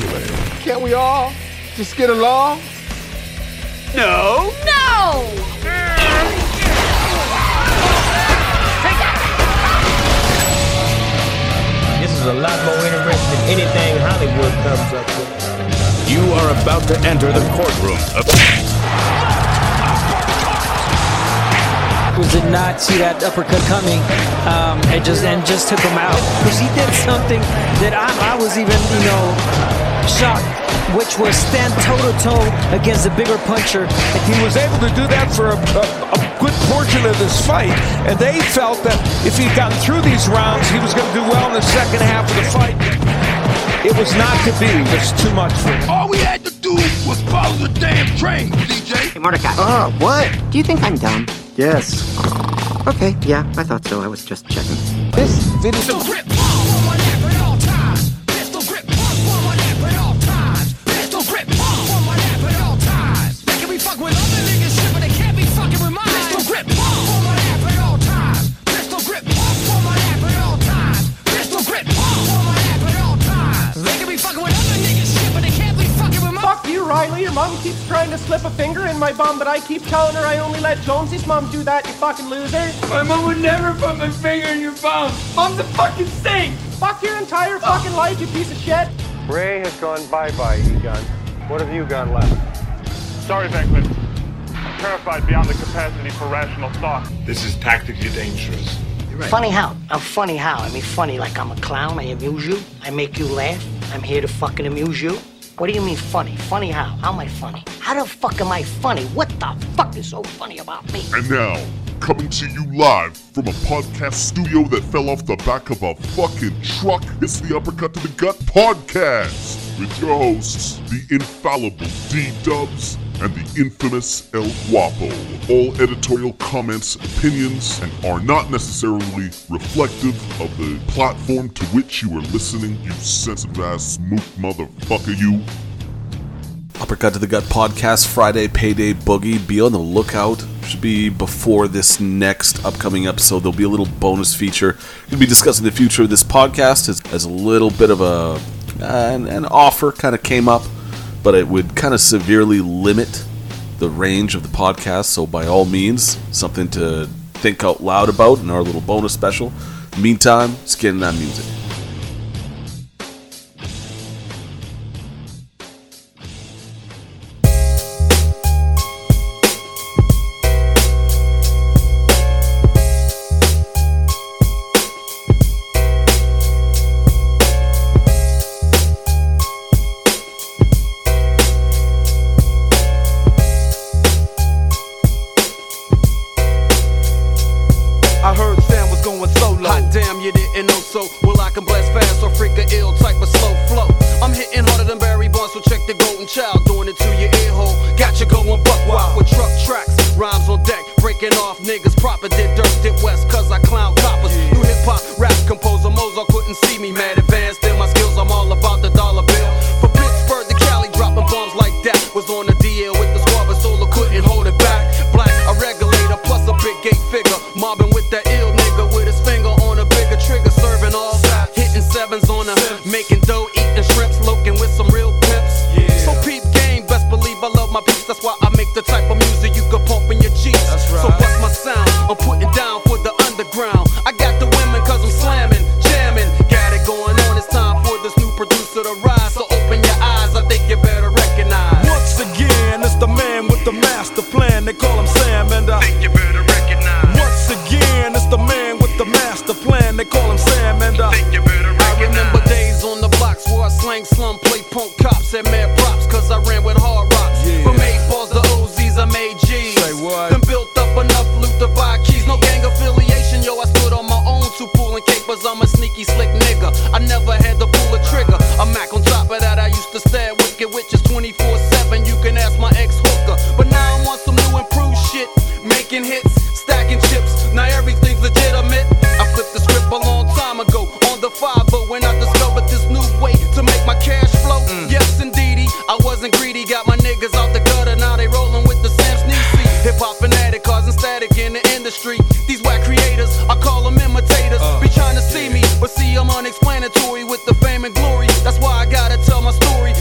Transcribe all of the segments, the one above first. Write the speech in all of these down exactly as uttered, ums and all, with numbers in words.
popular. Can't we all just get along? No. No! This is a lot more interesting than anything Hollywood comes up with. You are about to enter the courtroom of... Did not see that uppercut coming, um, and just and just took him out. Because he did something that I, I was even, you know, shocked, which was stand toe-to-toe against a bigger puncher. He was able to do that for a, a, a good portion of this fight, and they felt that if he'd gotten through these rounds, he was going to do well in the second half of the fight. It was not to be. It was too much for him. All we had to do was follow the damn train, D J. Hey, Mordecai. Oh, what? Do you think I'm dumb? Yes. Okay, yeah, I thought so. I was just checking. This video... Pistol grip, palm, one at all times. Pistol grip, palm, one at all times. Pistol grip, palm, one at all times. They can be fucked with other niggas shit, but they can't be fucking with mine. Pistol grip, palm, one at all times. Pistol grip, palm, one at all times. Pistol grip, palm, one at all times. They can be fucking with other niggas shit, but they can't be fucking with mine. Fuck you, Riley. Your mom keeps trying to slip a finger in my bum, but I keep telling her I only let Jonesy's mom do that, you fucking loser. My mom would never put my finger in your bum. Mom's a fucking sink. Fuck your entire fucking life, you piece of shit. Ray has gone bye-bye, Egon. What have you got left? Sorry, Becklin. I'm terrified beyond the capacity for rational thought. This is tactically dangerous. You're right. Funny how? I'm funny how? I mean, funny like I'm a clown. I amuse you. I make you laugh. I'm here to fucking amuse you. What do you mean funny? Funny how? How am I funny? How the fuck am I funny? What the fuck is so funny about me? And now, coming to you live from a podcast studio that fell off the back of a fucking truck, it's the Uppercut to the Gut podcast with your hosts, the infallible D-Dubs and the infamous El Guapo. All editorial comments, opinions, and are not necessarily reflective of the platform to which you are listening, you sensitive-ass mook motherfucker, you. Uppercut to the Gut podcast, Friday, Payday Boogie. Be on the lookout. Should be before this next upcoming episode. There'll be a little bonus feature. Going to be discussing the future of this podcast as, as a little bit of a uh, an, an offer kind of came up. But it would kind of severely limit the range of the podcast, so by all means, something to think out loud about in our little bonus special. Meantime, skin that music. With the fame and glory, that's why I gotta tell my story.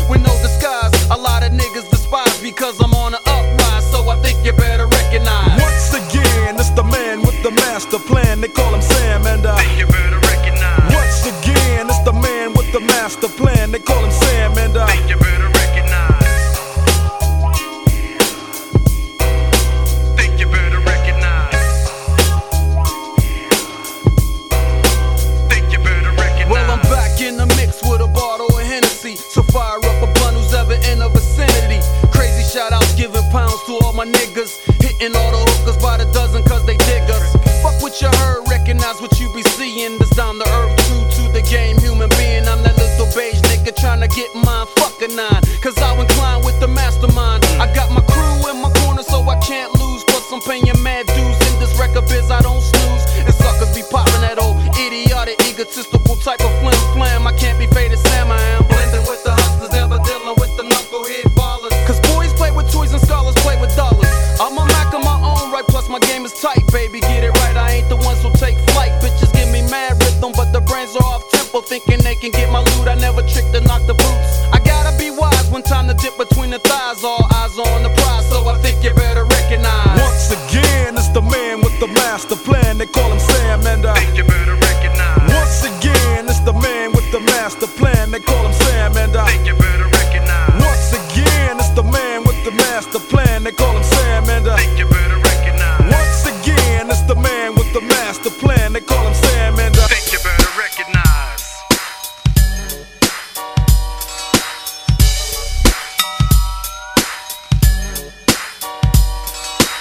tryna get mine, fuck a nine, cause I incline with the mastermind. I got my crew in my corner so I can't lose, plus I'm paying mad dues in this record biz, I don't snooze. And suckers be popping that old idiotic, egotistical type of flim flam. I can't be faded Sam, I am blending with the hustlers, ever dealing with the knucklehead ballers, cause boys play with toys and scholars play with dollars. I'm a Mac on my own right, plus my game is tight, baby, get it right, I ain't the ones who take flight. Bitches give me mad rhythm, but the brains are off tempo, thinking they can get my loot, I never tricked or knocked the boots. I gotta be wise when time to dip between the thighs, all eyes on the prize, so I think you better recognize. Once again, it's the man with the master plan, they call him Sam, and I think you better recognize. Once again, it's the man with the master plan, they call him Sam, and I think you better recognize. Once again, it's the man with the master plan, they call him Sam, and I think you better recognize. Once again, it's the man with the master plan, they call him Sam, and I think you better recognize.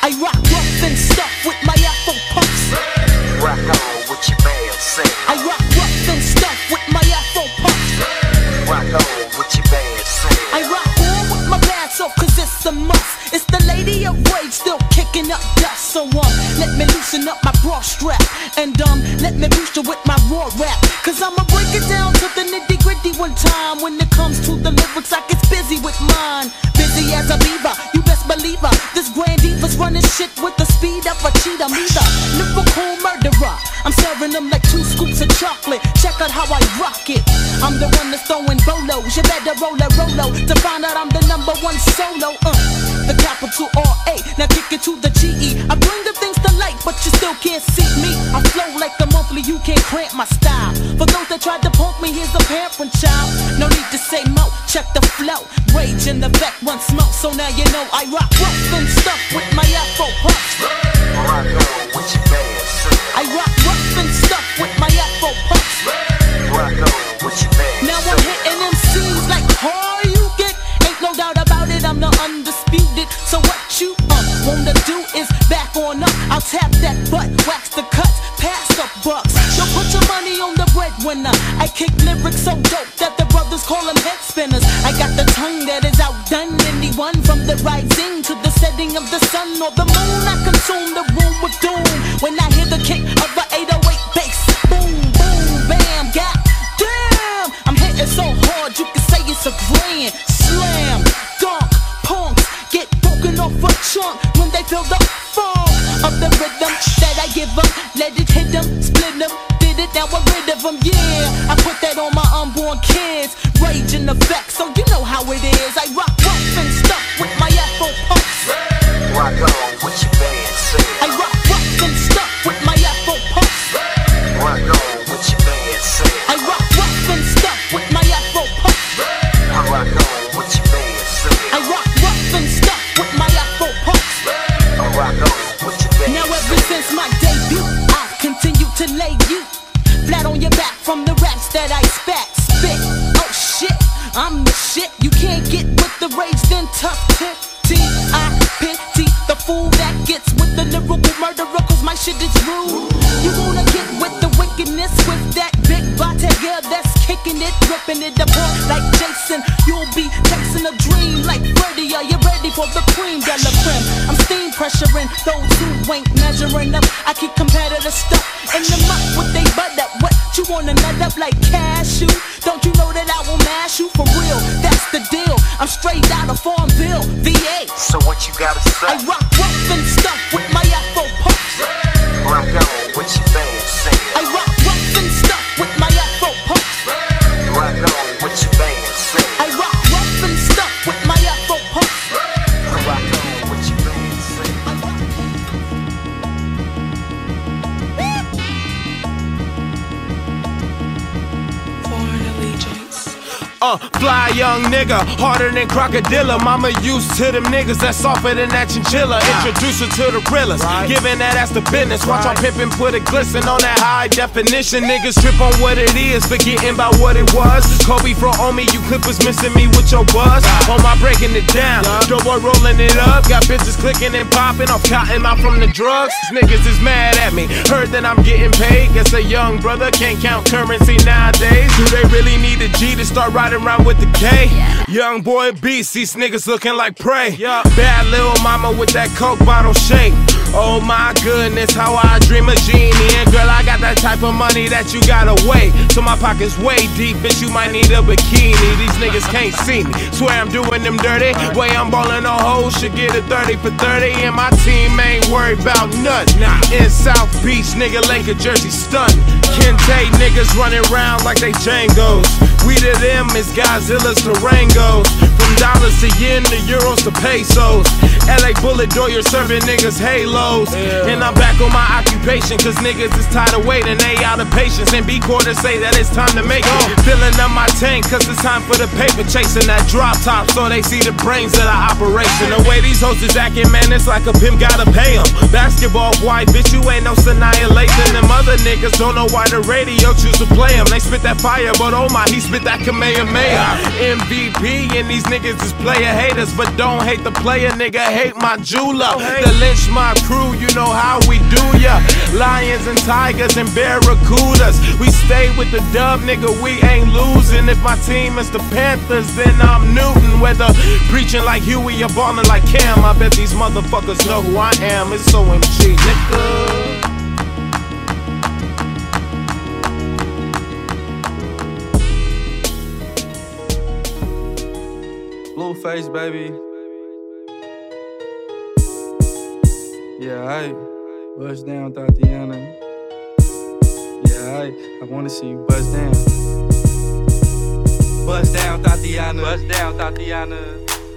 I rock rough and stuff with my Afro punks. Rock on with your bell sound. I rock rough and stuff with my Afro punks. Rock on with your bell sound. I rock on with my pants off cause it's a must. It's the lady of rage still kicking up dust. So um, let me loosen up my bra strap. And um, let me boost you with my raw rap. Cause I'ma break it down to the nitty gritty one time. When it comes to the lyrics I get busy with mine. Busy as a beaver, you best believe her. This grand diva's running shit with the speed of a cheetah. Me the lyrical murderer, I'm serving them like two scoops of chocolate. Check out how I rock it, I'm the one that's throwing bolos. You better roll a rolo to find out I'm the number one solo. Uh, the capital R A, now kick it to the G E. I bring the things to light, but you still can't see me. I flow like the monthly, you can't cramp my style. For those that tried to punk me, here's a parent child. No need to say mo, check the flow. Rage in the back once more, so now you know I rock rough and stuff with my Afro puffs. Rock on with your bad self. I rock rough and stuff with my Afro puffs. Rock on with your bad self. Now I'm hitting M Cs like how you get. Ain't no doubt about it, I'm the undisputed. So what you um, wanna do is back on up. I'll tap that butt, wax the cuts, pass the bucks. Don't put your money on the breadwinner. I kick lyrics so dope that the brothers call them head spinners. I got the tongue that is outdone anyone. From the rising to the setting of the sun or the moon, I consume the room with doom. When I hear the kick of the eight oh eight bass, boom, boom, bam, god damn, I'm hitting so hard you can say it's a grand slam. Dunk, punks get broken off a chunk when they feel the funk of the rhythm that I give them. Let it hit them, split them, did it, now I'm rid of them, yeah. I put that on my unborn kids, rage in the back, so you know how it is. I rock rough and stuff with my Afro punks. Rock on with your band self. I rock rough and stuff with my Afro punks. Rock on with your band self. I rock rough and stuff with my Afro punks. Rock on with your band self. I rock rough and stuff with my Afro punks. Rock on with your band. Now ever since my debut, I've continued to lay you flat on your back from the raps that I spat. Spit, oh shit, I'm the shit. You can't get with the rage, then tough tip. T I P T, the fool that gets with the lyrical murderer, cause my shit is rude. You wanna get with the wickedness with that big body girl that's kicking it, ripping it apart like Jason. You'll be chasing a dream like Freddy. Are you ready for the cream de la creme? I'm steam pressuring those who ain't measuring up. I keep competitive stuff in the muck with they butt up. What you wanna nut up like cashew? Don't you know that I will mash you for real? That's the deal. I'm straight out of Farmville, V A. So what you gotta say? I rock rough and stuff with my Afro punks. Rock on with your band self. I rock rough and stuff with my Afro punks. Rock on with your band self. I rock rough and stuff with my Afro punks. Rock on with your band self. Foreign allegiance. Uh, fly young nigga, harder than crocodilla. Mama used to them niggas that's softer than that chinchilla. Introduce her to the grillers, right. Giving that ass the business. Watch right. Our pimpin' put a glisten on that high definition. Niggas trip on what it is, forgetting about what it was. Kobe front on me, you clippers missing me with your buzz. On my breaking it down, yeah. Doughboy rolling it up. Got bitches clicking and popping off cotton out from the drugs. These niggas is mad at me, heard that I'm getting paid. Guess a young brother can't count currency nowadays. Do they really need a G to start riding around with the K. Yeah. Young boy beast, these niggas looking like prey. Yeah. Bad little mama with that coke bottle shake. Oh my goodness, how I dream of genie. And girl, I got that type of money that you gotta wait. So my pocket's way deep, bitch, you might need a bikini. These niggas can't see me, swear I'm doing them dirty. Way I'm ballin' on hoes, should get a thirty for thirty. And my team ain't worried about nothing. In South Beach, nigga, Laker jersey stuntin'. Kente niggas running round like they Django's. We to them is Godzilla's to Rangos. From dollars to yen to euros to pesos. L A Bullet Doyer serving niggas halos. Yeah. And I'm back on my occupation, cause niggas is tired of waiting, they out of patience. And B quarters say that it's time to make it. Filling up my tank, cause it's time for the paper. Chasing that drop top, so they see the brains of the operation. The way these hoes is acting, man, it's like a pimp gotta pay em. Basketball white, bitch, you ain't no annihilation. Them other niggas don't know why the radio choose to play em. They spit that fire, but oh my, he spit that Kamehameha. M V P, and these niggas is player haters. But don't hate the player, nigga, hate my jeweler. The lynch my crew, you know how we do ya. Lions and tigers and barracudas. We stay with the dub, nigga, we ain't losing. If my team is the Panthers, then I'm Newton. Whether preaching like Huey or ballin' like Cam, I bet these motherfuckers know who I am. It's O M G, nigga. Blueface, baby. Yeah, I buzz down, Tatiana. Yeah, I I wanna see you buzz down. Buzz down, Tatiana. Buzz down, Tatiana.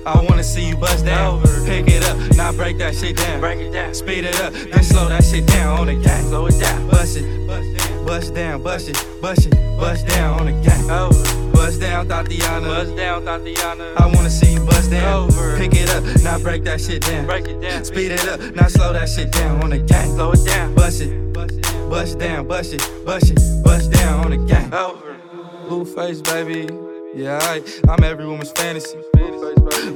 I wanna see you buzz down. Pick it up, now break that shit down. Break it down, speed it up, then slow that shit down on the gang. Slow it down, bust it, bust down, bust it, bust it, bust down on the gang. Over. Buzz down, Tatiana. Buzz down, Tatiana. I wanna see you buzz down. Over. Pick it up, now break that shit down. Break it down. Speed it up, now slow that shit down on the gang. Slow it down. Bust it, bust down, bust it, bust it, bust down on the gang. Over. Blueface, baby. Yeah, I, I'm every woman's fantasy.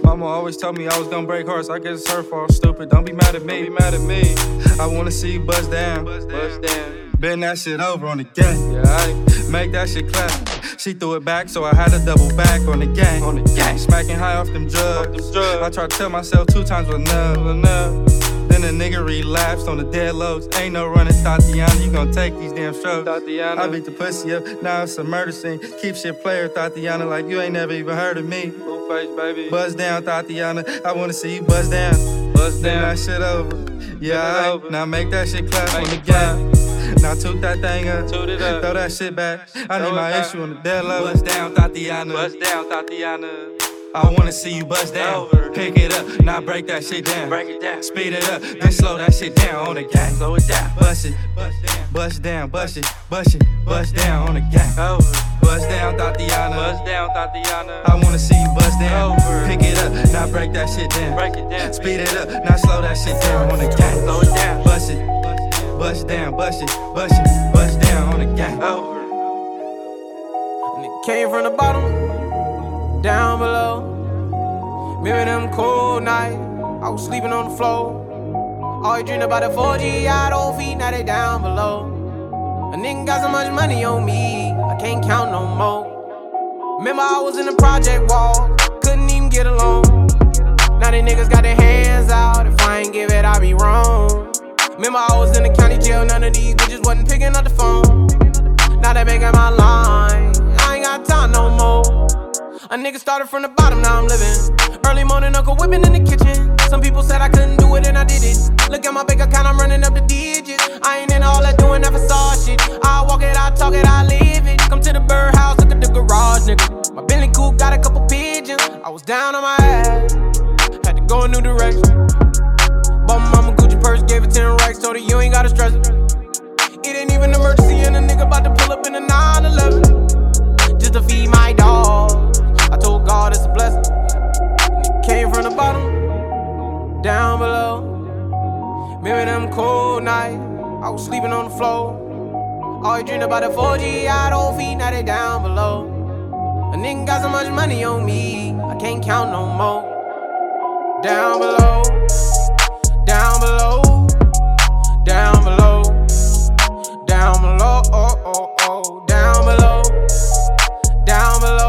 Mama always told me I was gonna break hearts. I guess it's her fault, stupid. Don't be mad at me. Don't be mad at me. I wanna see you buzz down. Buzz down. Bend that shit over on the gang. Yeah, I make that shit clap. She threw it back, so I had to double back on the gang. On the gang, smacking high off them drugs. Off them drugs. I tried to tell myself two times was enough, enough. Then the nigga relapsed on the dead lows. Ain't no running, Tatiana. You gon' take these damn strokes. Tatiana. I beat the pussy up. Now it's a murder scene. Keep shit player, Tatiana, like you ain't never even heard of me. Blueface, baby. Buzz down, Tatiana. I wanna see you buzz down. Buzz down. Then that shit over. Yeah, over. Now make that shit clap on the gang. Now toot that thing up, toot it up, throw that shit back. I need my issue on the dead level. Bust down, Tatiana. Bust down, Tatiana. I wanna see you bust down. Pick it up, now break that shit down. Break it down, speed it up, then slow that shit down on the gang. Slow it down, bust it, bust down, bust it, bust it, bust down on the gang. Bust down, Tatiana. Bust down, Tatiana. I wanna see you bust down. Pick it up, now break that shit down. Break it down, speed it up, now slow that shit down on the gang. Slow it down, bust it. Bust down, bust it, bust it, bust down on the gang. Over. And it came from the bottom, down below. Remember them cold nights, I was sleeping on the floor. All you dream about the four G, I don't feed, now they down below. A nigga got so much money on me, I can't count no more. Remember I was in the project wall, couldn't even get along. Now they niggas got their hands out, if I ain't give it, I be wrong. Remember I was in the county jail, none of these bitches wasn't picking up the phone. Now they making my line, I ain't got time no more. A nigga started from the bottom, now I'm living. Early morning, uncle whipping in the kitchen. Some people said I couldn't do it and I did it. Look at my bank account, I'm running up the digits. I ain't into all that doing that facade shit. I walk it, I talk it, I live it. Come to the birdhouse, look at the garage, nigga. My Bentley coupe got a couple pigeons. I was down on my ass, had to go a new direction. But my mama Gucci purse, gave it ten racks, told her you ain't gotta stress it. It ain't even an emergency and a nigga about to pull up in a nine eleven. Just to feed my dog, I told God it's a blessing. And it came from the bottom, down below. Remember them cold nights, I was sleeping on the floor. All you dream about the four G, I don't feed, now they down below. A nigga got so much money on me, I can't count no more. Down below. Down below, down below, down below, oh, oh, oh, down below, down below.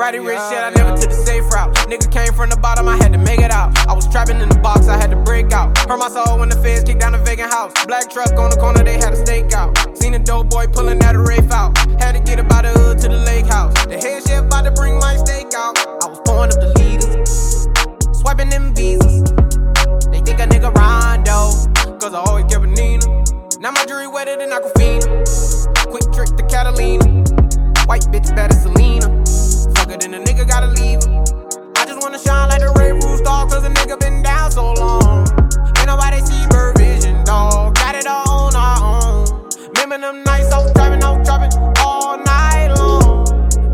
Ratty rich shit, I never took the safe route. Nigga came from the bottom, I had to make it out. I was trapping in the box, I had to break out. Hurt my soul when the feds kicked down the vacant house. Black truck on the corner, they had a stakeout. Seen a dope boy pulling out a rafe out. Had to get up out the hood to the lake house. The head chef about to bring my steak out. I was pouring up the leaders, swiping them visas. They think a nigga Rondo, cause I always kept a Nina. Now my jewelry wetter than Aquafina. Quick trick to Catalina. White bitch better Selena. Fucker than a nigga gotta leave her. I just wanna shine like the Ray Roof dog, cause a nigga been down so long. Ain't nobody see bird vision, dog. Got it all on our own. Remember them nights I was driving, I was dropping all night long.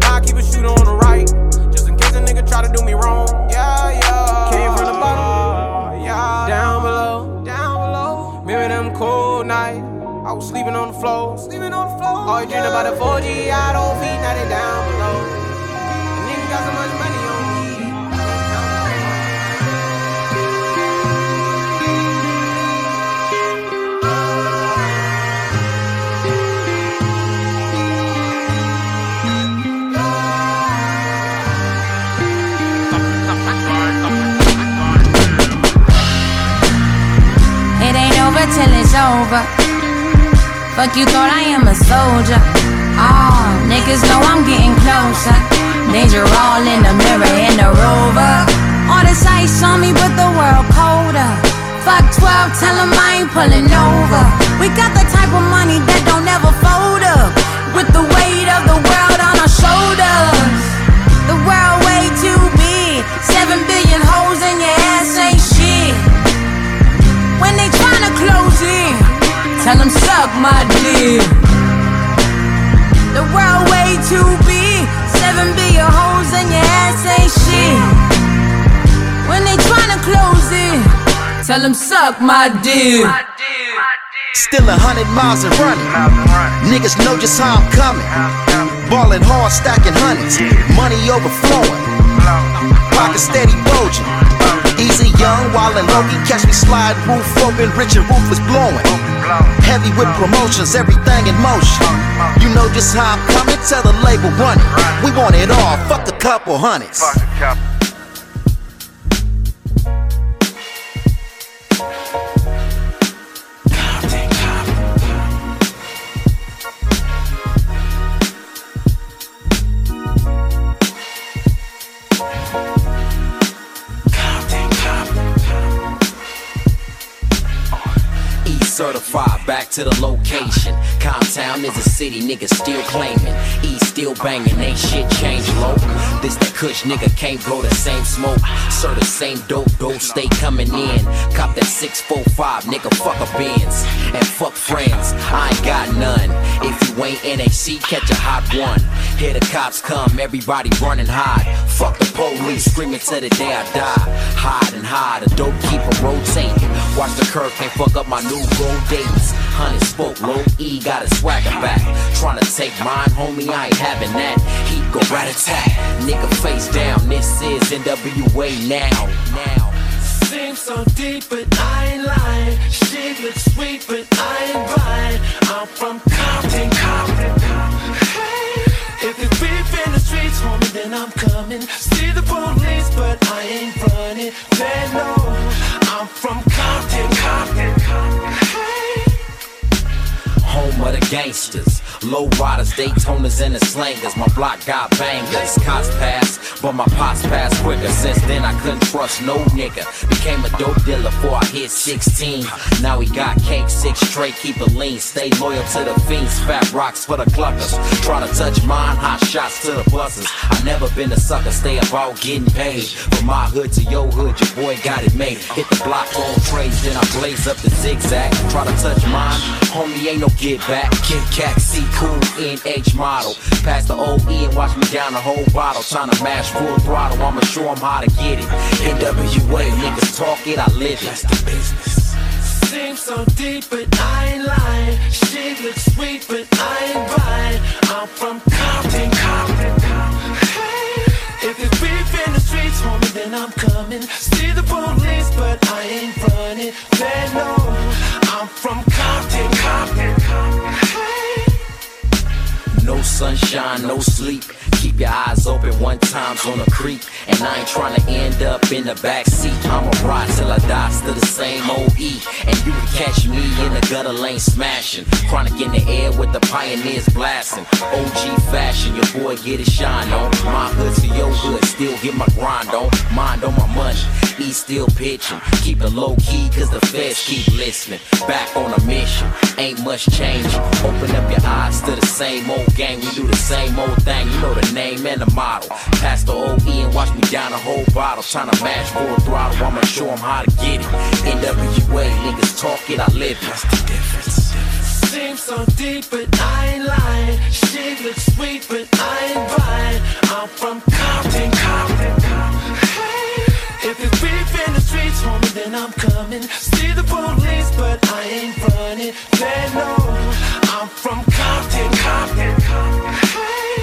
Now I keep a shooter on the right, just in case a nigga try to do me wrong. Yeah, yeah. Came from the bottom, yeah. Down below, down below. Remember them cold nights. I was sleeping on the floor, sleeping on the floor. All you dream about the four G, I don't feed, now they down below. The nigga got so much money on me. It ain't over till it's over. Fuck you thought I am a soldier. Oh, niggas know I'm getting closer. Danger all in the mirror in the Rover. All this ice on me but the world colder. Fuck twelve, tell them I ain't pulling over. We got the type of money that don't ever fold up. With the weight of the world on our shoulders. The world way too big. Seven billion hoes in your ass ain't shit. When they tryna close in, tell them suck my dick. The world way too big. Seven billion hoes and your ass ain't shit. When they tryna close it, tell them suck my dick. Still a hundred miles and running. Niggas know just how I'm coming. Ballin' hard, stacking hundreds. Money overflowing. Pocket steady bulging. Easy young, wild and low. Catch me slide, roof open, rich and roof was blowing. Heavy with promotions, everything in motion. You know just how I'm coming, tell the label run it. We want it all, fuck a couple hundreds. Certified back to the location. Comptown is a city, niggas still claiming. E still banging, ain't shit changed low. This that Kush, nigga can't blow the same smoke. Serve the same dope, dope stay coming in. Cop that six forty-five, nigga fuck a Benz. And fuck friends, I ain't got none. If you ain't N A C, catch a hot one. Here the cops come, everybody running hide. Fuck the police, screaming till the day I die. Hide and hide, a dope keeper rotating. Watch the curve, can't fuck up my new goal. Days, honey spoke low, E got his swagger back. Tryna take mine, homie, I ain't having that. He go rat attack, nigga face down. This is N W A now. Now, seems so deep, but I ain't lying. She looks sweet, but I ain't buying. I'm from Compton, Compton. Hey, if it's beef in the streets, homie, then I'm coming. See the police, but I ain't running. They know I'm from Compton, Compton, Compton. Home of the gangsters, low riders, Daytonas and the slangers. My block got bangers, cops passed, but my pops passed quicker. Since then I couldn't trust no nigga. Became a dope dealer before I hit sixteen. Now he got cake, six straight, keep it lean. Stay loyal to the fiends, fat rocks for the cluckers. Try to touch mine, hot shots to the buses. I never been a sucker, stay about getting paid. From my hood to your hood, your boy got it made. Hit the block on trades, then I blaze up the zigzag. Try to touch mine, homie ain't no get back. Kit Kat, C Cool, N H model. Pass the old E and watch me down the whole bottle. Tryna mash full throttle, I'ma show them how to get it. N W A, niggas talk it, I live it. That's the business. Seems so deep, but I ain't lying. She looks sweet, but I ain't buying. I'm from Compton, Compton. Hey, if it's beef in the streets, homie, then I'm coming. See the police, but I ain't running. They know I'm from Compton, Compton. No sunshine, no sleep. Keep keep your eyes open. One time's on the creep, and I ain't trying to end up in the backseat. I'ma ride till I die, still the same old E. And you can catch me in the gutter lane smashing, chronic in the air with the pioneers blasting. O G fashion, your boy get his shine on. My hood to your hood, still get my grind on. Mind on my money, E still pitching. Keep it low key, cause the feds keep listening. Back on a mission, ain't much changing. Open up your eyes to the same old gang. We do the same old thing, you know the name and the model. Pass the O E and watch me down a whole bottle. Tryna match full throttle, I'ma show them how to get it. N W A, niggas talk it, I live it. That's the difference. Seems so deep, but I ain't lying. She looks sweet, but I ain't buying. I'm from Compton, Compton, Compton. Hey, if it's beef in the streets, homie, then I'm coming. See the police, but I ain't running. They know I'm from Compton, Compton, Compton. Hey.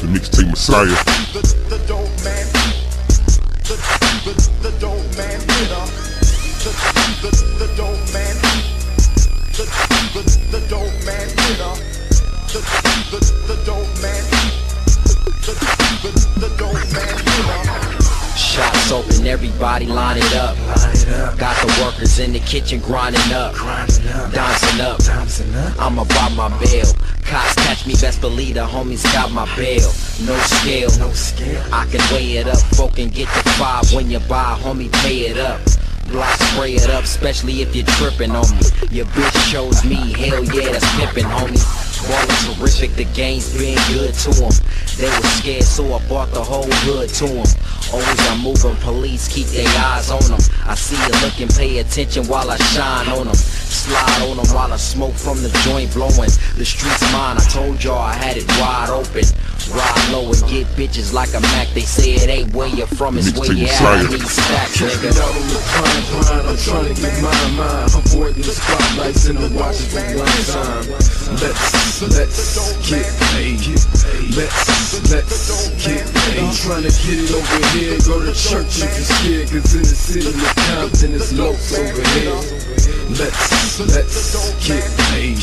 The mixtape Messiah. The the dope man. The the the dope man hitter. The the the dope man. The the the dope man hitter. The the the dope man. The the the dope man hitter. Shots open, everybody line it up. Got the workers in the kitchen grinding up, dancing up. I'ma buy my bail. Cops catch me, best believe the homies got my bail. No scale, no scale. I can weigh it up, folk can get the vibe. When you buy, homie, pay it up. Block spray it up, especially if you're tripping on me. Your bitch shows me, hell yeah, that's pippin', homie. Ballin' terrific, the game's been good to them. They was scared, so I bought the whole hood to them. Always I'm moving, police keep their eyes on them. I see you looking, pay attention while I shine on them. Slide on them while I smoke from the joint blowing. The street's mine, I told y'all I had it wide open. Ride low and get bitches like a Mac. They say it ain't where you're from, it's where you at. I need stacks, nigga. Out on the prime, prime, I'm trying to get my mind. Avoiding the spotlights and the watches with one time. Let's, let's get paid. Let's, let's get paid. I'm trying to get it over here. Go to church if you're scared, cause in the city of Compton it's loafs over here. Let's, let's get paid.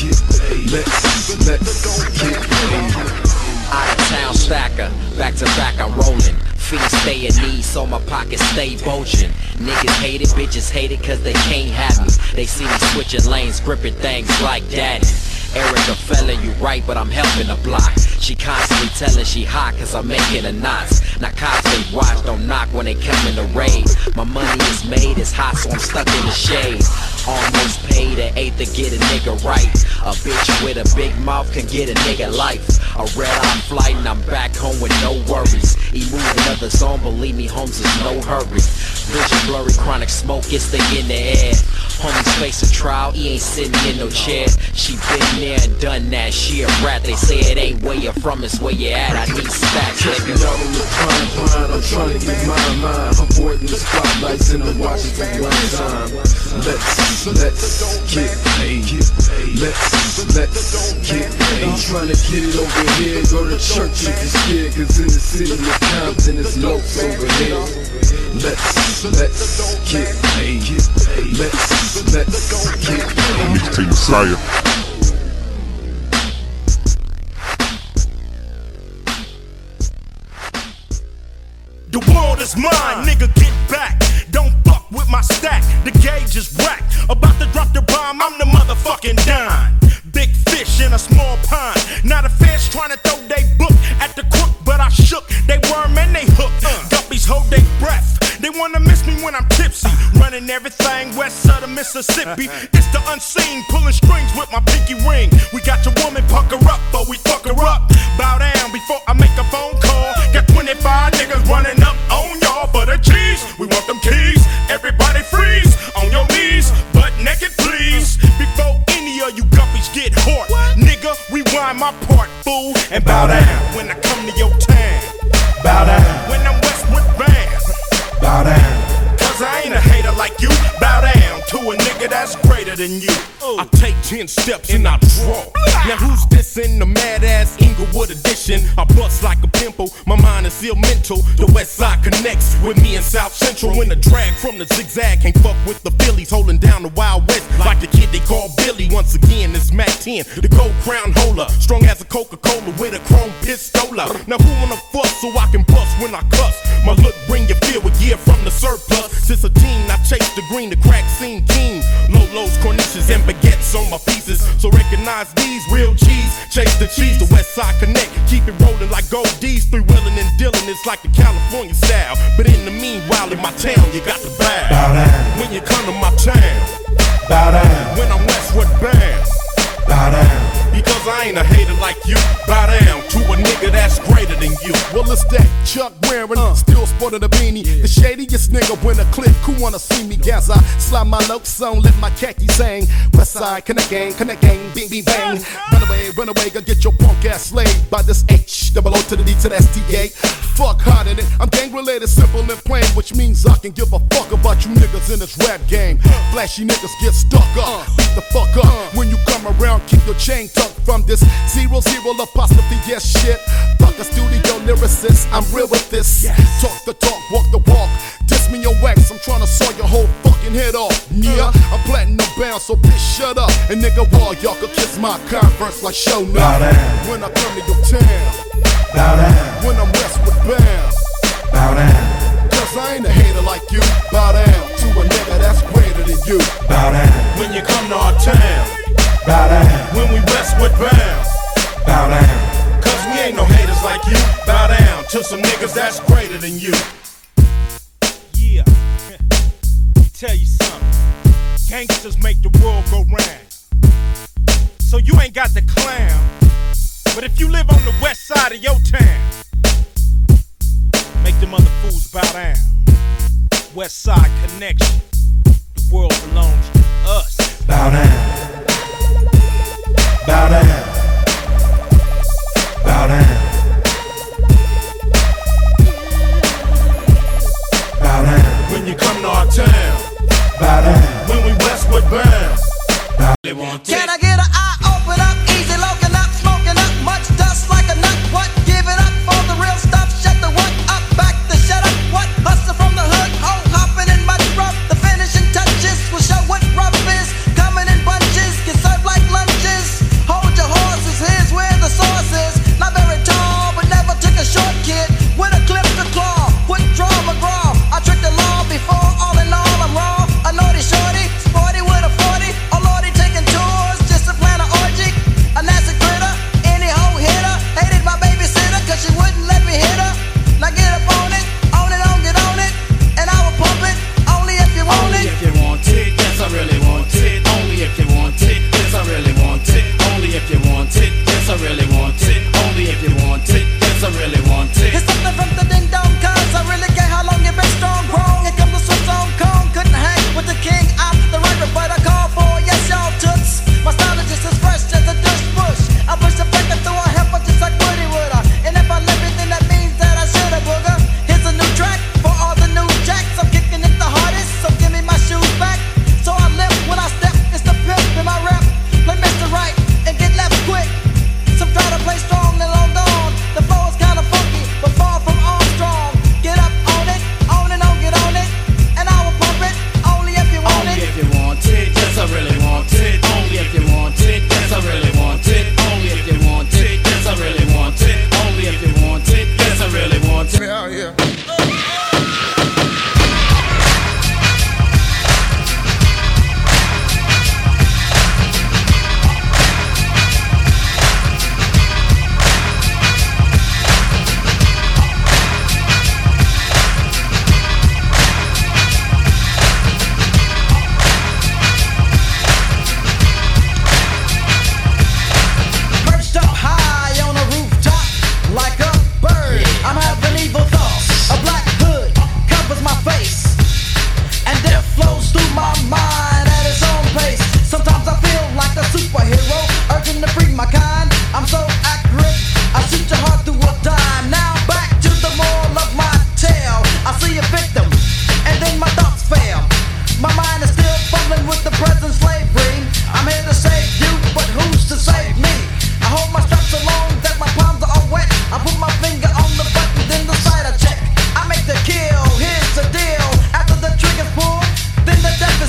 Let's, let's get paid. Out of town stacker, back to back I'm rolling. Feet stay in knees, so my pockets stay bulging. Niggas hate it, bitches hate it, cause they can't have me. They see me switching lanes, gripping things like daddy. Erica fella, you right, but I'm helping the block. She constantly telling she hot, cause I'm making the knots. Now cops, they watch, don't knock when they come in the raid. My money is made, it's hot, so I'm stuck in the shade. Almost paid an eighth to get a nigga right. A bitch with a big mouth can get a nigga life. A red-eye flight and I'm back home with no worries. He moved another zone, believe me, homes is no hurry. Vision blurry, chronic smoke, it's the in the air. Homie's facing trial, he ain't sitting in no chair. She been there and done that, she a rat. They say it ain't where you're from, it's where you at. I need stacks, nigga. Out on the prime, prime, I'm trying to get my mind. Avoiding the spotlights and the watches at one time. Let's, let's get paid. Let's, let's get paid. I'm trying to get it over here. Go to church if you're scared, cause in the city of Compton it's loafs over here. Let's, let's get paid. Let's, let's get paid. Mixtape Messiah. The world is mine, nigga, get back. Don't buck with my stack, the gauge is whacked. About to drop the bomb, I'm the motherfucking dime. Big fish in a small pond. Now the feds trying to throw they book at the crook, but I shook. They worm and they hook. Guppies hold they breath. They wanna miss me when I'm tipsy. Running everything west of the Mississippi. It's the unseen, pulling strings with my pinky ring. We got your woman, puck her up, but we fuck her up. Bow down before I make a phone call. Got twenty-five niggas running up on y'all for the cheese. We want them keys, everybody freeze. On your knees, butt naked please. Before any of you guppies get hurt. and bow down when I come to your town. Bow down when I'm Westwood Bound. Bow down, cause I ain't a hater like you. Bow down to a nigga that's greater than you. I take ten steps and I draw. Now who's this in the mad-ass Inglewood edition? I bust like a pimple, my mind is still mental. The West Side connects with me in South Central. When the drag from the zigzag can't fuck with the Phillies, holding down the Wild West like the kid they call Billy. Once again, it's Mac ten, the gold crown holder, strong as a Coca-Cola with a chrome pistola. Now who wanna fuss so I can bust when I cuss? My look bring you feel with gear from the surplus. Since a teen, I chase the green, the crack scene king. Lolos, Corniches, and baguettes on my pieces. So recognize these real G's. Chase the cheese, the West Side connect. Keep it rolling like gold D's. Three wheeling and dealing, it's like the California style. But in the meanwhile, in my town, you got to bow. Bow down when you come to my town. Bow down when I'm Westwood Bound. Bow down because I ain't a hater like you. Bow down to a nigga that's greater than you. Well, it's that Chuck wearing, uh, still sporting a beanie. Yeah. The shadiest nigga when a clip, who wanna see me? Guess I slide my lopes on, let my khakis hang. Westside, connect gang, connect gang, bing, bing, bang. Run away, run away, go get your punk ass slayed by this H, double O to the D to the S T A. Fuck harder than I'm gang related, simple and plain, which means I can give a fuck about you niggas in this rap game. Flashy niggas get stuck up, beat the fuck up. When you come around, keep your chain tucked from this zero zero apostrophe, yes shit. Fuck a studio lyricist, I'm real with this. Yes. Talk the talk, walk the walk. Diss me your wax, I'm tryna saw your whole fucking head off. Yeah, I'm platinum bound, so bitch shut up. And nigga, wall y'all could kiss my Converse like show now. Bow down when I come to your town. Bow down when I'm Westwood Bound. Bow down cause I ain't a hater like you. Bow down to a nigga that's greater than you. Bow down when you come to our town. Bow down when we Westwood Bound. Bow down cause we ain't no haters like you. Bow down to some niggas that's greater than you. Yeah, tell you something, gangsters make the world go round. So you ain't got to clown, but if you live on the west side of your town, make them other fools bow down. West Side connection, the world belongs to us. Bow down, bow down, bow down. You come to our town. Bow down when we Westwood Bound. They want it. Can I get an eye open up? Easy looking up, smoking up, much dust like a nut. What? Give it up for the real stuff. Shut the what up, back the shut up. What? Hustle from the hood, ho hopping in my truck. The finishing touches will show what rough is. Coming in bunches, get served like lunches. Hold your horses, here's where the source is. Not very tall, but never took a short kid. With a clip to claw, with draw McGraw. I tricked the law before, all in all, I'm raw. A naughty shorty, sporty with a forty. A lordy taking tours, discipline.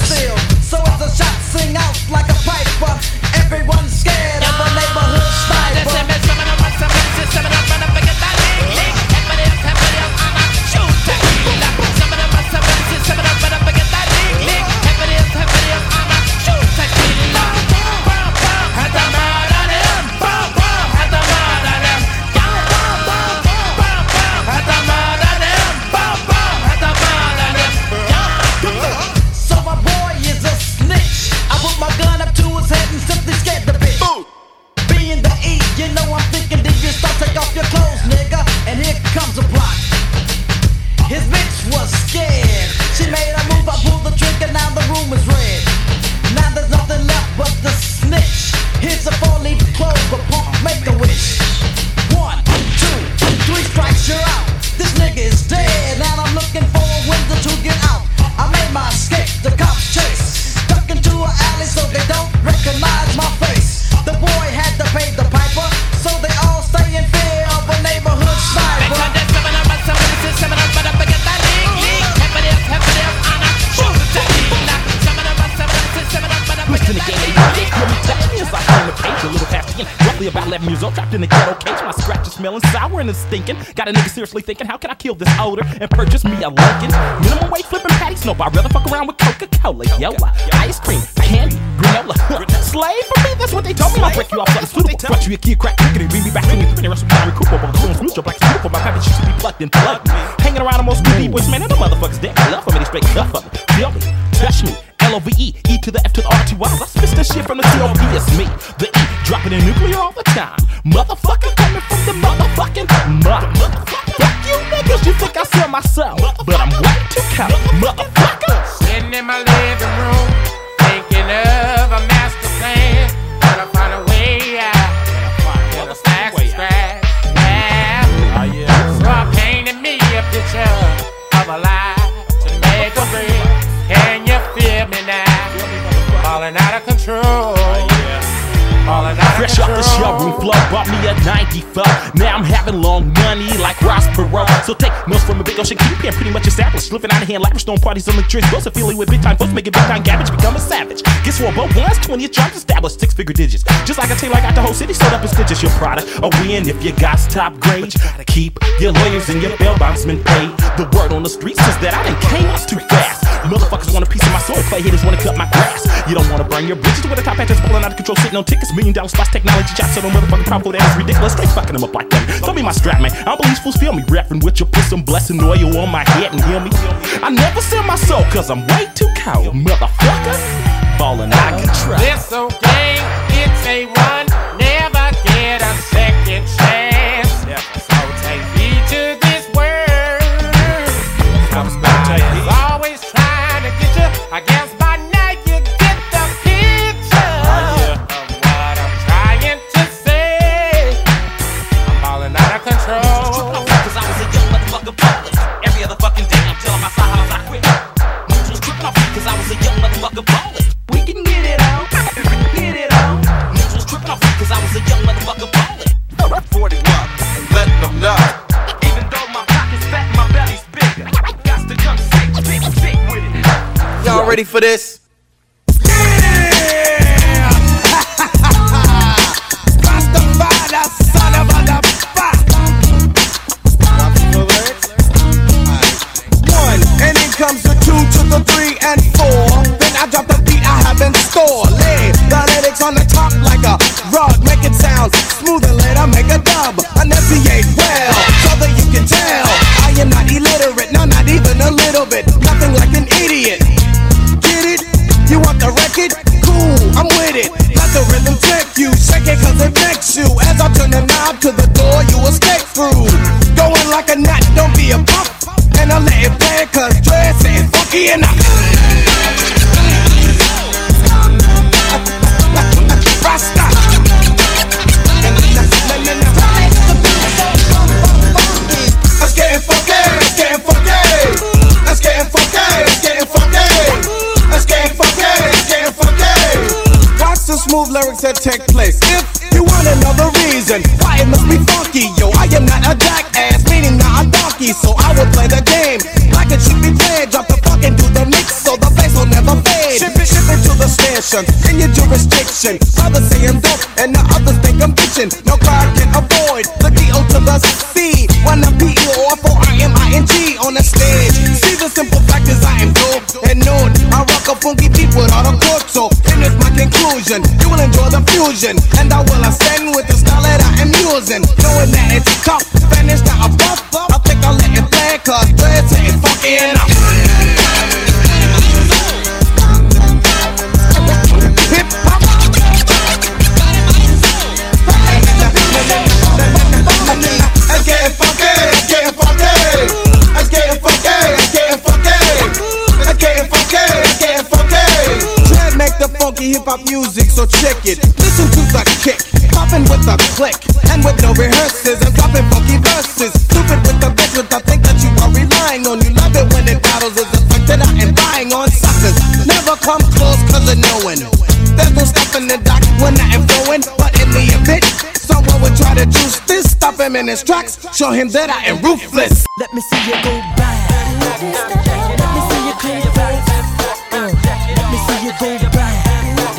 still. So as the shots sing out like a piper, everyone's scared of a neighborhood sniper. Trapped in the ghetto cage, my scratch is smelling sour and it's stinking. Got a nigga seriously thinking, how can I kill this odor and purchase me a Lincoln? Minimum wage flipping patties, no, but I'd rather fuck around with Coca-Cola, yo, ice cream, candy, granola. Slave for me, that's what they told me. I'll break you off like a suitable. Brought you a kid, crack crickety, beat me back when you're three and rest of time, recoup up on the neutral, black and beautiful. My package used to be plugged and plugged. Hanging around the most good D-boys, man, and the motherfuckers that love for me, they straight cuff up. Feel me, touch me. L O V E, E to the F to the R T Y. I spit this shit from the C O P, it's me, the E, dropping in nuclear all the time. Motherfucker coming from the motherfucking mother. Fuck you niggas, you think I sell myself, but I'm way too common, motherfucker. Sitting in my living room, thinking of a master plan. Gotta find a way out, gotta stack and scratch. Now, so I painted me a picture of a life to make a real. Can you feel me now? Falling out of control. Fresh off the showroom floor, bought me a ninety-four. Now I'm having long money like Ross Perot. So take notes from a big ocean keep and pretty much established. Living out of hand like stone parties on the dress. Both are feeling with big time folks making big time garbage. Become a savage. Guess what? But once twentieth charge established six figure digits. Just like I tell you, I got the whole city set up and stitches. Your product a win if you got top grade. But you gotta keep your lawyers and your bail bondsmen paid. The word on the streets is that I done came up too fast. Motherfuckers want a piece of my soul. Play hitters wanna cut my grass. You don't wanna burn your bridges with a top hat that's falling out of control, sitting on tickets, million dollar spots, technology chops, so no motherfucking problem for that is ridiculous. Stay fucking them up like that. Don't be my strap, man. I don't believe fools feel me. Rapping with your piss and blessing oil on my head and hear me. I never sell my soul, cause I'm way too cold, motherfucker. Falling out of control. This old game, it's a one. Never get a second chance. So take me to this world. I'm about always trying to get you, I guess. Ready for this? Yeah! Rastafari, son of a bitch. One, and it comes to two, to the three, and four. Then I drop the beat I have in store. Lay the lyrics on the top like a rug. Make it sound smooth and later make a dub. Enunciate well, so that you can tell I am not illiterate, no, not even a little bit. Nothing like an idiot. You want the record? Cool, I'm with it. Let the rhythm trick you, shake it cause it makes you. As I turn the knob to the door, you escape through. Going like a nut, don't be a punk. And I let it play cause dress is funky and I Rasta. It's getting funky, it's getting funky. It's getting funky, it's getting funky. It's getting funky, it's getting funky. Watch the smooth lyrics that take place. If you want another reason why it must be funky, yo, I am not a jackass, meaning not a donkey. So I will play the game like it should be played. Drop the fucking do the mix so the bass will never fade. conditions in your jurisdiction. Others say I'm dope and the others think I'm bitching. No crowd can avoid the D O to the C. When I'm P O R for I M I N G on the stage. See the simple fact is I am dope and known. I rock a funky beat with all the corks. So and it's my conclusion. You will enjoy the fusion and I will ascend with the style that I am using. Knowing that it's tough, Spanish not a buff. I think I'll let it play cause dreads ain't funky enough. Hip-hop music, so check it. Listen to the kick, poppin' with a click, and with no rehearses, I'm dropping funky verses. Stupid with the bitch, I think that you are relying on. You love it when it battles is the fact that I am buying on suckers. Never come close cause of knowing there's no stopping the doc when I am going. But in the event, someone would try to juice this, stop him in his tracks, show him that I am ruthless. Let me see you go back. Let me see you clean your back. uh, Let me see you go back.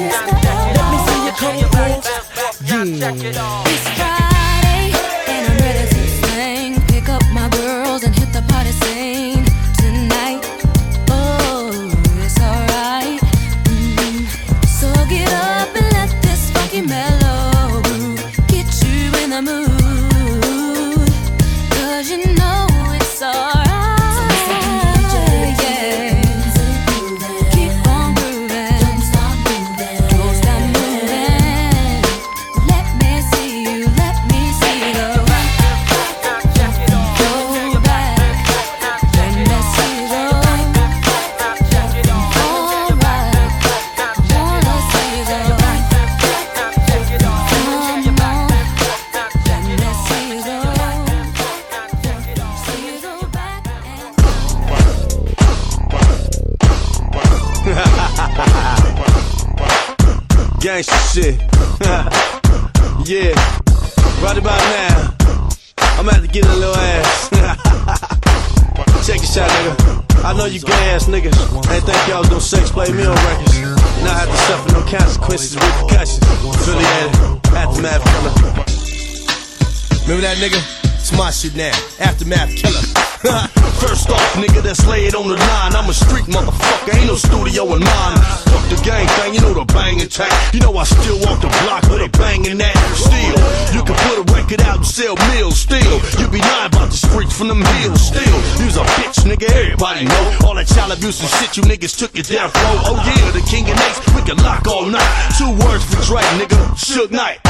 Let me see you come back. Yeah. It's Friday and I'm ready to sing. Pick up my girls and hit the party scene tonight. Oh, it's alright. Mm-hmm. So get up and let this funky mellow get you in the mood. Cause you know it's alright. Shit. Yeah, right about now, I'm about to get a little ass. Check this out, nigga. I know you gay ass niggas. I didn't think y'all was gonna sex play me on records. And I have to suffer no consequences, repercussions. Really at it. Aftermath killer. Remember that nigga? It's my shit now. Aftermath killer. First off, nigga, that's laid on the line. I'm a street motherfucker, ain't no studio in mine. Fuck the gang thing, you know the banging track. You know I still walk the block with a banging that. Still, you can put a record out and sell meals. Still, you be lying about the streets from them hills. Still, you's a bitch, nigga, everybody know. All that child abuse and shit, you niggas took your death row. Oh yeah, the king and ace, we can lock all night. Two words for Dre, nigga, Suge Knight.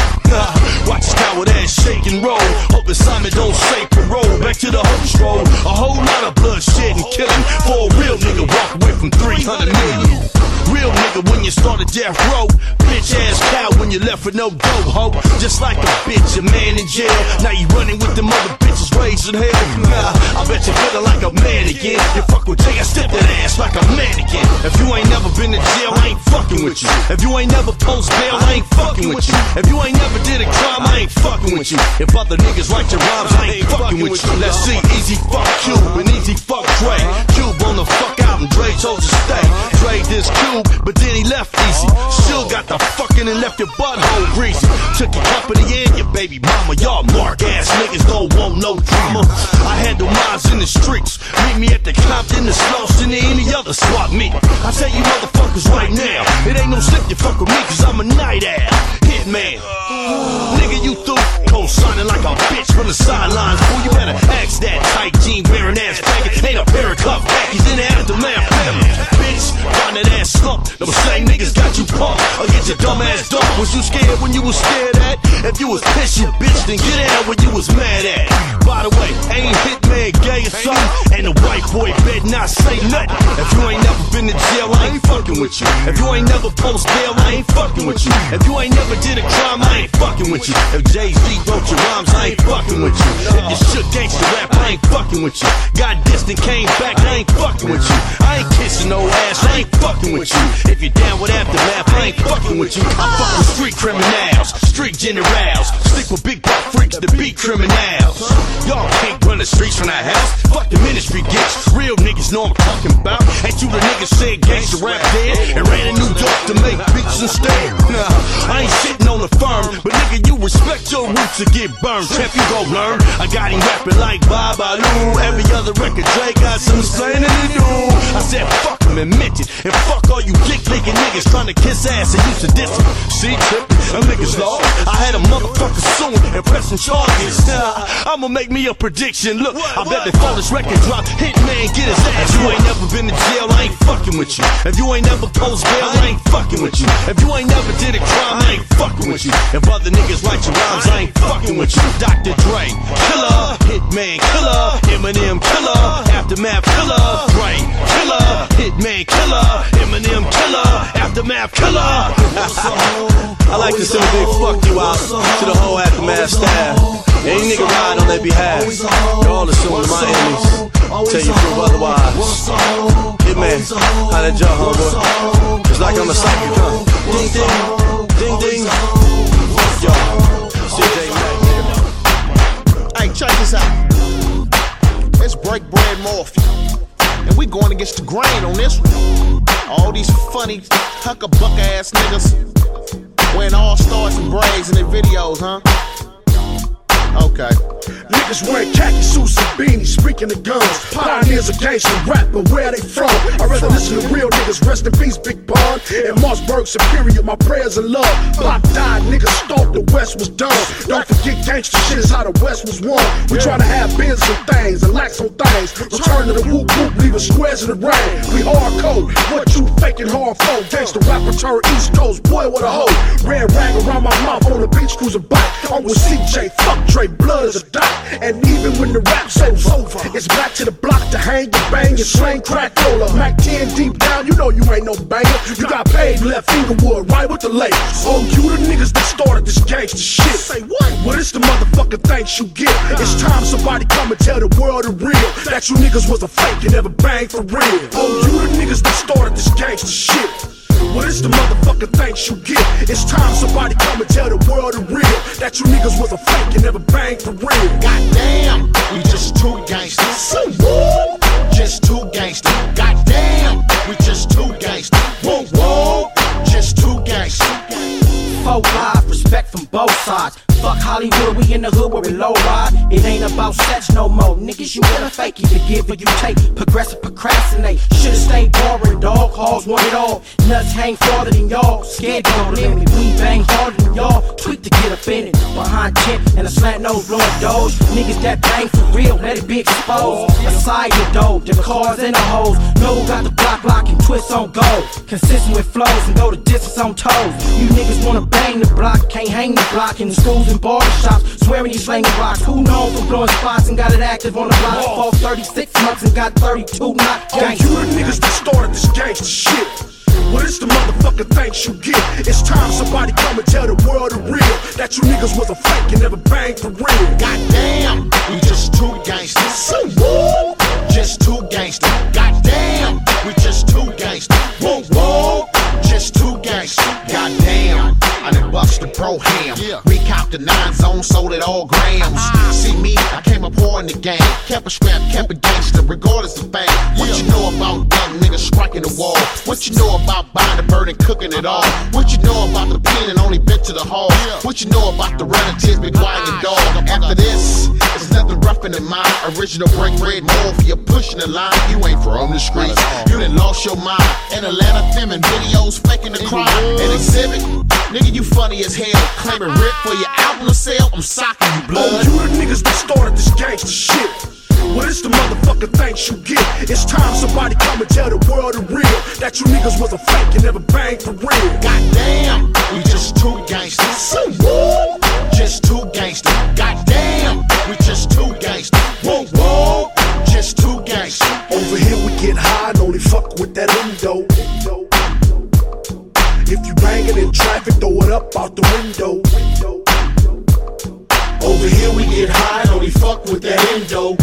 Watch this coward ass shake and roll. Hoping Simon don't say parole. Back to the host roll. A whole lot of bloodshed and killing. For a real nigga walk away from three hundred million. Real nigga when you started death row. Bitch ass cow when you left with no dope ho. Just like a bitch, a man in jail. Now you running with them other bitches raising hell. Nah, I bet you feeling like a man again. You fuck with Jay, I step that ass like a mannequin. If you ain't never been to jail, I ain't fucking with you. If you ain't never post bail, I ain't fucking with you. If you ain't never did a crime, I ain't fucking with you. If other niggas write your rhymes, I ain't fucking with you. Let's see, Easy fuck Cube and Easy fuck Dre. Cube on the fuck album, Dre chose to stay. Dre this Cube, but then he left Easy. Still got the fucking and left your butthole greasy. Took your company and your baby mama. Y'all mark ass niggas don't want no drama. I handle mines in the streets. Meet me at the Compton, the Sloss, and any other swap meet. I tell you motherfuckers right now, it ain't no slip you fuck with me cause I'm a night ass hitman. Nigga, you through cold signing like a bitch from the sidelines. Fool, you better axe that tight jean wearing ass faggot. Ain't a pair of cuff khakis in the aftermath. Bitch, find that ass slump. Them same niggas got you pumped against your dumb ass dump. Was you scared when you was scared at? If you was pissed, you bitch, then get out when you was mad at. By the way, ain't hitman gay or something? And the white boy bet not say nothing. If you ain't never been to jail, I ain't fucking with you. If you ain't never post bail, I ain't fucking with you. If you ain't never did a crime, I ain't fucking with you. If Jay-Z wrote your rhymes, I ain't fucking with you. If you shook gangsta rap, I ain't fucking with you. Got distant, came back, I ain't fucking with you. I ain't kissing no ass, I ain't fucking with you. If you're down with aftermath, I ain't fucking with you. I fuck with street criminals, street generals. Stick with big buck freaks to beat criminals. Y'all can't run the streets from that house. Fuck the ministry gets. Real niggas know I'm talking about. Ain't you the niggas said gangsta rap dead and ran in New York to make big bitches instead. Nah, I ain't shitting on the firm, but nigga, you respect your roots to get burned. Champ, you gon' learn. I got him rapping like Bob Alou. Every other record, Dre got some slain in the dude. I said, fuck him and mention, and fuck all you dick-licking niggas trying to kiss ass and used to diss him. She trippin', them niggas lost. I had a motherfucker soon and pressing charges. Nah, I'ma make me a prediction. Look, I bet before this record drop, Hitman get his ass. You ain't never been to jail, I ain't fucking with you. If you ain't never post bail, I ain't fucking with you. If you ain't never did a crime, I ain't fucking with you. If other niggas write your rhymes, I ain't fucking with you. Doctor Dre, killer, Hitman killer, Eminem killer, Aftermath killer, Dre killer, Hitman killer, Eminem killer, Aftermath killer. I like to say a big fuck you out to the whole Aftermath staff. Any nigga ride on their behalf, they all assume my enemies. Tell you prove otherwise. Hitman, how that job, homeboy? It's like I'm a psychic, huh? Ding ding, ding ding. Fuck y'all, C J Mac, nigga. Hey, check this out. It's Break Bread Morphe, and we going against the grain on this one. All these funny huckabuck ass niggas wearing all stars and braids in their videos, huh? Okay. Niggas wearing khaki suits and beanies, speaking of guns. Pioneers of gangsta rap, but where they from? I'd rather listen to real niggas, rest in peace, Big Pun. In Mossberg, Superior, my prayers and love. Pop died, niggas thought the West was done. Don't forget gangsta shit is how the West was won. We tryna have bins on things and lax on things. Return to the whoop whoop, leaving squares in the rain. We hardcore, what you faking hard for? Gangsta rapper turned East Coast, boy what a hoe. Red rag around my mouth on the beach cruising bike. I'm with C J, fuck Dre. Blood is a dot, and even when the rap's over, it's back to the block to hang and bang and slang crack cola. Mac ten deep down, you know you ain't no banger. You got paid, left Inglewood, right with the lake. Oh, you the niggas that started this gangster shit. Say what? Well, it's the motherfucking thanks you get. It's time somebody come and tell the world the real that you niggas was a fake and never banged for real. Oh, you the niggas that started this gangster shit. Well, it's the motherfucking thanks you get. It's time somebody come and tell the world the real that you niggas was a fake and never banged for real. Goddamn, we just two gangsters. So woo, just two gangsters. Goddamn, we just two gangsters. Woo woo, just two gangsters. Four live, respect from both sides. Fuck Hollywood, we in the hood where we low ride. It ain't about sex no more. Niggas, you in a fake, either give or you take. Progressive, procrastinate. Shoulda stayed boring, dog. Halls want it all. Nuts hang farther than y'all. Scared don't limit. We bang harder than y'all. Tweak to get offended. Behind chin and a slant nose blowing doors. Niggas that bang for real, let it be exposed. Aside your dope, the cars and the hoes. Know who got the block lock and twists on gold. Consistent with flows and go the distance on toes. You niggas wanna bang the block, can't hang the block in the schools and barbershops, swearing he's slanging rocks. Who known for blowing spots and got it active on the block? Fought thirty-six months and got thirty-two knocked gangsta. Oh, you the niggas that started this gangsta shit. Well, it's the motherfucking thanks you get. It's time somebody come and tell the world the real that you niggas was a fake and never banged for real. Goddamn, we just two gangsters. So woo, just two gangsters. Goddamn, we just two gangsters. Woo woo, just two gangsters. Goddamn, I done bust the pro ham. Yeah. We copped the nine zone, sold it all grams. Uh-huh. See me, I came up hard in the game. Kept a strap, kept a gangster, regardless of fame. What yeah. you know about young niggas striking the wall? What you know about buying the bird and cooking it all? What you know about the pen and only bit to the hall? Yeah. What you know about the relatives been quiet and dog? After this, it's nothing rough in the mind. Original Break Bread Morphe, pushing the line. You ain't from the streets, you done lost your mind. In Atlanta, filming videos, faking the crime. An exhibit, nigga, you funny as hell. Claiming rip for your album to sell, I'm socking you blood. Oh, you the niggas that started this gangsta shit. Well, it's the motherfucking thanks you get. It's time somebody come and tell the world the real that you niggas was a fake and never banged for real. Goddamn, we just two gangsters. So woo, just two gangsters. Goddamn, we just two gangsters. Woo woo, just two gangsters. Over here we get high and only fuck with that window. If you bangin' in traffic, throw it up out the window. Over here we get high and only fuck with that endo.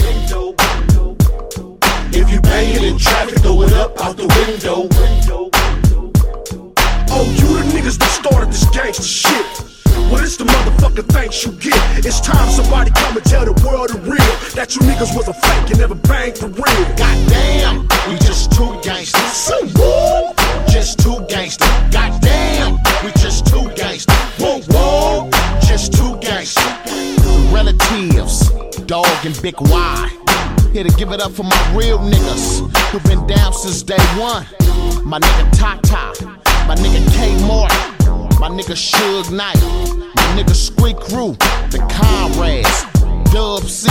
If you bangin' in traffic, throw it up out the window. Oh, you the niggas that started this gangsta shit. Well, it's the motherfucking thanks you get. It's time somebody come and tell the world the real that you niggas was a fake and never banged for real. Goddamn, we just two gangsters. So woo, just two gangsters. Goddamn. talking big Y. Here to give it up for my real niggas who've been down since day one. My nigga Tata, my nigga K Morton, my nigga Suge Knight, my nigga Squeak Crew, the Conrads, Dub C,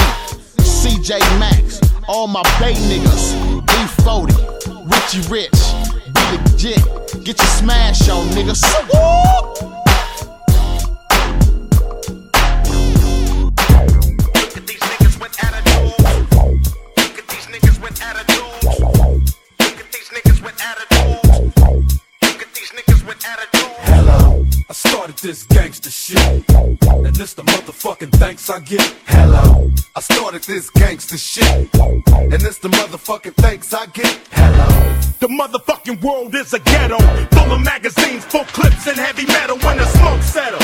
C J Maxx, all my Bay niggas, E forty, Richie Rich, be legit, get your smash on niggas. Woo! This gangsta shit, and it's the motherfucking thanks I get. Hello, I started this gangsta shit, and it's the motherfucking thanks I get. Hello, the motherfucking world is a ghetto, full of magazines, full clips, and heavy metal. When the smoke settle,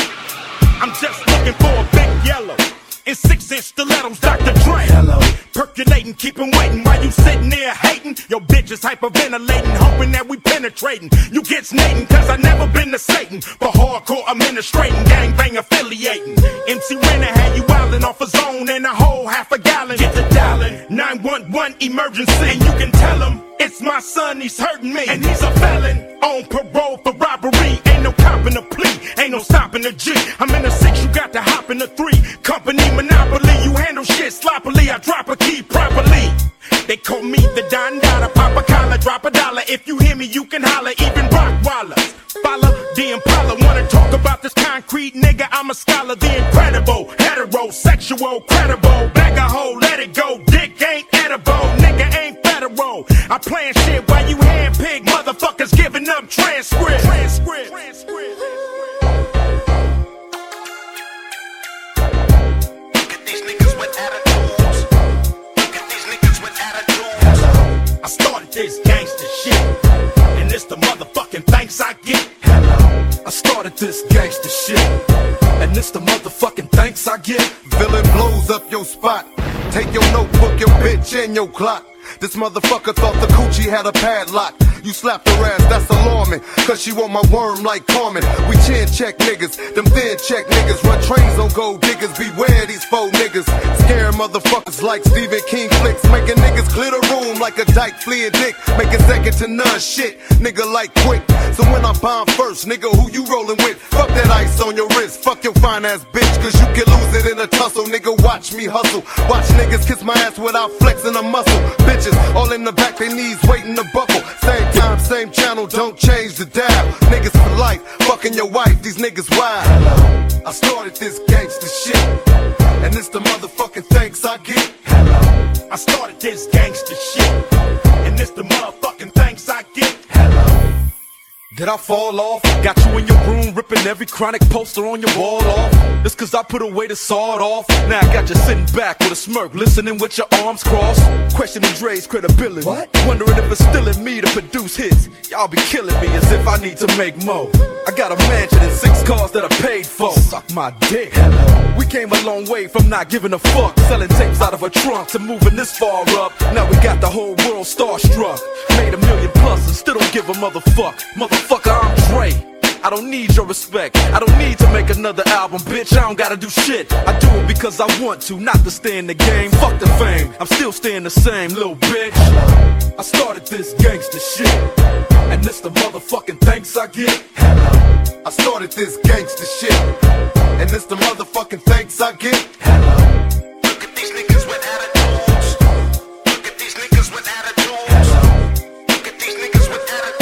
I'm just looking for a big yellow in six-inch stilettos, Doctor Dre. Hello, percolating, keepin' waiting while you sitting there hating. Your bitch is hyperventilating, hoping that we penetrating. You get snatin', cause I never been to Satan, but hardcore administrating, gangbang affiliating. M C Renner had you wildin' off a zone and a whole half a gallon. Get the dialin', nine one one emergency, and you can tell him it's my son, he's hurting me, and he's a felon on parole for robbery. Ain't no copping a plea, ain't no stopping a G. I'm in a six, you got to hop in a three. Company monopoly, you handle shit sloppily. I drop a key properly. They call me the Don Dada, pop a collar, drop a dollar. If you hear me, you can holler. Even Rockwallers follow the Impala. Wanna talk about this concrete nigga? I'm a scholar, the incredible, heterosexual, credible. Bag a hole, let it go. Dick ain't edible, nigga ain't federal. I plan shit while you handpick motherfuckers giving up transcript. Transcript. Transcript. Look at these niggas with attitudes. Look at these niggas with attitudes. Hello, I started this gangster shit, and it's the motherfucking thanks I get. Hello, I started this gangster shit, and it's the motherfucking thanks I get. Villain blows up your spot. Take your notebook, your bitch, and your clock. This motherfucker thought the coochie had a padlock. You slapped her ass, that's alarming, cause she want my worm like Carmen. We chin check niggas, them thin check niggas. Run trains on gold diggers, beware these four niggas. Scaring motherfuckers like Stephen King flicks. Making niggas clear the room like a dyke fleeing dick. Making second to none shit, nigga like quick. So when I bomb first, nigga, who you rolling with? Fuck that ice on your wrist, fuck your fine ass bitch, cause you can lose it in a tussle. Nigga, watch me hustle, watch niggas kiss my ass without flexing a muscle. Bitches, all in the back, they knees waiting to buckle. Same time, same channel, don't change the dial. Niggas for life, fucking your wife, these niggas wild. Hello, I started this gangsta shit, and it's the motherfucking thanks I get. Hello, I started this gangsta shit, and it's the motherfucking thanks I get. Hello. Did I fall off? Got you in your room, ripping every chronic poster on your wall off. It's cause I put away the sawed off. Now I got you sitting back with a smirk, listening with your arms crossed, questioning Dre's credibility. What? Wondering if it's still in me to produce hits. Y'all be killing me as if I need to make more. I got a mansion and six cars that I paid for. Suck my dick. Hello. We came a long way from not giving a fuck, selling tapes out of a trunk to moving this far up. Now we got the whole world starstruck. Made a million plus and still don't give a motherfuck. Motherfucker, fucker, I'm Dre. I don't need your respect. I don't need to make another album, bitch. I don't gotta do shit. I do it because I want to, not to stay in the game. Fuck the fame, I'm still staying the same, little bitch. Hello, I started this gangsta shit, and it's the motherfucking thanks I get. Hello, I started this gangsta shit, and it's the motherfucking thanks I get. Hello, look at these niggas with attitudes. Look at these niggas with attitudes. Hello, look at these niggas with attitudes.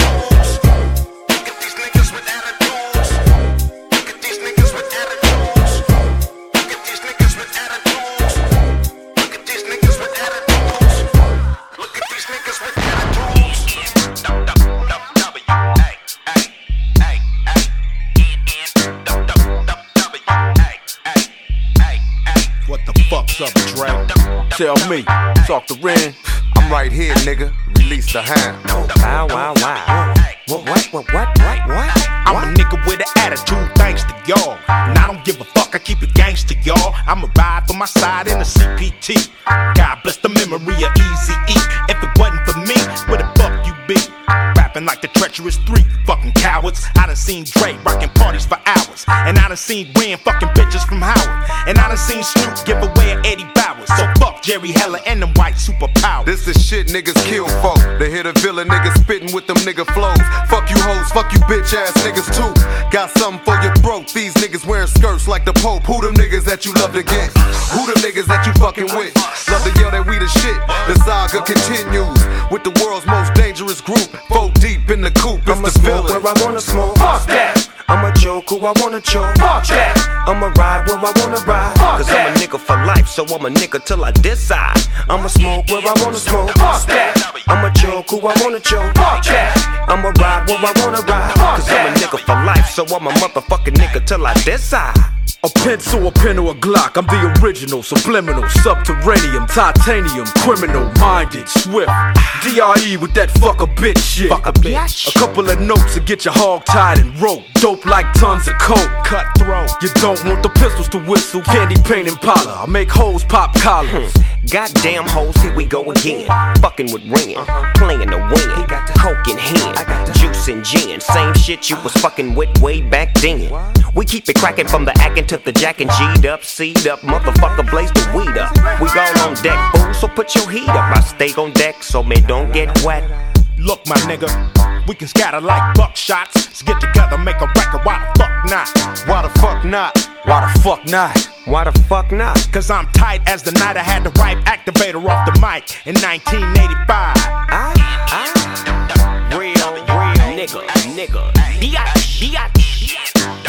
Tell me, talk to Ren. I'm right here, nigga. Release the hand. Wow, wow, wow. What, what, what, what, what, what? I'm a nigga with an attitude, thanks to y'all. And I don't give a fuck, I keep it gangsta, y'all. I'ma ride for my side in a C P T. God bless the memory of Eazy-E. If it wasn't for me, where the fuck you be? Rapping like the treacherous three, fucking cowards. I done seen Dre rocking parties for hours, and I done seen Ren fucking bitches from Howard, and I done seen Snoop give away an Eddie Bowers. So fuck Jerry Heller and them white superpowers. This is shit niggas kill folk. They hear the villain niggas spittin' with them nigga flows. Fuck you hoes, fuck you bitch ass niggas too. Got something for your throat. These niggas wearing skirts like the Pope. Who them niggas that you love to get? Who them niggas that you fucking with? Love to yell that we the shit. The saga continues with the world's most dangerous group. Four deep in the coop. It's the villain. Where I wanna smoke. Fuck that. I'ma joke who I wanna choke. Fuck that. I'ma ride where I wanna ride. Cause I'm a nigga for life, so I'm a nigga till I decide. I'ma smoke where I wanna smoke. Fuck that. I'ma joke who I wanna choke. Fuck that. I'ma ride where I wanna ride. Cause I'm a nigga for life, so I'm a motherfucking nigga till I decide. A pencil, a pen, or a Glock, I'm the original, subliminal, subterranean, titanium, criminal, minded, swift. D R E with that fuck a bitch shit. Fuck a bitch. A couple of notes to get your hog tied and rope. Dope like tons of coke. Cutthroat. You don't want the pistols to whistle. Candy paint and parlor. I make hoes pop collars. Goddamn hoes, here we go again. Fucking with Ren, uh-huh. Playing the win. He got the coke in hand, I got the juice and gin. Same shit you was fucking with way back then. What? We keep it cracking from the acting to the jack and G'd up, C'd up, motherfucker blaze the weed up. We all on deck, fool, so put your heat up. I stay on deck, so man don't get wet. Look, my nigga, we can scatter like buckshots. Let's get together, make a record, why the fuck not? Why the fuck not? Why the fuck not? Why the fuck not? Cause I'm tight as the night I had the right activator off the mic in nineteen eighty-five. I, I, real, real nigga, nigga. D I, D I,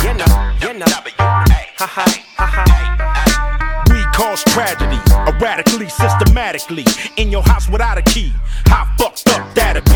you know, you know. Ha ha, ha ha. We cause tragedy, erratically, systematically. In your house without a key, how fucked up that'd be.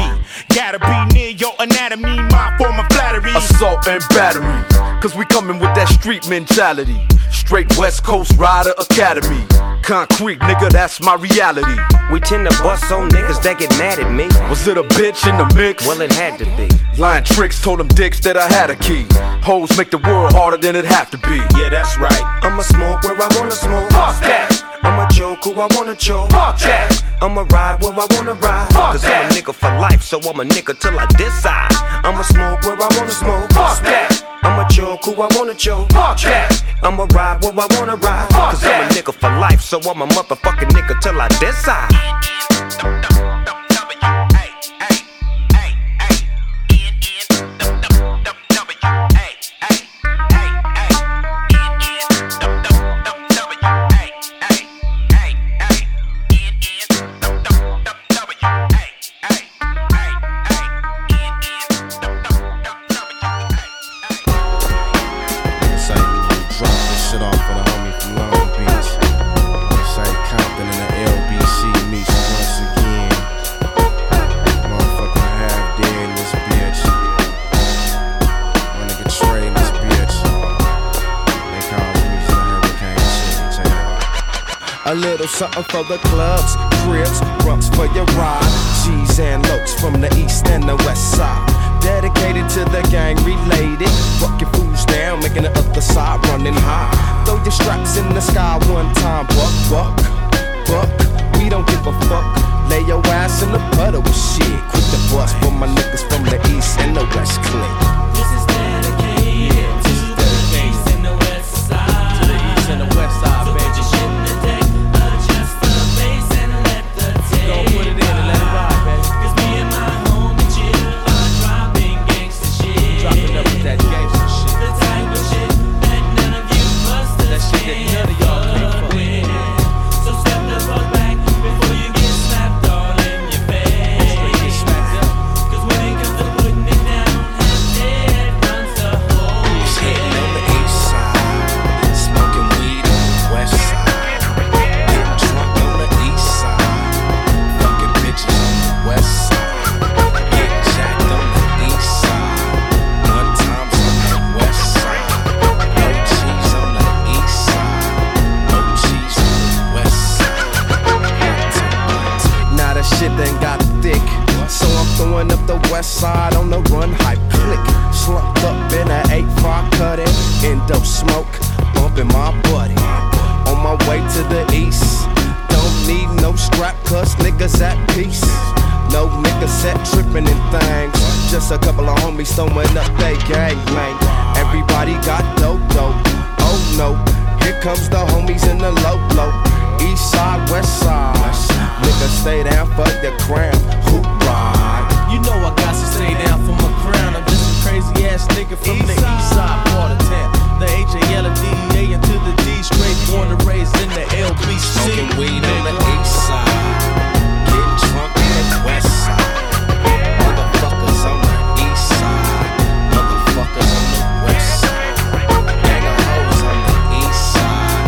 Gotta be near your anatomy, my form of flattery. Assault and battery, cause we coming with that street mentality. Straight West Coast Rider Academy. Concrete, nigga, that's my reality. We tend to bust on niggas that get mad at me. Was it a bitch in the mix? Well, it had to be. Lying tricks, told them dicks that I had a key. Hoes make the world harder than it have to be. Yeah, that's right. I'ma smoke where I wanna smoke. Fuck that. I'ma joke who I wanna joke. Fuck that. I'ma ride where I wanna ride. Fuck Cause that. I'm a nigga for life, so I'm a nigga till I decide. I'ma smoke where I wanna smoke. Fuck that. I'ma joke who I wanna joke. Fuck that. I'ma ride where I wanna ride. Fuck Cause that. I'm a nigga for life, so I'm a motherfucking nigga till I decide. Little something for the clubs, cribs, rucks for your ride. Cheese and locs from the east and the west side. Dedicated to the gang related. Fuck your fools down, making the other side running high. Throw your straps in the sky one time. Buck, buck, buck, we don't give a fuck. Lay your ass in the puddle with shit. Quit the bus for my niggas from the east and the west clique. This is dedicated to the east and the west side. To the east and the west side, baby. Comes the homies in the low blow. east side, west side. Nigga, stay down for the crown. Hoop ride. You know I got to stay down for my crown. I'm just a crazy ass nigga from east the east side part of town. The H A L D A into the D, straight born and raised in the L B C. Smoking weed on the east side. Getting drunk on the west side. Motherfuckers on the east side. Motherfuckers on the west side. Gang of hoes on the east side.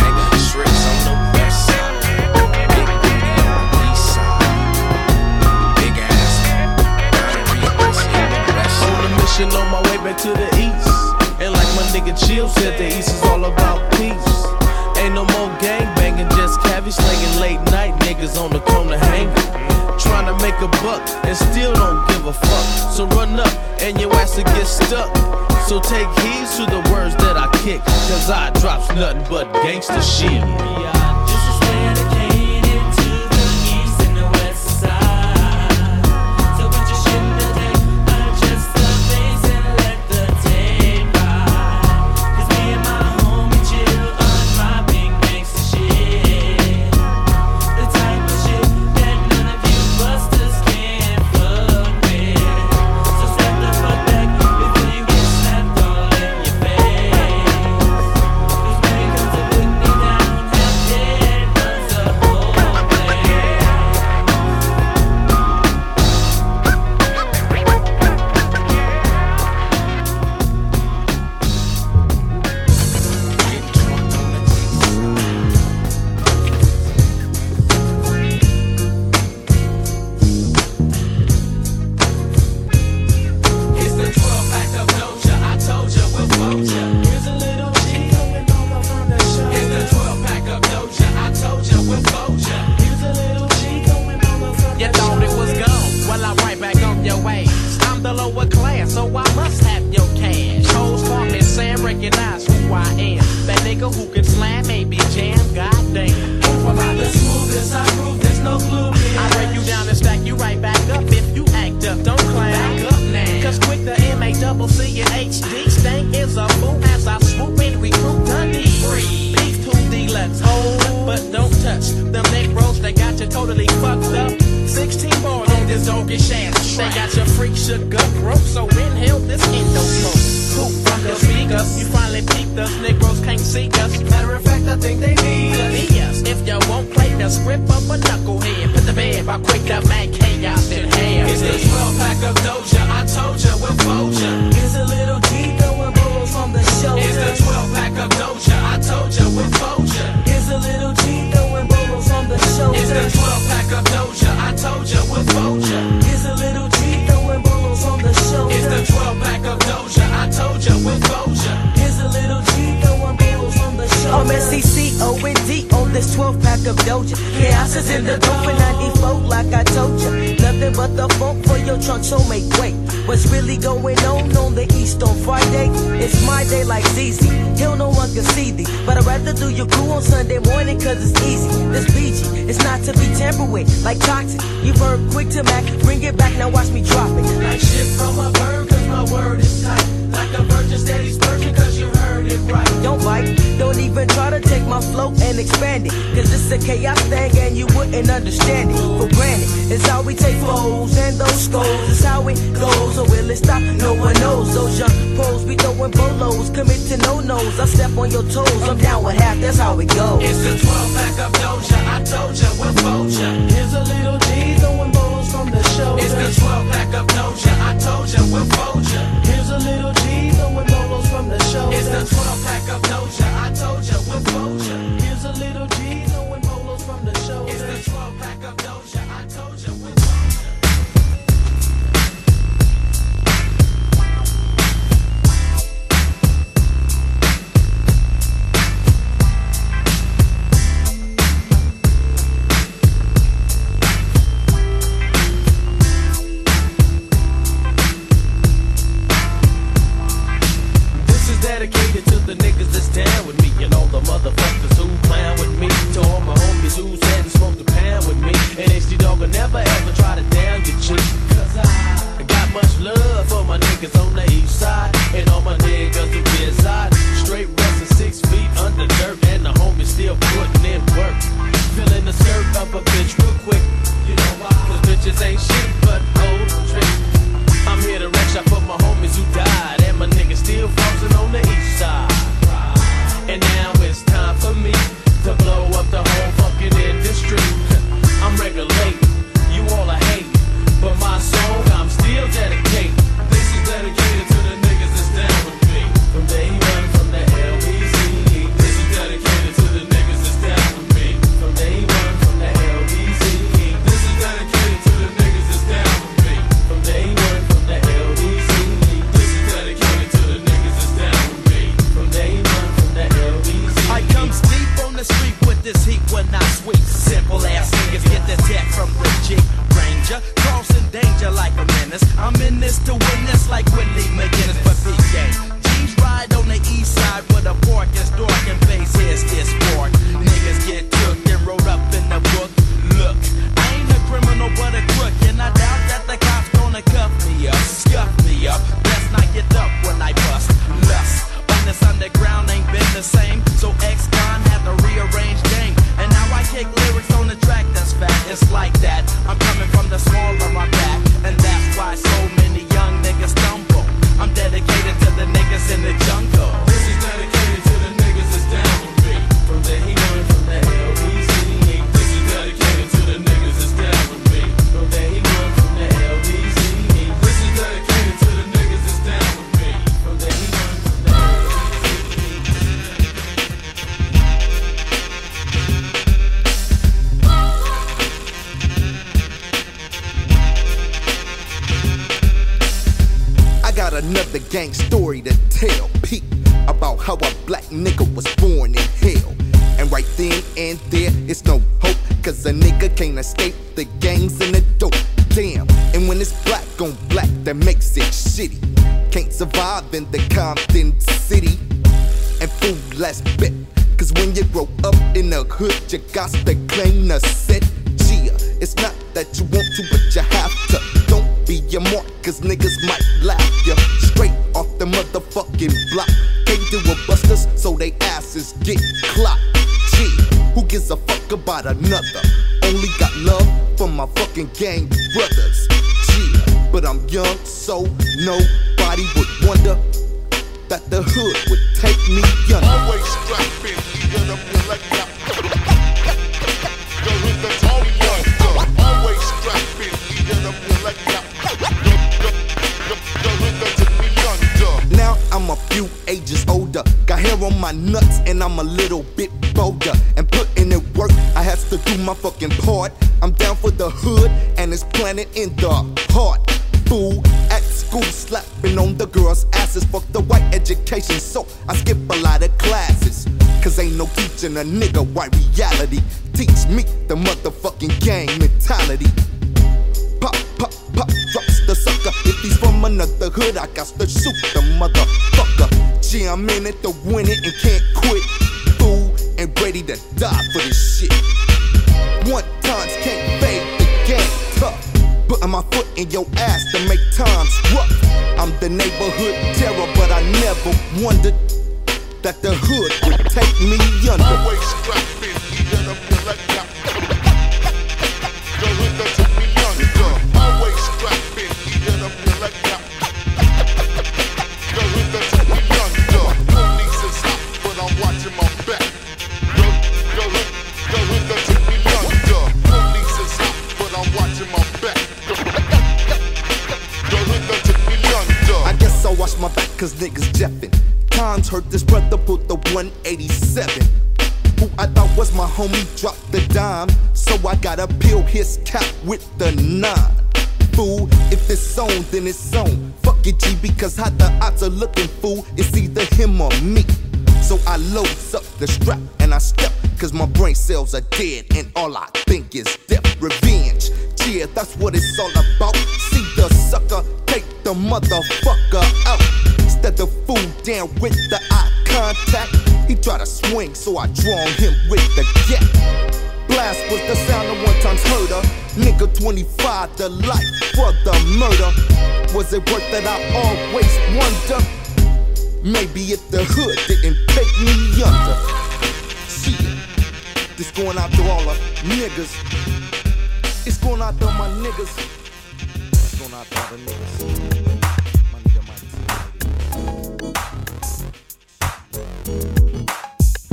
Gang of tricks on the west side. Big booty on the east side. Big ass. Diaries in the west side. On a mission on my way back to the east. And like my nigga Chill said, the east is all about peace. Ain't no more gangbanging, just cabbage slinging late night. Niggas on the corner hanging, trying to make a buck and still don't give a fuck. So run up and your ass will get stuck. So take heed to the words that I kick, cause I drops nothing but gangsta shit. Still putting in work. gang story to tell. Peep about how a black nigga was born in hell. And right then and there, it's no hope, cause a nigga can't escape the gangs and the dope. Damn, and when it's black on black, that makes it shitty. Can't survive in the Compton city. And food less bet, cause when you grow up in the hood, you got to claim the set. Gia, it's not that you want to, but you have to. Don't be a mark, cause niggas might laugh ya straight off the motherfucking block. Can't do with busters, so they asses get clocked. G, who gives a fuck about another? Only got love for my fucking gang brothers. G, but I'm young, so nobody would wonder that the hood would take me under. Always strapping, get up your leg now. The hood that's all under. Always strapping, get up your leg now. The hood that took me under. Now I'm a few ages older, got hair on my nuts and I'm a little bit bolder. And putting in work, I has to do my fucking part. I'm down for the hood and it's planted in the heart. Fool at school, slapping on the girls' asses. Fuck the white education, so I skip a lot of classes. Cause ain't no teaching a nigga white reality. Teach me the motherfucking gang mentality. Pop, pop, pop, drops the sucker. If he's from another hood, I got to shoot the motherfucker. Gee, I'm in it to win it and can't quit. Fool and ready to die for this shit. One times can't fade the game, tough. Putting my foot in your ass to make times rough. I'm the neighborhood terror, but I never wondered that the hood would take me under. Always strapping, get up your leg now. The hood that took me under. Always strapping, get up your leg now. The hood that took me under. Police is hot, but I'm watching my back. The, the, hood, the hood that took me under. Police is hot, but I'm watching my back. I watch my back cause niggas jeffin'. Times heard this brother put the one eighty-seven. Who I thought was my homie dropped the dime, so I gotta peel his cap with the nine. Fool, if it's on, then it's on. Fuck it, G, because how the odds are looking, fool. It's either him or me. So I loads up the strap and I step, cause my brain cells are dead and all I think is death. Revenge, yeah, that's what it's all about. See the sucker, take the motherfucker out. Instead of fool down with the eye contact, he try to swing, so I draw him with the gap. Blast was the sound of one time's murder. Nigga twenty-five, the life for the murder. Was it worth that I always wonder? Maybe if the hood didn't take me under. Shit, this going out to all the niggas. It's going out to my niggas. It's going out to all the niggas. My nigga, my nigga.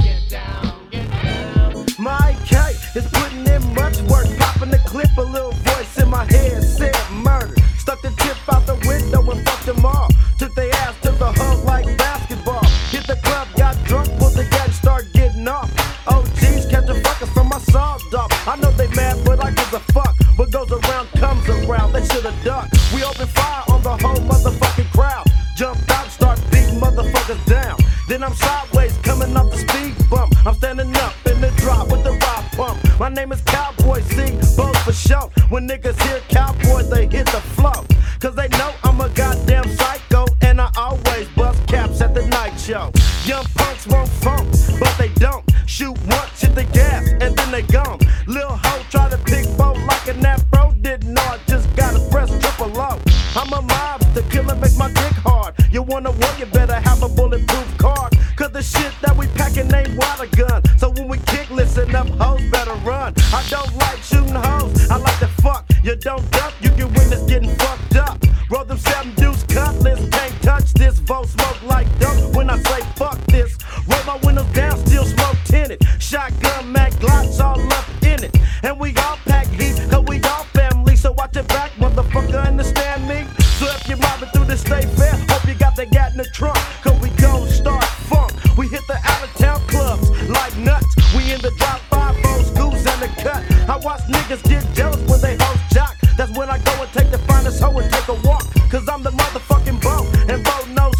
Get down, get down. My K is putting in much work. Popping the clip, a little voice in my head said murder. Stuck the tip out the window and fucked them all. Took they ass to the hood like basketball. Hit the club, got drunk, pulled the gat, start getting off. O Gs catch a fucker from my sawed off. I know they mad, but I give a fuck. What goes around comes around, they shoulda ducked. We open fire on the whole motherfucking crowd. Jump out, start beating motherfuckers down. Then I'm sideways, coming off the speed bump. I'm standing up in the drop with the ride pump. My name is Cowboy Z, both for show. When niggas hear Cowboy, they hit the flow. Cause they know I'm a goddamn psycho, and I always bust caps at the night show. Young punks won't funk, but they don't. Shoot once, hit the gas, and then they gone. Lil' hoe try to pick both like an afro. Didn't know I just gotta press triple low. I'm a mobster, killer make my dick hard. You wanna work, you better have a bulletproof card. Cause the shit that we packin' ain't water gun. So when we kick, listen up, hoes better run. I don't like shooting hoes, I like to fuck. You don't duck, you can witness getting fucked up. Roll them seven deuce cutlass, can't touch this. Vote smoke like dope when I say fuck this. Roll my windows down, still smoke tinted. Shotgun, Mac, Glocks all up in it. And we all pack heat, cause we all family. So watch your back, motherfucker, understand me? So if you're mobbing through this, stay fair. Hope you got that gat in the trunk, cause we gon' start funk. We hit the out-of-town clubs like nuts. We in the drop five, both scoops and the cut. I watch niggas get jealous when they host jock. That's when I go and take the finest hoe and take a walk. Cause I'm the motherfucking Bo, and Bo knows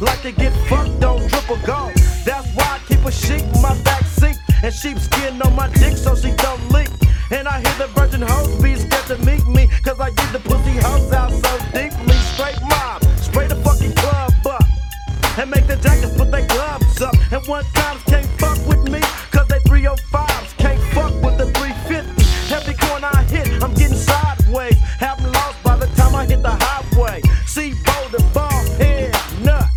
like they get fucked on drip or gone. That's why I keep a sheep in my back seat and sheepskin on my dick so she don't leak. And I hear the virgin hoes be scared to meet me, cause I get the pussy hoes out so deeply. Straight mob, spray the fucking club up and make the jackets put their gloves up. And one cops can't fuck with me, cause they three oh fives can't fuck with the three fifty. Every corner I hit, I'm getting sideways, having lost by the time I hit the highway. See Boulder, bald head, nut,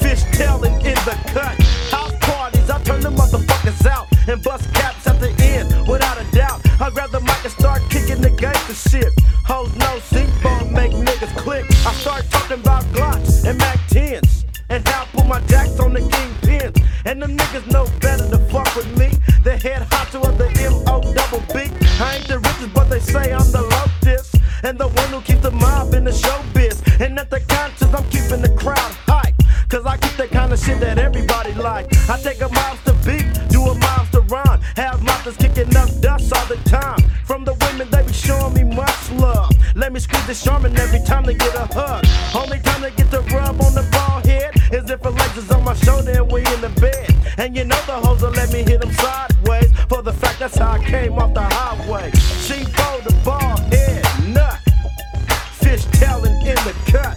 fish tailing in the cut. House parties, I turn the motherfuckers out and bust caps at the end, without a doubt. I grab the mic and start kicking the gangster shit. Hoes no C-bone, make niggas click. I start talking about Glocks and Mac tens. And now I put my jacks on the kingpins. And them niggas know better to fuck with me. The head honcho of the M O double B. I ain't the richest, but they say I'm the lowest, and the one who keeps the mob in the showbiz. And at the conscience, I'm keeping the crowd hype, cause I keep that kind of shit that everybody like. I take a mob to beat, do a mob to rhyme. Have mobsters kicking up dust all the time. From the women, they be showing me much love. Let me squeeze the Charmin every time they get a hug. Only time they get the rub on the bald head is if a lace is on my shoulder and we in the bed. And you know the hoes will let me hit them sideways, for the fact that's how I came off the highway. She bowed the bald head, nut, fish tailing in the cut.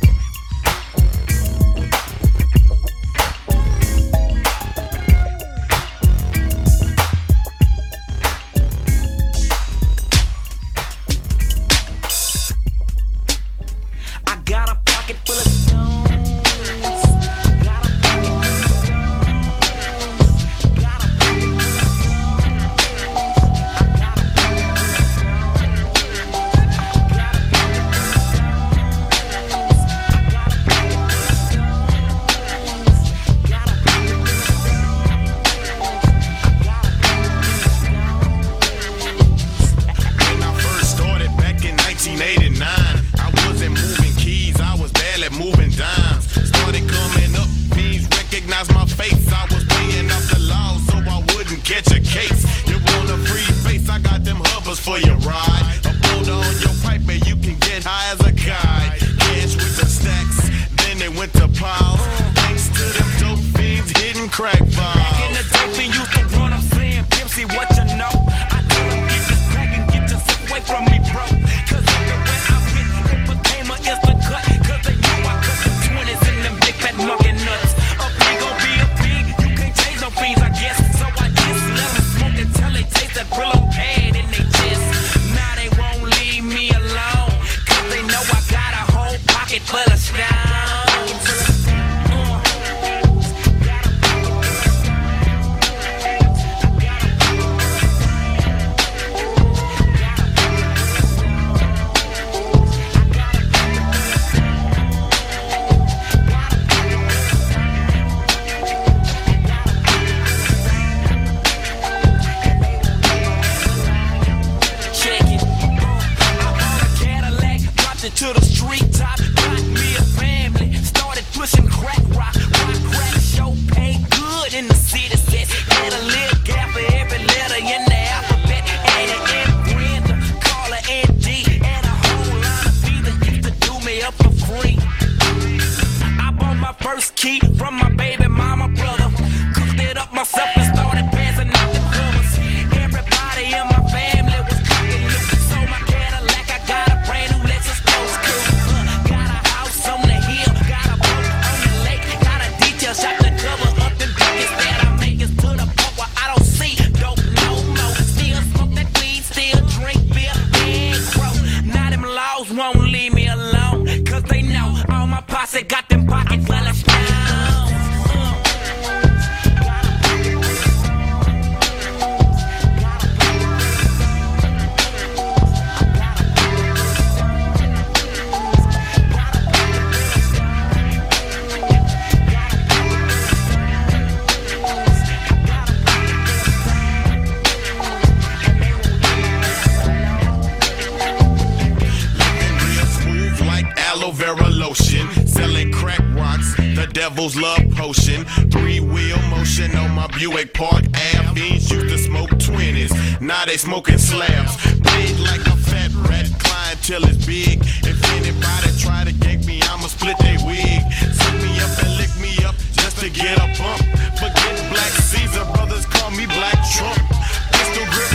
I'ma split they wig. Took me up and lick me up just to get a bump. Forget Black Caesar, brothers call me Black Trump. Pistol grip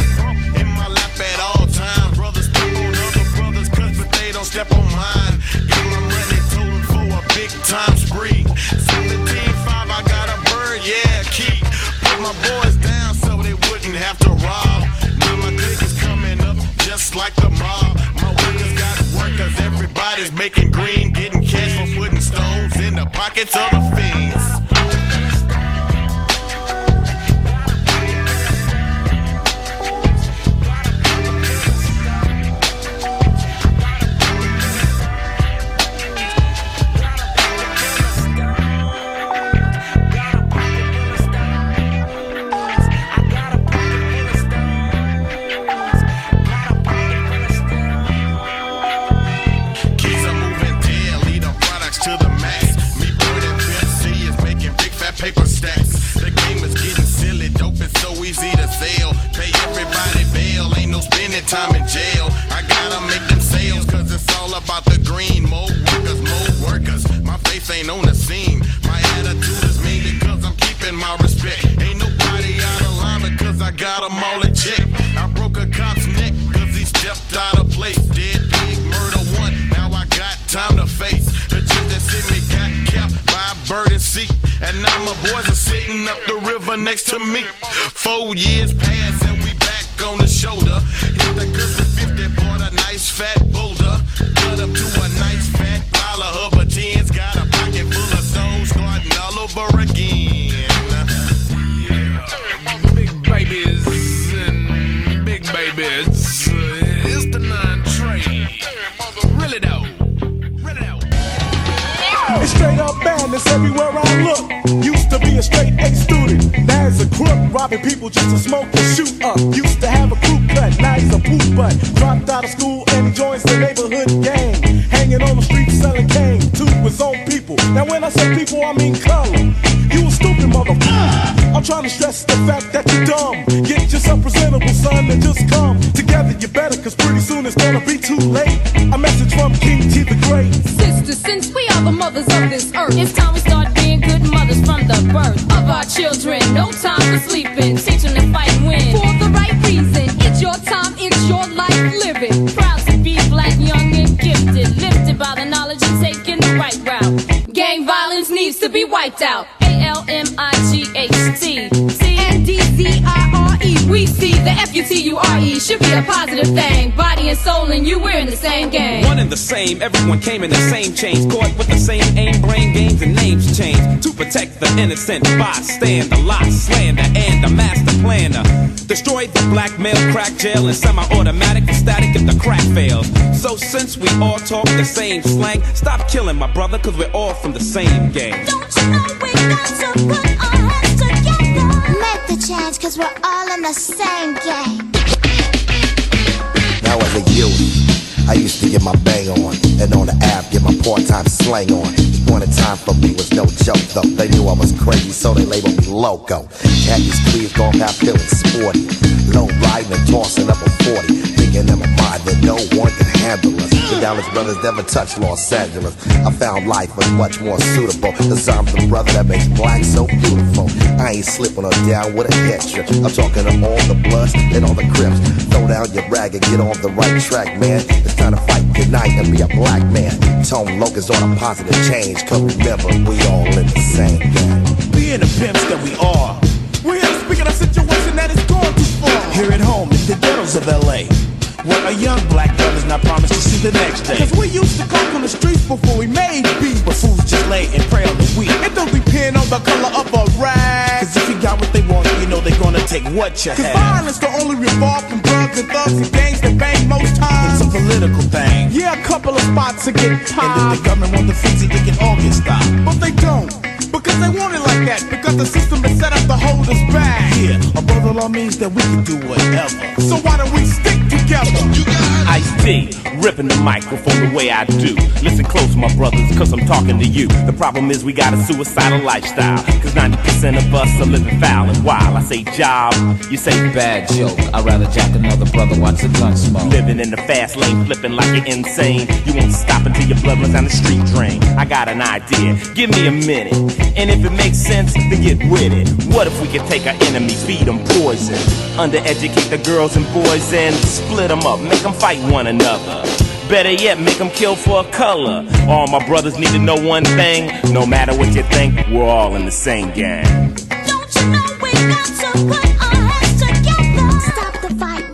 in my lap at all times. Brothers throw on other brothers, cause but they don't step on mine. Get my money, told for a big time spree. seventeen five, I got a bird, yeah, key. Put my boys down so they wouldn't have to rob. Now my clique is coming up just like the mob. My workers got work cause everybody's making green. Getting cash for putting stones in the pockets of the fiends. Time in jail, I gotta make them sales, cause it's all about the green. More workers, more workers, my face ain't on the scene. My attitude is mean because I'm keeping my respect. Ain't nobody out of line because I got them all in check. I broke a cop's neck cause he stepped out of place. Dead big murder one, now I got time to face. The chick that sent me got kept by a bird and seat. And now my boys are sitting up the river next to me. Four years passed and we back on the shoulder. The girls with fifty bought a nice fat boulder. Cut up to a nice fat dollar. Hubba tens got a pocket full of stones, starting all over again. Yeah. Big babies and big babies. It's the nine train. Really though. Really though. It's straight up madness everywhere I look. Used to be a straight A student. Now it's a crook. Robbing people just to smoke and shoot up. Used to have a crew. Now he's a poop butt. Dropped out of school and joins the neighborhood gang. Hanging on the street selling cane to his own people. Now when I say people, I mean color. You a stupid motherfucker. I'm trying to stress the fact that you're dumb. Get yourself presentable, son, and just come together. You better, cause pretty soon it's gonna be too late. A message from King T the Great. Sisters, since we are the mothers of this earth, it's time we start being good mothers from the birth of our children. No time for sleeping. Teach them to fight and win for the right reason. It's your time, it's your life, live it. Proud to be black, young and gifted. Lifted by the knowledge and taking the right route. Gang violence needs to be wiped out. A L M I G H T C N D Z I R E. We see the F U T U R E should be a positive thing. Body and soul and you, we're in the same game. One and the same, everyone came in the same chains. Caught with the same aim, brain games and names changed. To protect the innocent bystander, lie, slander, and the master planner. Destroyed the black male, crack jail, and semi-automatic and static if the crack fails. So since we all talk the same slang, stop killing my brother, cause we're all from the same gang. Don't you know we got to put our heads together? Make the change, cause we're all in the same gang. Now as a youth, I used to get my bang on, and on the app get my part-time slang on. Wanted time for me was no joke, though. They knew I was crazy, so they labeled me loco. Khakis cleaved off, I feeling sporty. Low riding and tossing up a forty. Thinking in my mind that no one can handle us. The Dallas brothers never touched Los Angeles. I found life was much more suitable. Cause I'm the brother that makes black so beautiful. I ain't slipping or down with a head trip. I'm talking to all the bloods and all the crips. Throw down your rag and get on the right track, man. It's time to fight good night and be a black man. Tone Locus on a positive change. Cause remember, we all in the same game. Being the pimps that we are, we're here speaking of a situation that is going too far. Here at home, in the ghettos of L A, where a young black girl is not promised to see the next day. Cause we used to coke on the streets before we made beats. But fools just lay and pray on the weak. It don't depend on the color of a rag. Cause if you got what they want, you know they're gonna take what you have. Cause violence can only revolve from drugs and thugs and gangs that bang most times. It's a political thing. Yeah, a couple of spots to get tied. And then the government wants the fix it, they can all get stopped. But they don't. cause they want it like that, because the system is set up to hold us back. Yeah, a brother-in-law means that we can do whatever, so why don't we stick together? Ice-T, ripping the microphone the way I do. Listen close, my brothers, cause I'm talking to you. The problem is we got a suicidal lifestyle, cause ninety percent of us are living foul and wild. I say job, you say bad joke. I'd rather jack another brother, watch the gun smoke. Living in the fast lane, flipping like you're insane. You won't stop until your blood runs down the street drain. I got an idea, give me a minute, and if it makes sense, then get with it. What if we could take our enemies, feed them poison, undereducate the girls and boys, and split them up, make them fight one another? Better yet, make them kill for a color. All my brothers need to know one thing, no matter what you think, we're all in the same gang. Don't you know we got to put our heads together? Stop the fight,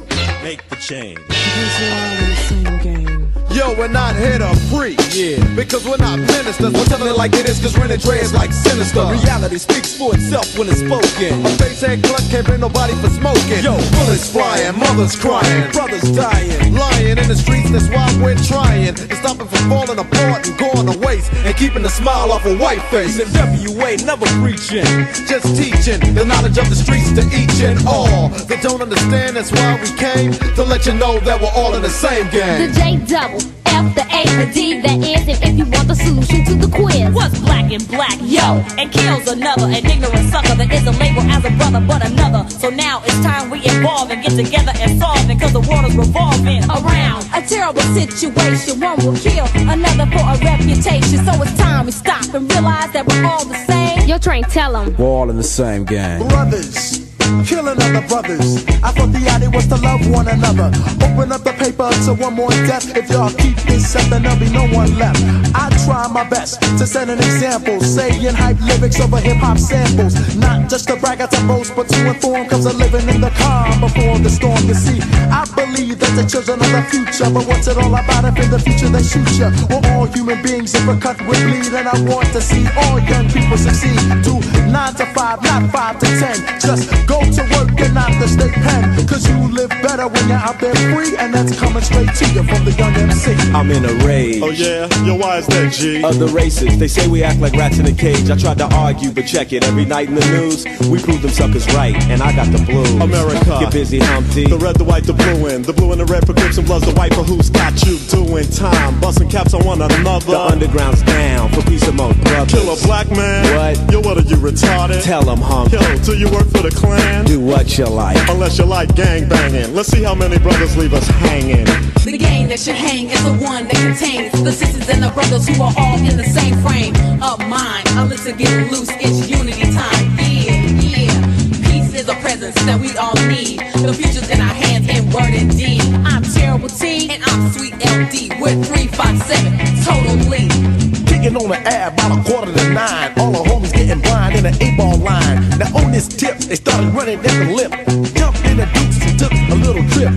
make the change, because we're all in the same gang. Yo, we're not here to preach, yeah, because we're not ministers. We're telling it like it is, cause Ren and Dre is like sinister. Reality speaks for itself when it's spoken. A facehead clutch can't bring nobody for smoking. Yo, bullets flying, mothers crying, brothers dying, lying in the streets. That's why we're trying to stop it from falling apart and going to waste, and keeping the smile off a white face. And W A never preaching, just teaching the knowledge of the streets to each and all that don't understand. That's why we came to let you know that we're all in the same game. The J-Double, F, the A, the D, that is, and if you want the solution to the quiz, what's black and black, yo, and kills another, an ignorant sucker that isn't labeled as a brother but another. So now it's time we evolve and get together and solve it, cause the world is revolving around a terrible situation. One will kill another for a reputation, so it's time we stop and realize that we're all the same. Yo, Train, tell them. We're all in the same gang. Brothers killing other brothers. I thought the idea was to love one another. Open up the paper to one more death. If y'all keep this up, then there'll be no one left. I try my best to set an example, saying hype lyrics over hip-hop samples, not just to brag out the boast, but to inform, cause I'm living in the calm before the storm. You see, I believe that the children are the future, but what's it all about if in the future they shoot ya? We're all human beings, if we're cut, we bleed, and I want to see all young people succeed. Do nine to five, not five to ten. Just go to work and not the state pen, cause you live better when you're out there free, and that's coming straight to you from the young M C. I'm in a rage. Oh yeah? Yo, why is that, G? Other races, they say we act like rats in a cage. I tried to argue, but check it, every night in the news we prove them suckers right, and I got the blues. America, get busy, Humpty. The red, the white, the blue, and the blue and the red for grips and bloods, the white for who's got you doing time, busting caps on one another. The underground's down for peace among brothers. Kill a black man? What? Yo, what are you, retarded? Tell them, Humpty. Yo, till you work for the Klan? Do what you like, unless you like gang banging. Let's see how many brothers leave us hanging. The gang that should hang is the one that contains the sisters and the brothers who are all in the same frame of mind. Unless it gets loose, it's unity time. Yeah, yeah. Peace is a presence that we all need. The future's in our hands in word and deed. I'm Terrible T and I'm Sweet L D. We're three five seven, totally. Kicking on the ad by a quarter to nine. All the homies getting blind in an eight ball line. Now on this tip, they started running down the lip. Jumped in the dukes and took a little trip.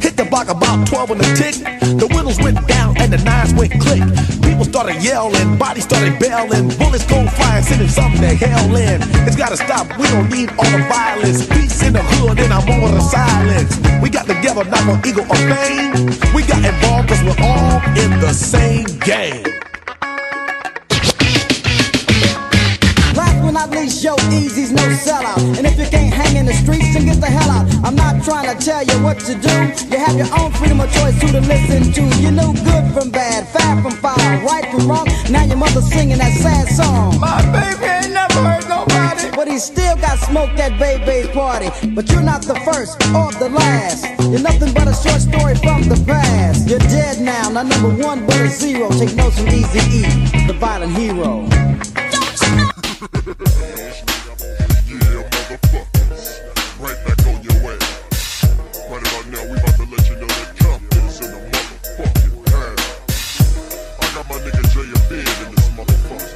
Hit the block about twelve on the tick. The whittles went down and the nines went click. People started yelling, bodies started bailing. Bullets go flying, sending something to hell in. It's gotta stop, we don't need all the violence. Peace in the hood and I'm on the silence. We got together, not on ego or fame. We got involved cause we're all in the same game. Not least, yo, Easy's no sellout. And if you can't hang in the streets, then get the hell out. I'm not trying to tell you what to do. You have your own freedom of choice who to listen to. You knew good from bad, fat from foul, right from wrong. Now your mother's singing that sad song. My baby ain't never hurt nobody, but he still got smoked at baby's party. But you're not the first or the last. You're nothing but a short story from the past. You're dead now, not number one but a zero. Take notes from Eazy E, the violent hero. Yeah, motherfuckers, right back on your ass. Right about now, we about to let you know that Compton's in the motherfucking town. I got my nigga Jay and Ben in this motherfucker,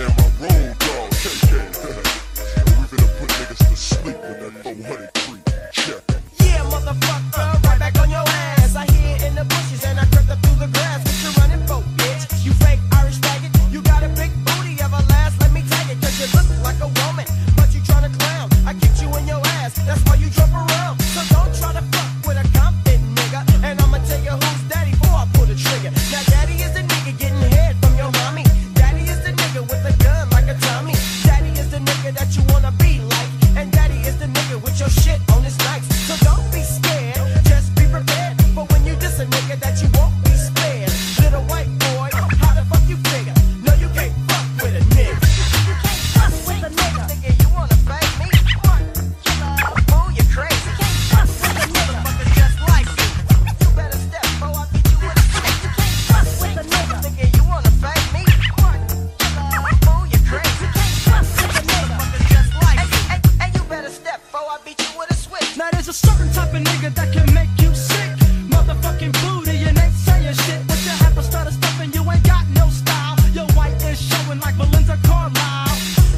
and my road dog K K. And we finna put niggas to sleep with that four hundred creep. Check. Yeah, motherfucker, right back on your ass. I hid in the bushes and I crept up through the grass. What you running for, bitch? You fake Irish faggot. You got a big booty, everlasting. Cause you look like a woman, but you tryna clown. I kicked you in your ass. nigga that can make you sick. Motherfucking booty and ain't saying shit. With your half a stutter stuffing, you ain't got no style. Your white is showing like Melinda Carlisle.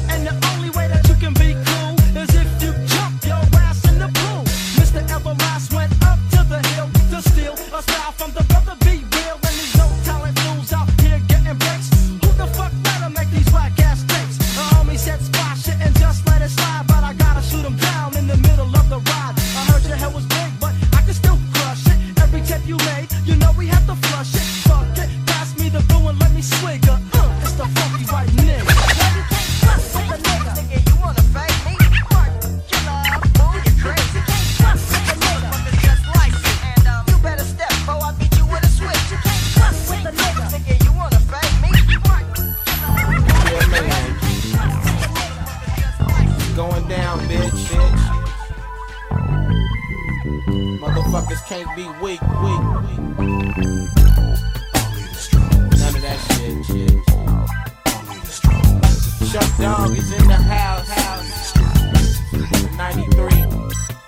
And the only way that you can be cool is if you jump your ass in the blue. Mister Everrise went up to the hill to steal a style from the brother B. Real. And these no talent fools out here getting breaks. Who the fuck let them make these whack ass tapes? The homie said spot shit and just let it slide. But I gotta shoot them down in the middle of the ride. I heard your hell was big, but I can still crush it. Every tip you made, you know we have to flush it. Fuck it, pass me the brew and let me swigger. Uh, it's the funky white nigga. Going down, bitch, bitch. Motherfuckers can't be weak, weak, weak. None of that shit, shit. Chuck Dog is in the house, house. ninety-three,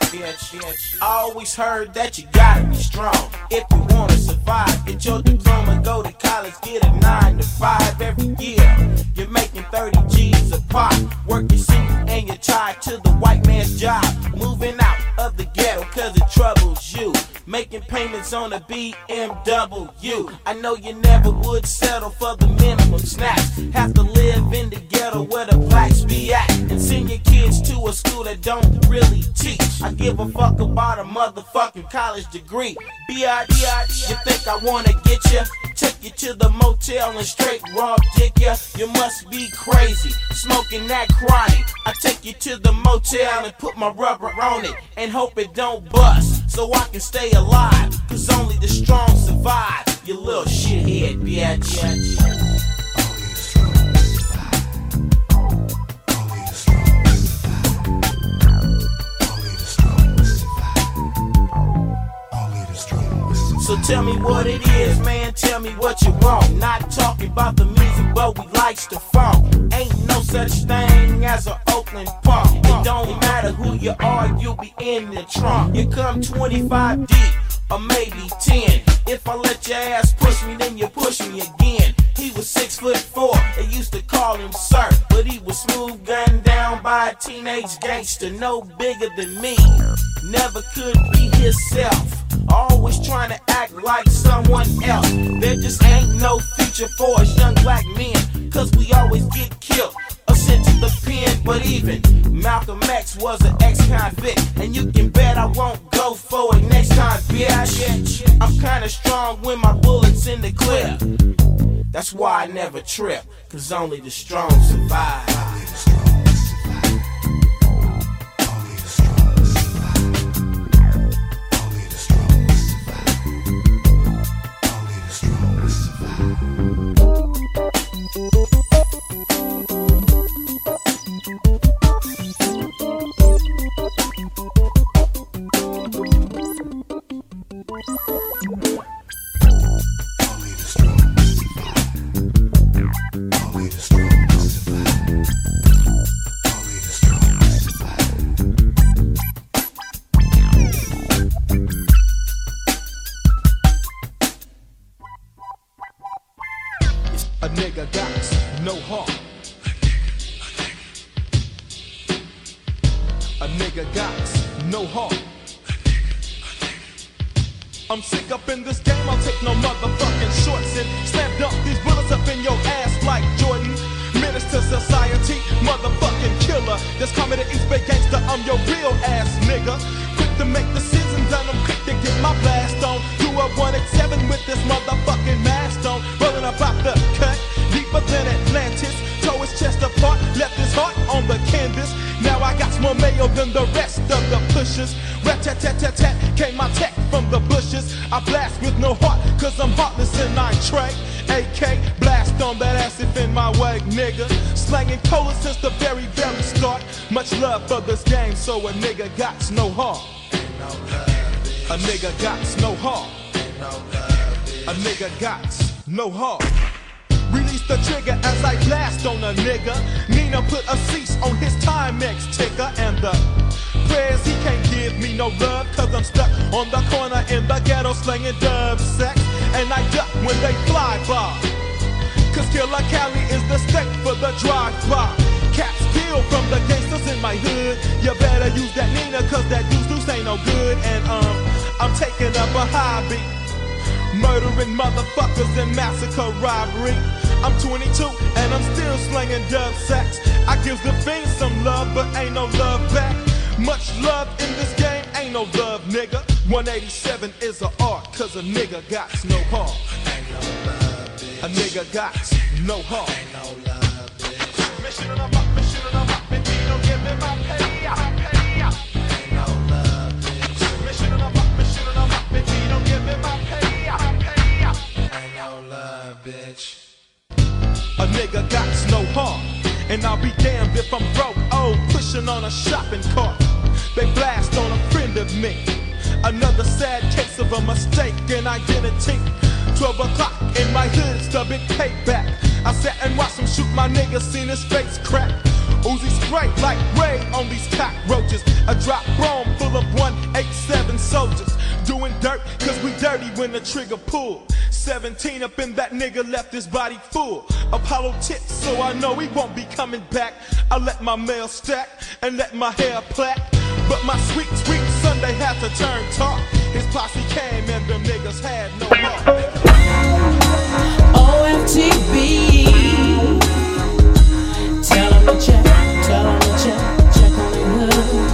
bitch, bitch. I always heard that you gotta be strong if you wanna survive. Get your diploma, go to college, get a nine to five every year. You're making thirty G's a pop, working single. And you're tied to the white man's job, moving out of the ghetto cause it troubles you, making payments on a B M W. I know you never would settle for the minimum snacks. Have to live in the ghetto where the blacks be at, and send your kids to a school that don't really teach. I give a fuck about a motherfucking college degree. B I D I, you think I wanna get ya? Took you to the motel and straight robbed dick ya. You must be crazy, smoking that chronic. I take you to the motel and put my rubber on it and hope it don't bust so I can stay alive. Cause only the strong survive, you little shithead bitch. Only the strong survive. Only the strong survive. Only the strong survive. Only the strong survive. So tell me what it is, man, tell me what you want. Not talking about the music, but we likes to funk. Ain't no such thing as an Oakland punk. It don't matter who you are, you'll be in the trunk. You come twenty-five deep, or maybe ten. If I let your ass push me, then you push me again. He was six foot four, they used to call him Sir, but he was smooth gunned down by a teenage gangster, no bigger than me. Never could be himself, always trying to act like someone else. There just ain't no future for us young black men, cause we always get killed or sent to the pen. But even Malcolm X was an ex-convict, and you can bet I won't go for it next time, bitch. I'm kinda strong when my bullets in the clip. That's why I never trip, cause only the strong survive. A nigga that's no heart. A nigga that's no heart. I'm sick up in this game, I'll take no motherfucking shorts and slam dunk these bullets up in your ass like Jordan. Menace to society, motherfucking killer. Just call me the East Bay gangster, I'm your real ass nigga. Quick to make decisions and I'm quick to get my blast on. Do a one eighty-seven with this motherfucking mask on. Rolling up out the cut, deeper than Atlantis. Toe his chest apart, left his heart on the canvas. Now I got more mayo than the rest of the pushers. Rat-tat-tat-tat-tat, came my tech from the bushes. I blast with no heart, cause I'm heartless and I track. A K, blast on that ass if in my way, nigga. Slanging cola since the very, very start. Much love for this game, so a nigga got no heart. A nigga got no heart. A nigga got no heart. Release the trigger as I blast on a nigga. Nina put a cease on his Timex ticker, and the prayers he can't give me no no love, cause I'm stuck on the corner in the ghetto slinging dub sex. And I duck when they fly by, cause Killer Cali is the stick for the drive-by. Cats steal from the gangsters in my hood. You better use that Nina, cause that used loose ain't no good. And um, I'm taking up a hobby, murdering motherfuckers and massacre robbery. I'm twenty-two and I'm still slinging dub sacks. I give the fiends some love, but ain't no love back. Much love in this game, ain't no love, nigga. one eighty-seven is a art, cause a nigga got no heart. Ain't no love, bitch. A nigga got no heart. Ain't no love, bitch. Mission on my, mission on my, bitch, you don't give me my pay, I pay, I. Ain't no love, bitch. Mission on my, mission on my, bitch, you don't give me my pay, I pay, I. Ain't no love, bitch. A nigga got no heart, and I'll be damned if I'm broke, oh, pushing on a shopping cart. They blast on a friend of me, another sad case of a mistake in identity. twelve o'clock in my hood's the big payback. I sat and watched him shoot my nigga, seen his face crack. Uzi spray like Ray on these cockroaches. A drop bomb full of one eighty-seven soldiers doing dirt, cause we dirty when the trigger pulled. seventeen up in that nigga, left his body full. Apollo tips, so I know he won't be coming back. I let my mail stack and let my hair plack, but my sweet, sweet Sunday had to turn talk. His posse came and them niggas had no law. O M T B, tell him to check, tell him to check, check on the hood.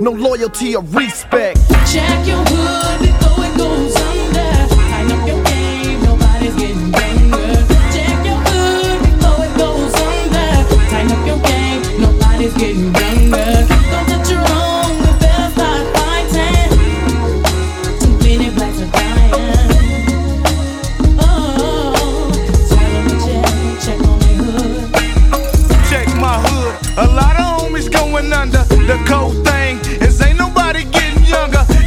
No loyalty or respect. Check your hood before it goes under. Tighten up your game, nobody's getting younger. Check your hood before it goes under. Tighten up your game, nobody's getting younger. Don't touch your own, we better start fighting. Too many blacks are dying. Oh, tell them to check, check on my hood. Check my hood, a lot of homies going under. The cold thing,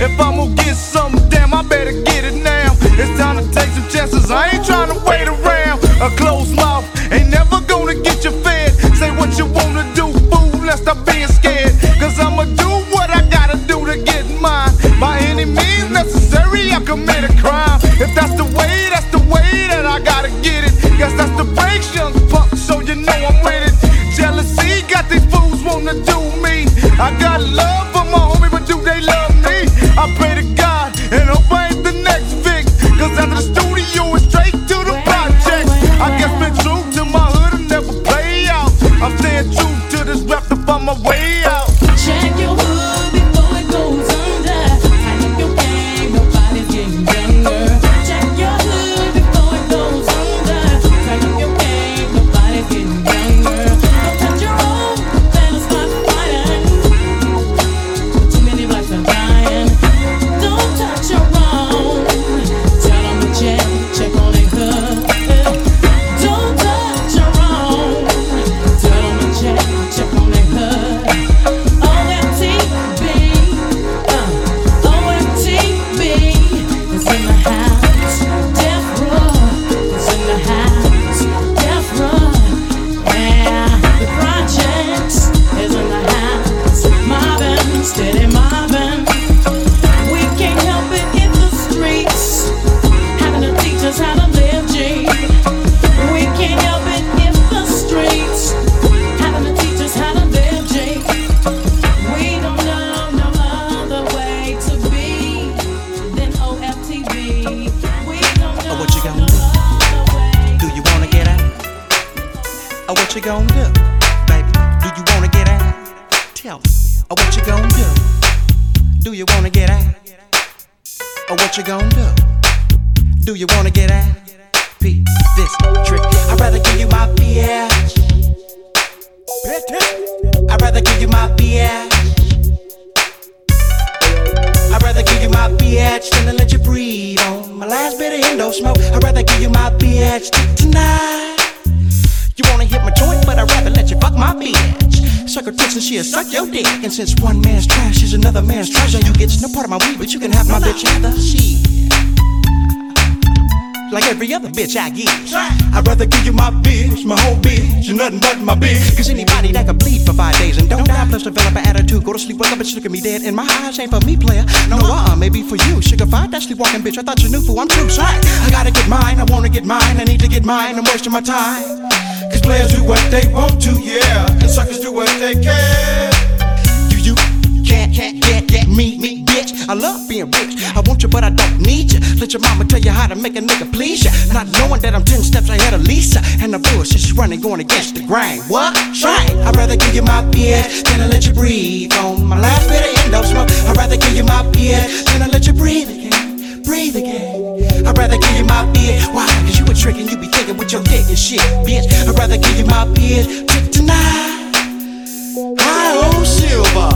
if I'm gonna get something, damn, I better get it now. It's time to take some chances, I ain't tryna wait around. A closed mouth ain't never gonna get you fed. Say what you wanna do, fool, let's stop being scared. Cause I'ma do what I gotta do to get mine. By any means necessary, I commit a crime. If that's the way, that's the way that I gotta get it. Guess that's the brakes, young punk, so you know I'm with it. Jealousy got these fools wanna do me. I got love for my homie, but do they love me? I pray to God and hope on my way out. Check your hood before it goes under. I think your game, nobody's getting younger. Check your hood before it goes under. I think your game, nobody's getting younger. Don't touch your own, that'll stop fighting. Too many blacks are dying. Don't touch your own. Tell them to check, check on their hood. Don't touch your own. Tell them to check, check on their hood. Steady mobbing, we can't help it in the streets. Having to teach us how to live, G. We can't help it in the streets. Having to teach us how to live, G. We don't know no other way to be than O F T B. We don't know oh, what you gonna no do? Other way. Do you wanna get out? Oh, what you gonna do, baby? Do you wanna get out? Tell me. Oh, what you gonna do? Do you wanna get out? Oh, what you gonna do? Do you wanna get out? Peep this trick. I'd rather give you my bitch. I'd rather give you my bitch. I'd rather give you my bitch than to let you breathe on my last bit of endo smoke. I'd rather give you my bitch tonight. You wanna hit my joint, but I'd rather let you fuck my bitch. Suck her tits and she'll suck your dick. And since one man's trash is another man's treasure, you get no part of my weed, but you can have my bitch either. Shit, like every other bitch I get. I'd rather give you my bitch, my whole bitch, and nothing but my bitch. Cause anybody that can bleed for five days and don't die, plus develop an attitude, go to sleep, wake up and she look at me dead. And my eyes ain't for me, player. No, uh-uh, maybe for you. Sugar five, that sleepwalking bitch, I thought you knew, fool, I'm too sorry. I gotta get mine, I wanna get mine, I need to get mine, I'm wasting my time. Cause players do what they want to, yeah, and suckers do what they can. You, you can't, can't, can't get me, me, bitch. I love being rich, I want you but I don't need you. Let your mama tell you how to make a nigga please ya. Not knowing that I'm ten steps ahead of Lisa. And the bullshit she's running going against the grain. What? Right. I'd rather give you my bitch than I let you breathe on my last bit of endo smoke. I'd rather give you my bitch than I let you breathe again, breathe again. I'd rather give you my bitch, why? Cause you a trick and you be thinking with your dick and shit, bitch. I'd rather give you my bitch tonight. High on silver.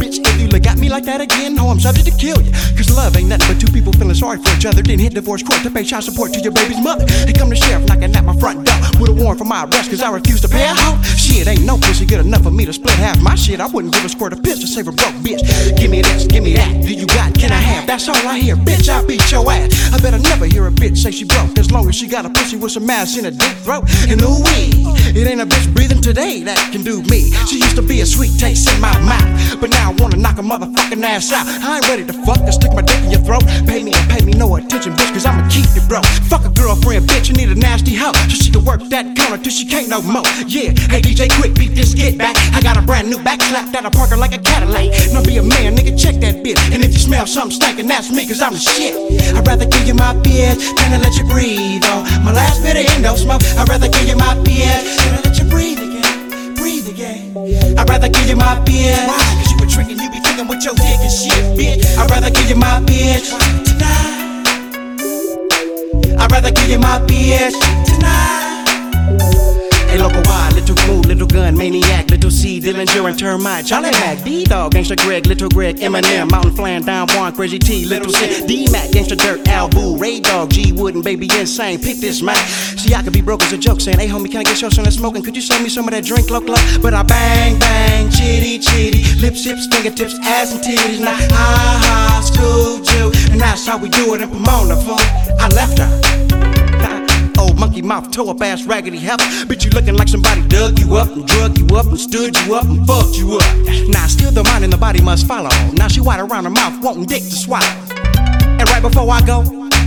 Bitch, if you look at me like that again, no, I'm subject to kill you. Cause love ain't nothing but two people feeling sorry for each other, then hit divorce court to pay child support to your baby's mother. Here come the sheriff knocking at my front door with a warrant for my arrest cause I refuse to pay a hoe. Shit, ain't no pussy good enough for me to split half my shit. I wouldn't give a squirt of piss to save a broke bitch. Give me this, give me that, do you got, can I have? That's all I hear, bitch, I beat your ass. I better never hear a bitch say she broke, as long as she got a pussy with some ass in a deep throat. And ooh wee, it ain't a bitch breathing today that can do me. She used to be a sweet taste in my mouth, but now I wanna knock a motherfucking ass out. I ain't ready to fuck and stick my dick in your throat. Pay me and pay me no attention, bitch, cause I'ma keep it bro. Fuck a girlfriend, bitch, you need a nasty hoe, so she can work that corner till she can't no more. Yeah, hey D J, quick beat this, get back. I got a brand new back, slap that I park her like a Cadillac. Now be a man, nigga, check that bitch. And if you smell something stinking, that's me, cause I'm the shit. I'd rather give you my bitch than to let you breathe on my last bit of endo smoke. I'd rather give you my bitch than to let you breathe again, breathe again. I'd rather give you my bitch. Tricking, you be kicking with your dick and shit, bitch. I'd rather give you my bitch tonight. I'd rather give you my bitch tonight. Hey, local wild, little glue, little gun, maniac, little C, Dillinger and Termite, Charlie Mack, D-Dog, Gangsta Greg, Little Greg, Eminem, Mountain Flying, Don Juan, Crazy T, Little C, D-Mac, Gangsta Dirt, Al Boo, Ray Dog, G Wood and Baby Insane, pick this mic. See, I could be broke as a joke, saying, hey homie, can I get your son that's smoking? Could you sell me some of that drink, local? But I bang, bang, chitty, chitty, lip, sips, fingertips, ass and titties, now ha, ha, school, Jew, and that's how we do it in Pomona, fool. I left her. Old monkey mouth, toe up ass, raggedy help. Bitch, you looking like somebody dug you up and drug you up and stood you up and fucked you up. Now, still the mind and the body must follow. Now she wide around her mouth, wanting dick to swallow. And right before I go,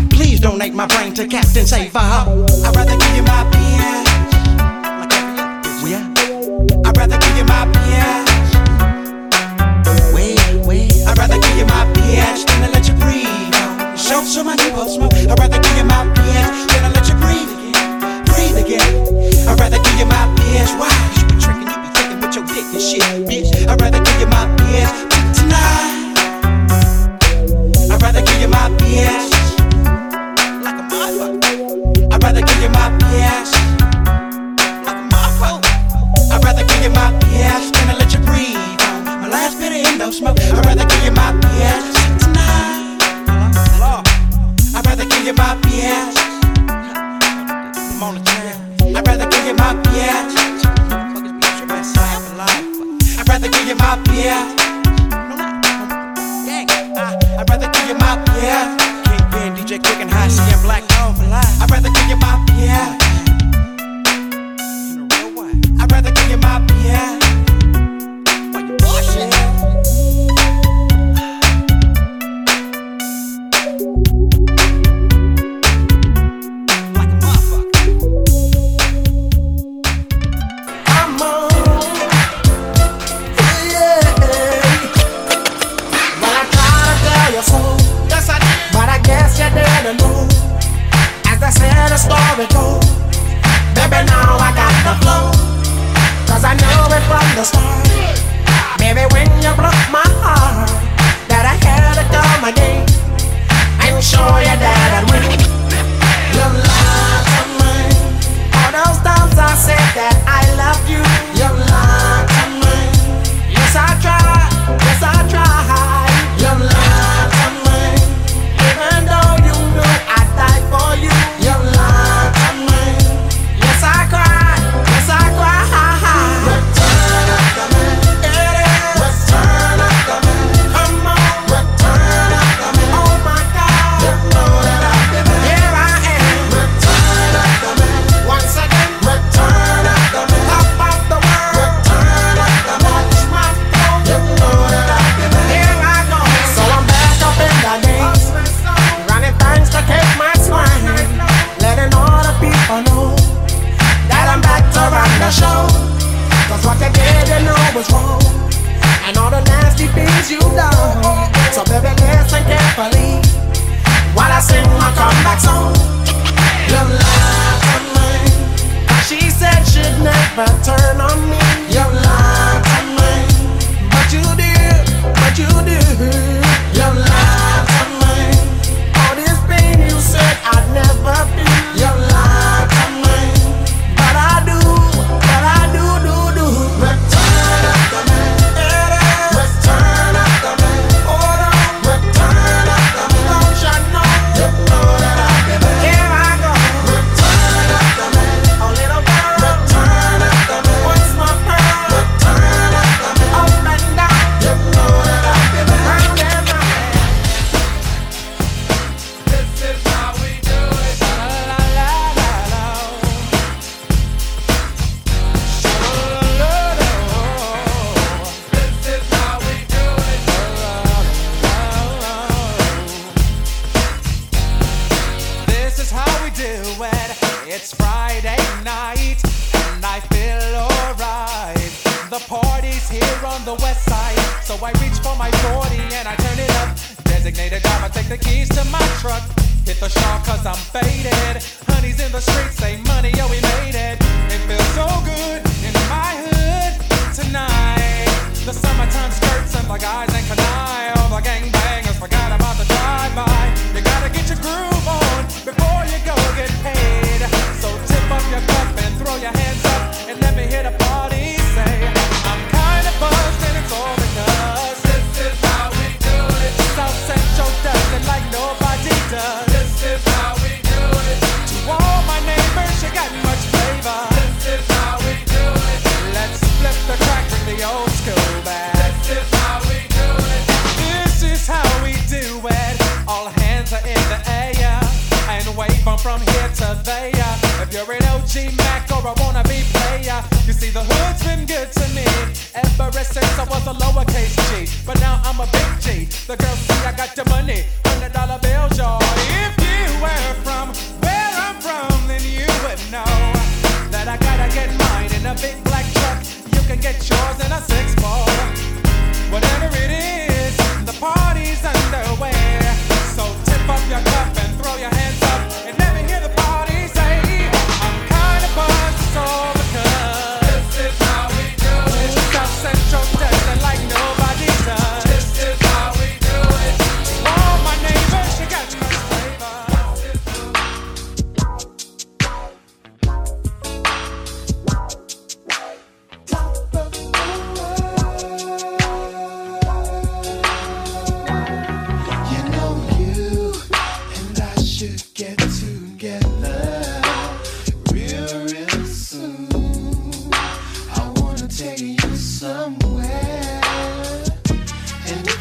please donate my brain to Captain Save a Ho. I'd rather give you my bitch. Yeah. I'd rather give you my bitch. Wait, wait. I'd rather give you my bitch than to let you breathe. Show so much people smoke. I'd rather give you my bitch than to let you breathe again, breathe again. I'd rather give you my bitch. Why? You be tricking, you be thinking with your dick and shit, bitch. smoke. I'd rather give you my bitch tonight. I'd rather give you my bitch. I'm on the trail. I'd rather give you my bitch. I'd rather give you my bitch. I'd rather give you my bitch. King Ben, D J Quick and High, C M Black Dog for life. I'd rather give you my bitch. I'd rather give you my bitch. All my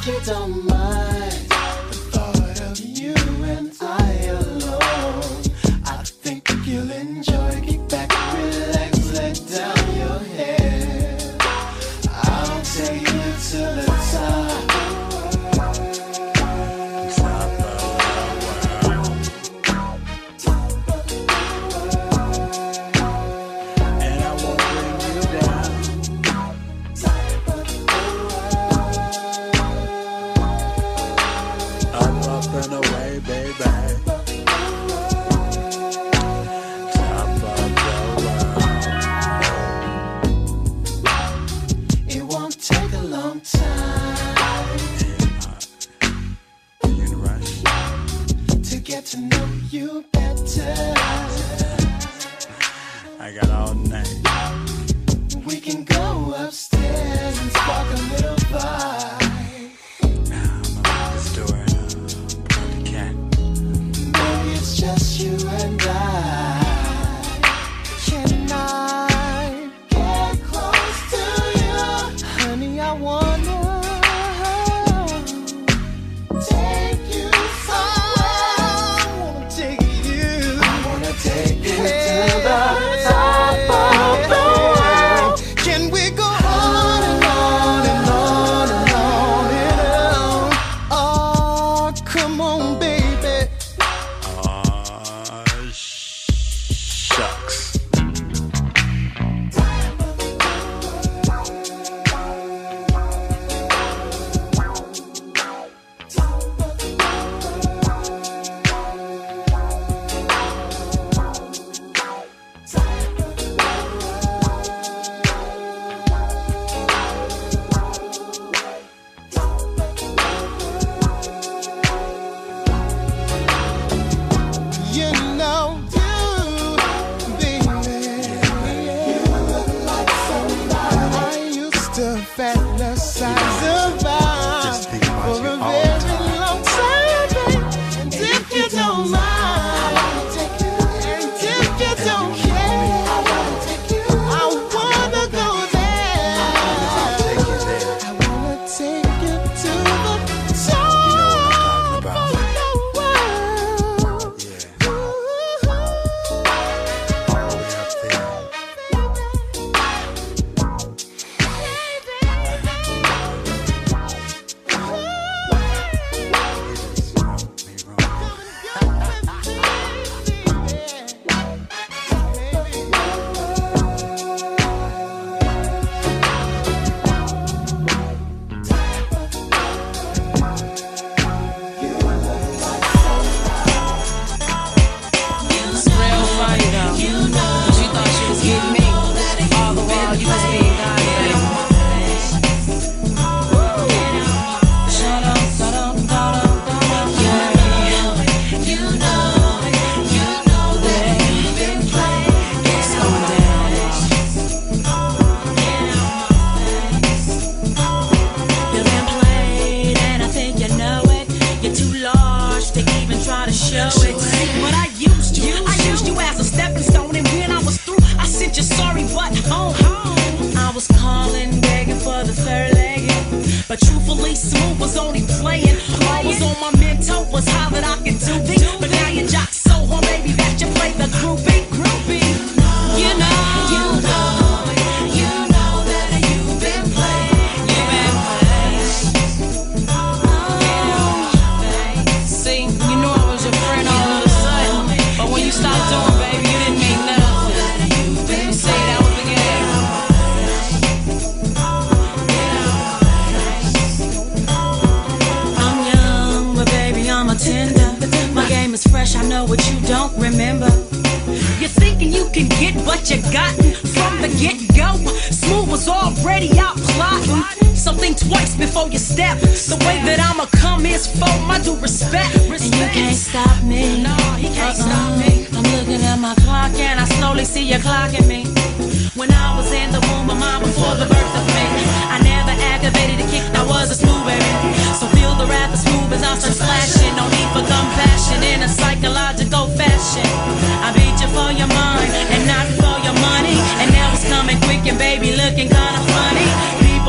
you don't mind the thought of you and I alone. I think you'll enjoy. Kick back, relax, let down your head. I'll take you to the top. To know you better, I got all night. We can go upstairs and spark a little fire. Now I'm about to do it. I'm the cat. Maybe it's just you and I. Can I get close to you, honey? I wanna take you. People,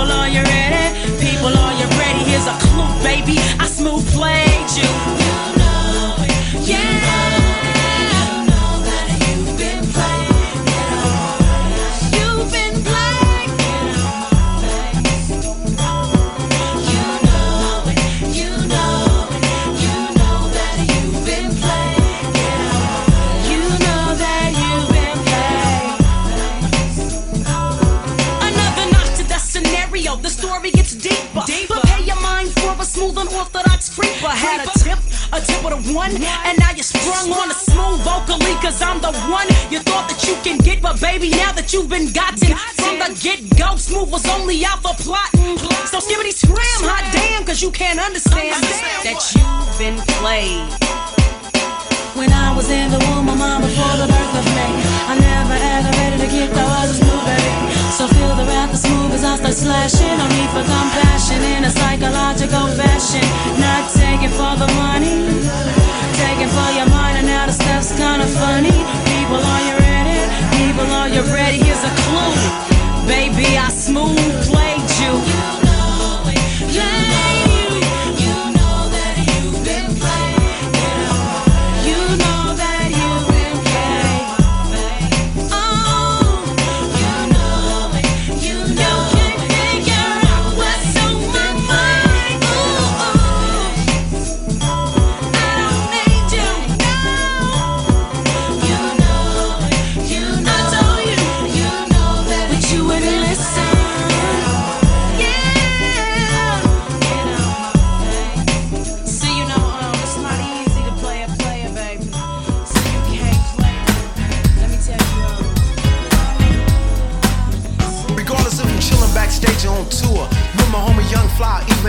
are you ready? People, are you ready? Here's a clue. had a tip, a tip of the one, and now you sprung on the smooth vocally, cause I'm the one you thought that you can get, but baby, now that you've been gotten from the get-go, smooth was only out for plotting. So skibbity scram, hot damn, cause you can't understand that you've been played. When I was in the womb, my mom before the birth of me, I never ever ready to get, though I was a smooth baby. So feel the wrath as smooth as I start slashing. No need for compassion in a psychological fashion. Not taking for the money, taking for your mind, and now the stuff's kinda funny. People, are you ready? People, are you ready? Here's a clue. Baby, I smooth played you. You know it. Played.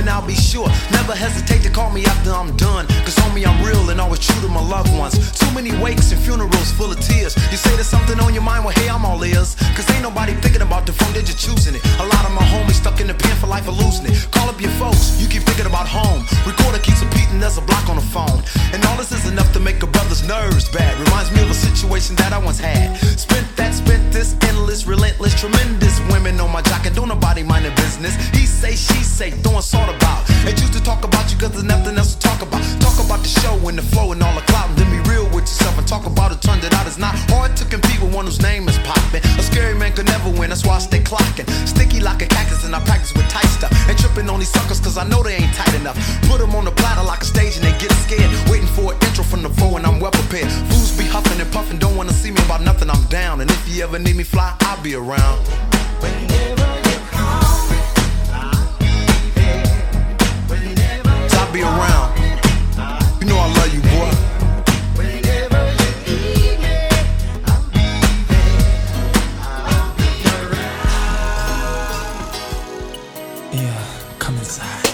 I'll be sure, never hesitate to call me after I'm done, cause homie I'm real and always true to my loved ones. Too many wakes and funerals full of tears. You say there's something on your mind, well hey I'm all ears, cause ain't nobody thinking about the phone, they're just choosing it. A lot of my homies stuck in the pen for life or losing it. Call up your folks, you keep thinking about home. Recorder keeps repeating there's a block on the phone. And all this is enough to make a brother's nerves bad. Reminds me of a situation that I once had. Spent that, spent this, endless, relentless, tremendous women on my jock and don't nobody mind their business. He say, she say, throwing salt about. It used to talk about you cause there's nothing else to talk about. Talk about the show and the flow and all the clout, and then be real with yourself and talk about a turn that out. It's not hard to compete with one whose name is poppin'. A scary man could never win, that's why I stay clockin'. Sticky like a cactus and I practice with tight stuff. And trippin' on these suckers cause I know they ain't tight enough. Put them on the platter like a stage and they get scared. Waiting for an intro from the foe and I'm well prepared. Fools be huffin' and puffin', don't wanna see me about nothing, I'm down. And if you ever need me fly, I'll be around. Whenever you call me, be around. You know I love you, boy. Whenever you need me, I'll be there. I'll be around. Yeah, come inside.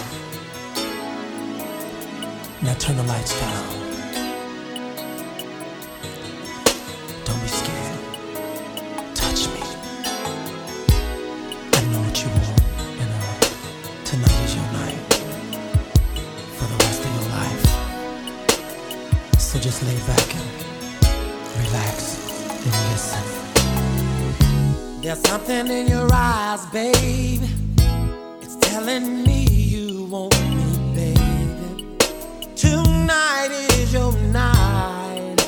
Now turn the lights down. Don't be scared. Touch me. I know what you want, and uh, tonight is your night. So just lay back and relax and listen. There's something in your eyes, babe. It's telling me you want me, baby. Tonight is your night.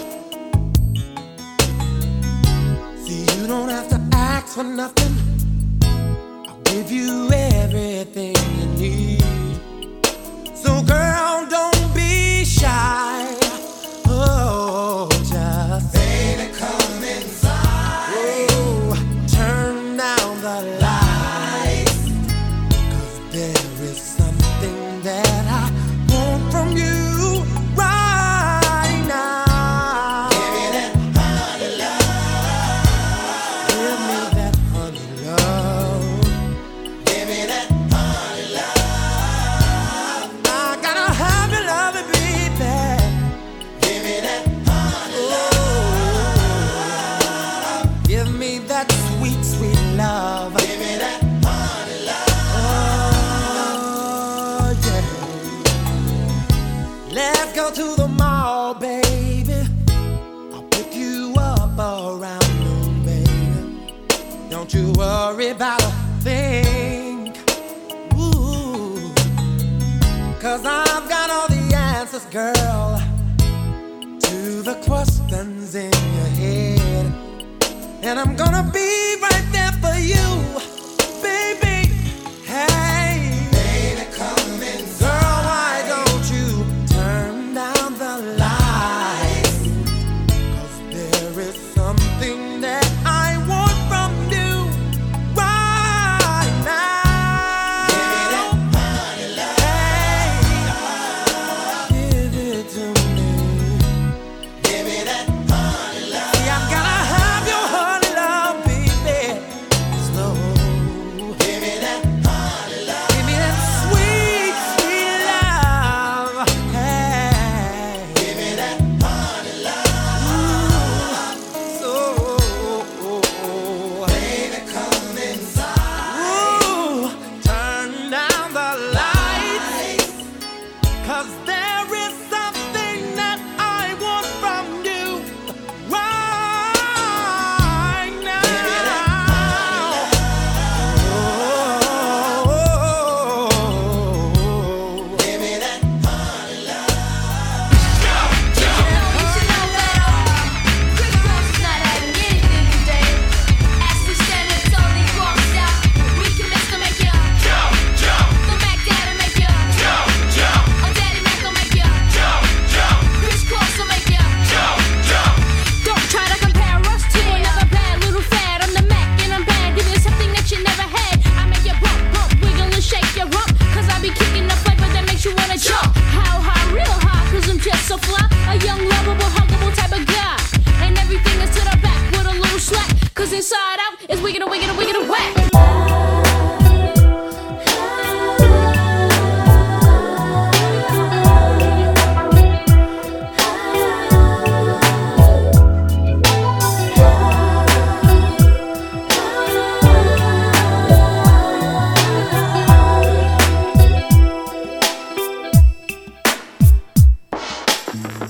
See, you don't have to ask for nothing. I'll give you everything you need. So girl, don't be shy. Oh, just baby, come inside. Whoa, turn down the lights, cause there is something that I want from you right now. Give me that honey love. Give me that honey love. Give me that honey love. I gotta have your love and be back. To the mall, baby. I'll pick you up around noon, baby. Don't you worry about a thing. Ooh. Cause I've got all the answers, girl, to the questions in your head. And I'm gonna be right there for you, baby. Hey, baby, come inside. Girl, why don't you 'Cause there is something that I want from you right now. Give me that honey love. Give me that honey love. Quick girls is not having anything today. As we stand and slowly walk out, we can make them make you jump, jump. The Mac Daddy make you jump, jump. A Daddy Mac will make you jump, jump. Chris Cross will make you jump, jump. Don't try to compare us to another bad little fad. I'm the Mac and I'm bad. Give you something that you never had. I make you bump, bump, wiggle and shake your rump. 'Cause I be kicking the flavor that makes you wanna jump. How high, real high, 'cause I'm just so fly. A young, lovable, huggable type of guy. And everything is to the back with a little slack. 'Cause inside out is wicked and wicked and wicked and whack.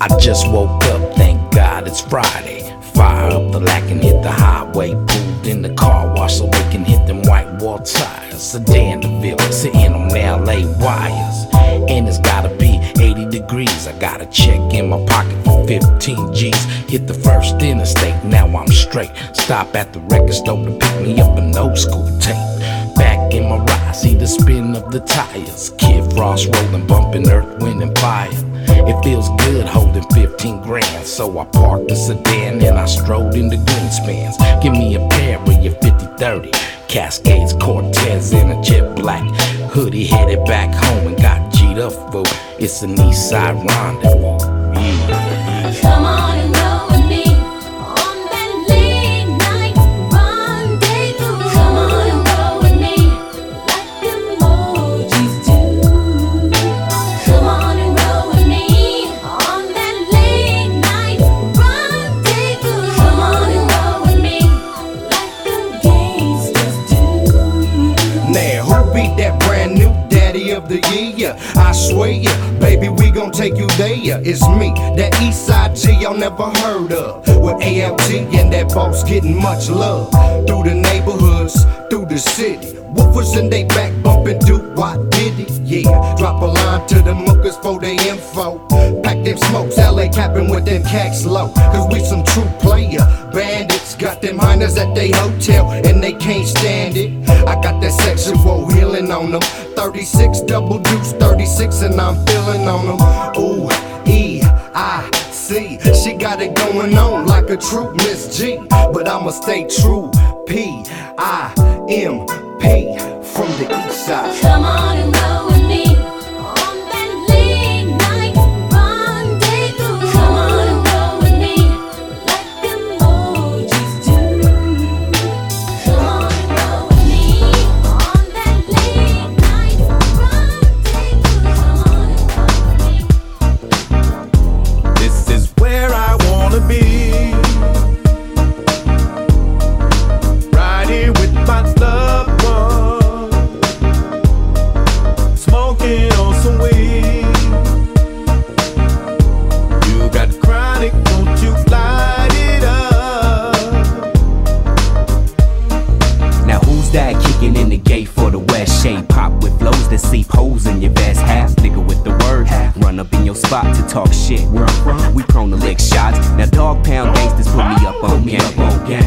I just woke up, thank God it's Friday. Fire up the lack and hit the highway. Pooped in the car wash so we can hit them white wall tires. Sedan to Ville, sitting on L A wires. And it's gotta be eighty degrees. I got a check in my pocket for fifteen G's. Hit the first interstate, now I'm straight. Stop at the record store to pick me up an old school tape. Back in my ride, see the spin of the tires. Kid Frost rolling, bumping Earth, Wind and Fire. It feels good holding fifteen grand, so I parked the sedan and I strolled into Greenspans. Give me a pair with your fifty thirty, Cascades, Cortez, and a jet black hoodie. Headed back home and got G'd up for it's a Nissan rendezvous. Yeah. Come on and go with me on that late night rendezvous. Come on and go with me like the emojis do. Come on. The year, I swear ya, baby, we gon' take you there. It's me, that Eastside G y'all never heard of, with A L G and that boss getting much love. Through the neighborhoods, through the city, woofers in they back bumpin' do what did it, yeah. Drop a line to the mookers for their info. Pack them smokes, L A cappin' with them cacks low. 'Cause we some true player bandits, got them minors at they hotel and they can't stand it. I got that sexual healing on them. Thirty-six double deuce, thirty-six, and I'm feeling on them. Ooh, E I C, she got it going on like a true Miss G. But I'ma stay true, P I M P, from the east side. Come on and go with me on that late night rendezvous. Come on and go with me like the emojis do. Come on and go with me on that late night rendezvous. Come on and go with me. This is where I wanna be, right here with my love. See holes in your vest, half nigga with the word, half run up in your spot to talk shit. Where I'm from, we prone to lick shots. Now dog pound gangsters put me up on game.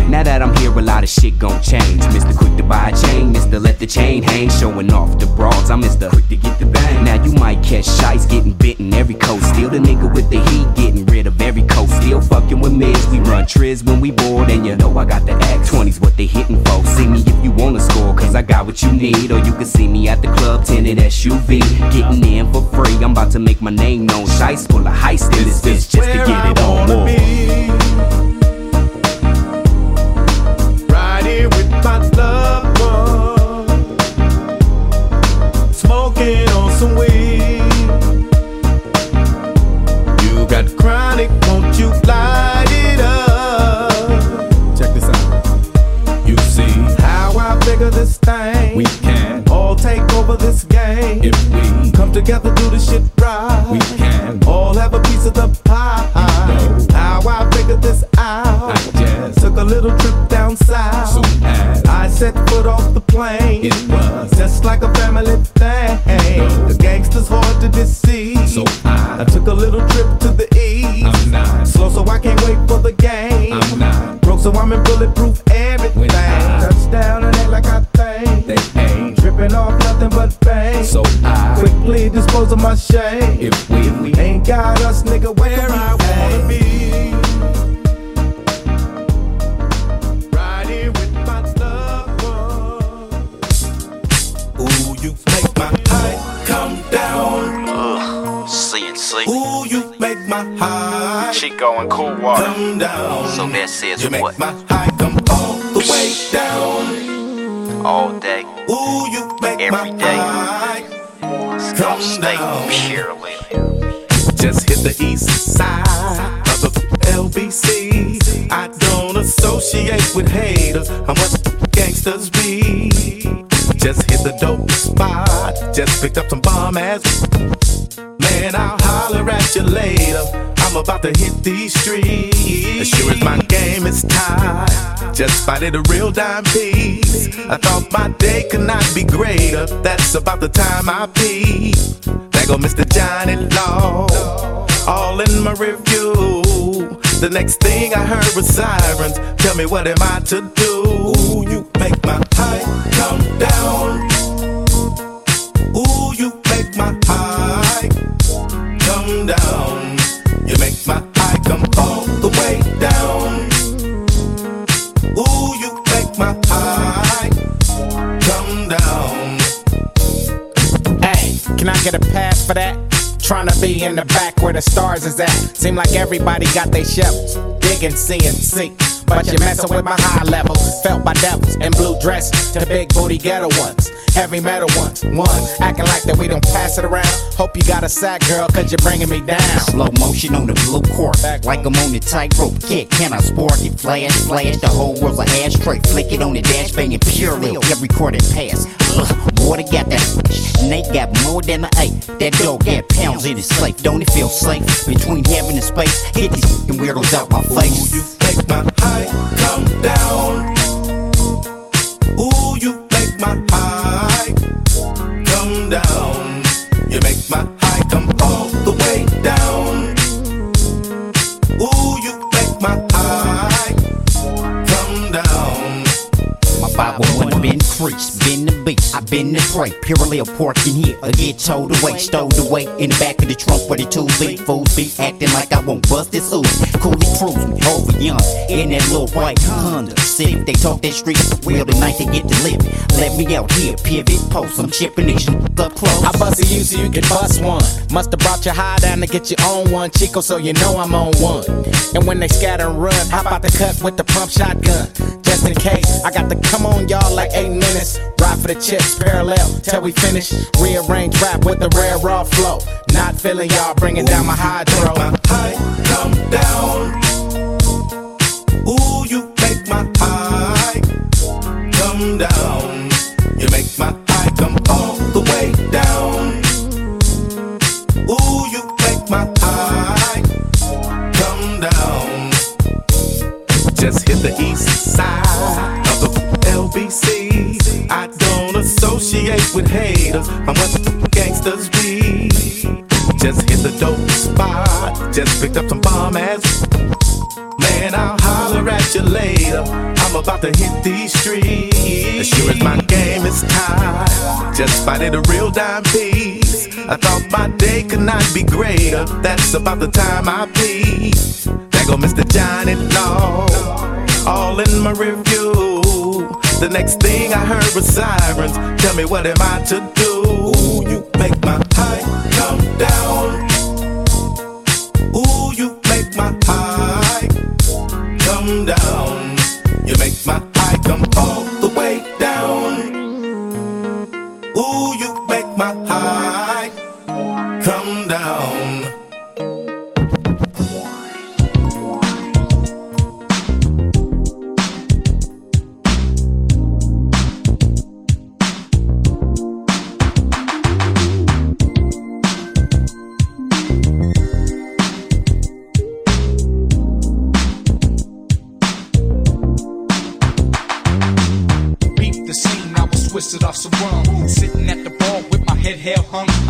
Now that I'm here, a lot of shit gon' change. Mister Quick to buy a chain, Mister Let the chain hang, showing off the broads. I'm Mister Quick to get the bang. Now you might catch shites getting bitten every coat. Still the nigga with the heat, getting rid of every coat. Still fucking with mids, we run triz when we bored, and you know I got the axe. twenties what they hitting for. See me if you wanna score, 'cause I got what you need, or you can see me at the club. Tinted S U V, getting in for free. I'm about to make my name known. Shice full of heist in this bitch just to get it on. Be right here with my loved one, smoking on some weed. You got chronic, won't you light it up? Check this out. You see how I figure this thing? We can. Take over this game if we come together, do the shit right. out. We can all have a piece of the pie. You know how I figured this out. I just took a little trip down south. Soon as I set foot off the plane, it was just like a family thing. You know the gangster's hard to deceive, so I, I took a little trip to the east. I'm not slow, so I can't wait for the game. I'm not broke, so I'm in bulletproof everything. Touchdown and act like I think they ain't tripping off nothing but pain. So I quickly dispose of my shame. If we, if we ain't got us, nigga, where I wanna be, right here with my loved one. Ooh, you make my high come down. Ugh, see and sleep. Ooh, you make my high Chico and Cool Water come down. So that says you what? You make my high come all the way down. All day. Ooh, you make every my day. High come down. Purely. Just hit the east side of the L B C. I don't associate with haters. How much gangsters be? Just hit the dope spot. Just picked up some bomb ass. Man, I'll holler at you later. I'm about to hit these streets. As sure as my game is tied, just spotted a real dime piece. I thought my day could not be greater. That's about the time I peep. There go Mister Johnny Law, all in my review. The next thing I heard was sirens. Tell me what am I to do? Ooh, you make my high come down. Ooh, you make my high come down. You make my high come all the way down. Ooh, you make my high come down. Hey, can I get a pass for that? Tryna be in the back where the stars is at. Seem like everybody got their shovels. Digging C N C. But you're messing with my high level. Felt by devils in blue dresses to big booty ghetto ones, heavy metal ones. One, acting like that we don't pass it around. Hope you got a sack, girl, cause you're bringing me down. Slow motion on the blue court, like I'm on the tightrope kick. Can I spark it? Flash, flash, the whole world's an ashtray. Flick it on the dash, banging pure lil. Every quarter pass. Ugh, water got that. Nate got more than an eight. That dog got pounds in his safe. Don't it feel safe between heaven and space? Get these fucking weirdos out my face. Ooh, you make my high come down. Ooh, you make my high come down. You make my high come all the way down. Ooh, you make my high come down. My five one one been creased, been the beast, I've been the prey. Purely a pork in here, I get towed away, stowed away in the back of the trunk for the two big fools be acting like I won't bust this ooze. Coolie cruising, over young, in that little white Honda City. They talk that street real tonight, they get to live. Let me out here, pivot post, I'm chipping these up close. I bust you so you can bust one. Must have brought your high down to get your own one, Chico, so you know I'm on one. And when they scatter and run, hop out the cut with the pump shotgun. Just in case, I got to come on y'all like eight minutes. Ride for the chips, parallel, till we finish. Rearrange rap with the rare raw flow. Not feeling y'all, bringing down my hydro. My high come down. Ooh, you make my high come down. You make my high come all the way down. Ooh, you make my high come down. Just hit the east side of the L B C. I don't associate with haters. How much gangsters be? Just hit the dope spot. Just picked up some bomb ass. Man, I'll holler at you later. I'm about to hit these streets. As sure as my game is tied, just spotted a real dime piece. I thought my day could not be greater. That's about the time I peep. There go Mister Johnny Law, all in my review. The next thing I heard was sirens. Tell me what am I to do? Ooh, you make my high come down. Ooh, you make my high come down. You make my high come all the way down. Ooh, you make my high come down.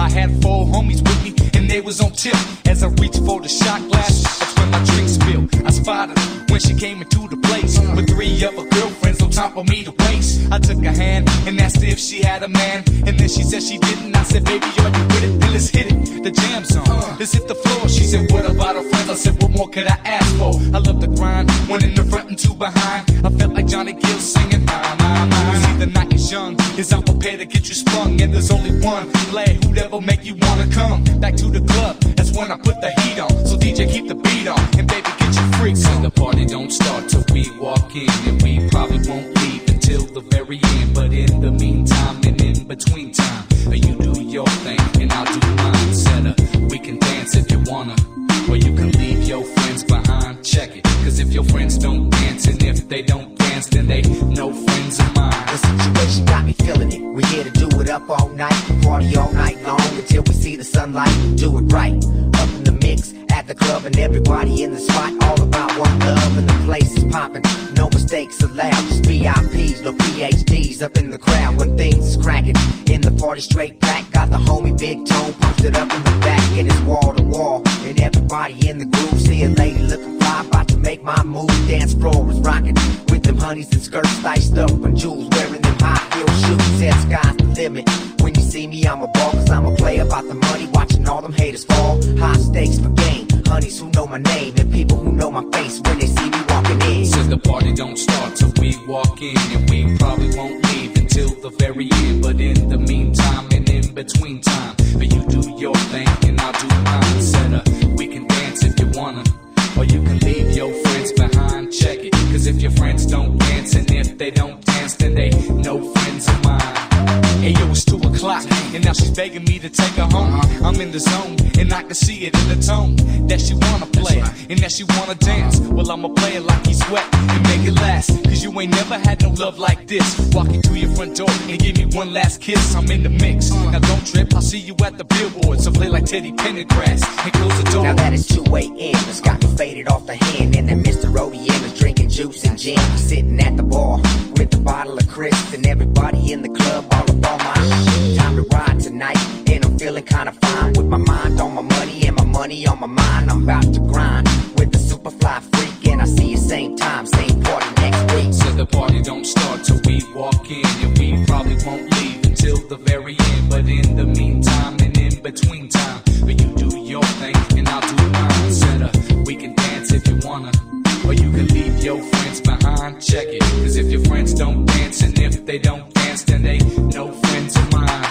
I had four homies with me, and they was on tip. As I reached for the shot glass, that's when my drink spilled. I spotted her when she came into the place with three other girlfriends on top of me to waste. I took her hand and asked her if she had a man, and then she said she didn't. I said, baby, are you with it? Then let's hit it. The jam's on, let's hit the floor. She said, what about her friends? I said, what more could I ask for? I love the grind, one in the front and two behind. I felt like Johnny Gill singing, my, my, my. See, the night is young, is I'm prepared to get you sprung, and there's only one play who'd ever make you wanna come back to the club. That's when I put the heat on, so D J keep the beat on, and baby get your freaks on. The party don't start till we walk in, and we probably won't leave until the very end. But in the meantime and in between time, you do your thing and I'll do mine. Set up, we can dance if you wanna, or you can leave your friends behind. Check it, cause if your friends don't dance, and if they don't dance, then they no friends of mine. The situation got me feeling it, we here to do it up all night, party all night long until we see the sunlight. Do it right, up in the mix, at the club, and everybody in the spot, all about one love, and the place is popping, no mistakes allowed. Just V I Ps, no P H Ds up in the crowd when things is cracking, in the party straight back. Got the homie Big Tone posted up in the back, and it's wall to wall, and everybody in the groove. See a lady looking fly, about to make my move. Dance floor is rocking with them honeys and skirts sliced up and jewels, wearing them high heel shoes. Said sky's the limit. When you see me, I'm a ball, cause I'm a player about the money, watching all them haters fall. High stakes for game. Honeys who know my name and people who know my face when they see me walking in. Says the party don't start till we walk in, and we probably won't leave until the very end. But in the meantime and in between time, you do your thing and I'll do mine. Set up, we can dance if you wanna, or you can leave your friends behind. Check it, cause if your friends don't dance, and if they don't dance, then they no friends of mine. Ayo, it's two o'clock, and now she's begging me to take her home. I'm in the zone, and I can see it in the tone that she wanna play, and that she wanna dance. Well, I'ma play it like he's wet, and make it last, cause you ain't never had no love like this. Walking through your front door, and give me one last kiss. I'm in the mix, now don't trip, I'll see you at the billboard. So play like Teddy Pendergrass, and close the door. Now that is two a m, it's got me faded off the hand, and then Mister O D M is drinking juice and gin. I'm sitting at the bar, with a bottle of crisps, and everybody in the club all about my time to ride tonight, and I'm feeling kinda fine, with my mind on my money and my money on my mind. I'm about to grind with the super fly freak, and I see you same time, same party next week. Said the party don't start till we walk in, and we probably won't leave until the very end. But in the meantime and in between time, you do your thing and I'll do mine. Set up, we can dance if you wanna, or you can leave your friends behind. Check it, cause if your friends don't dance, and if they don't dance, then they no friends of mine.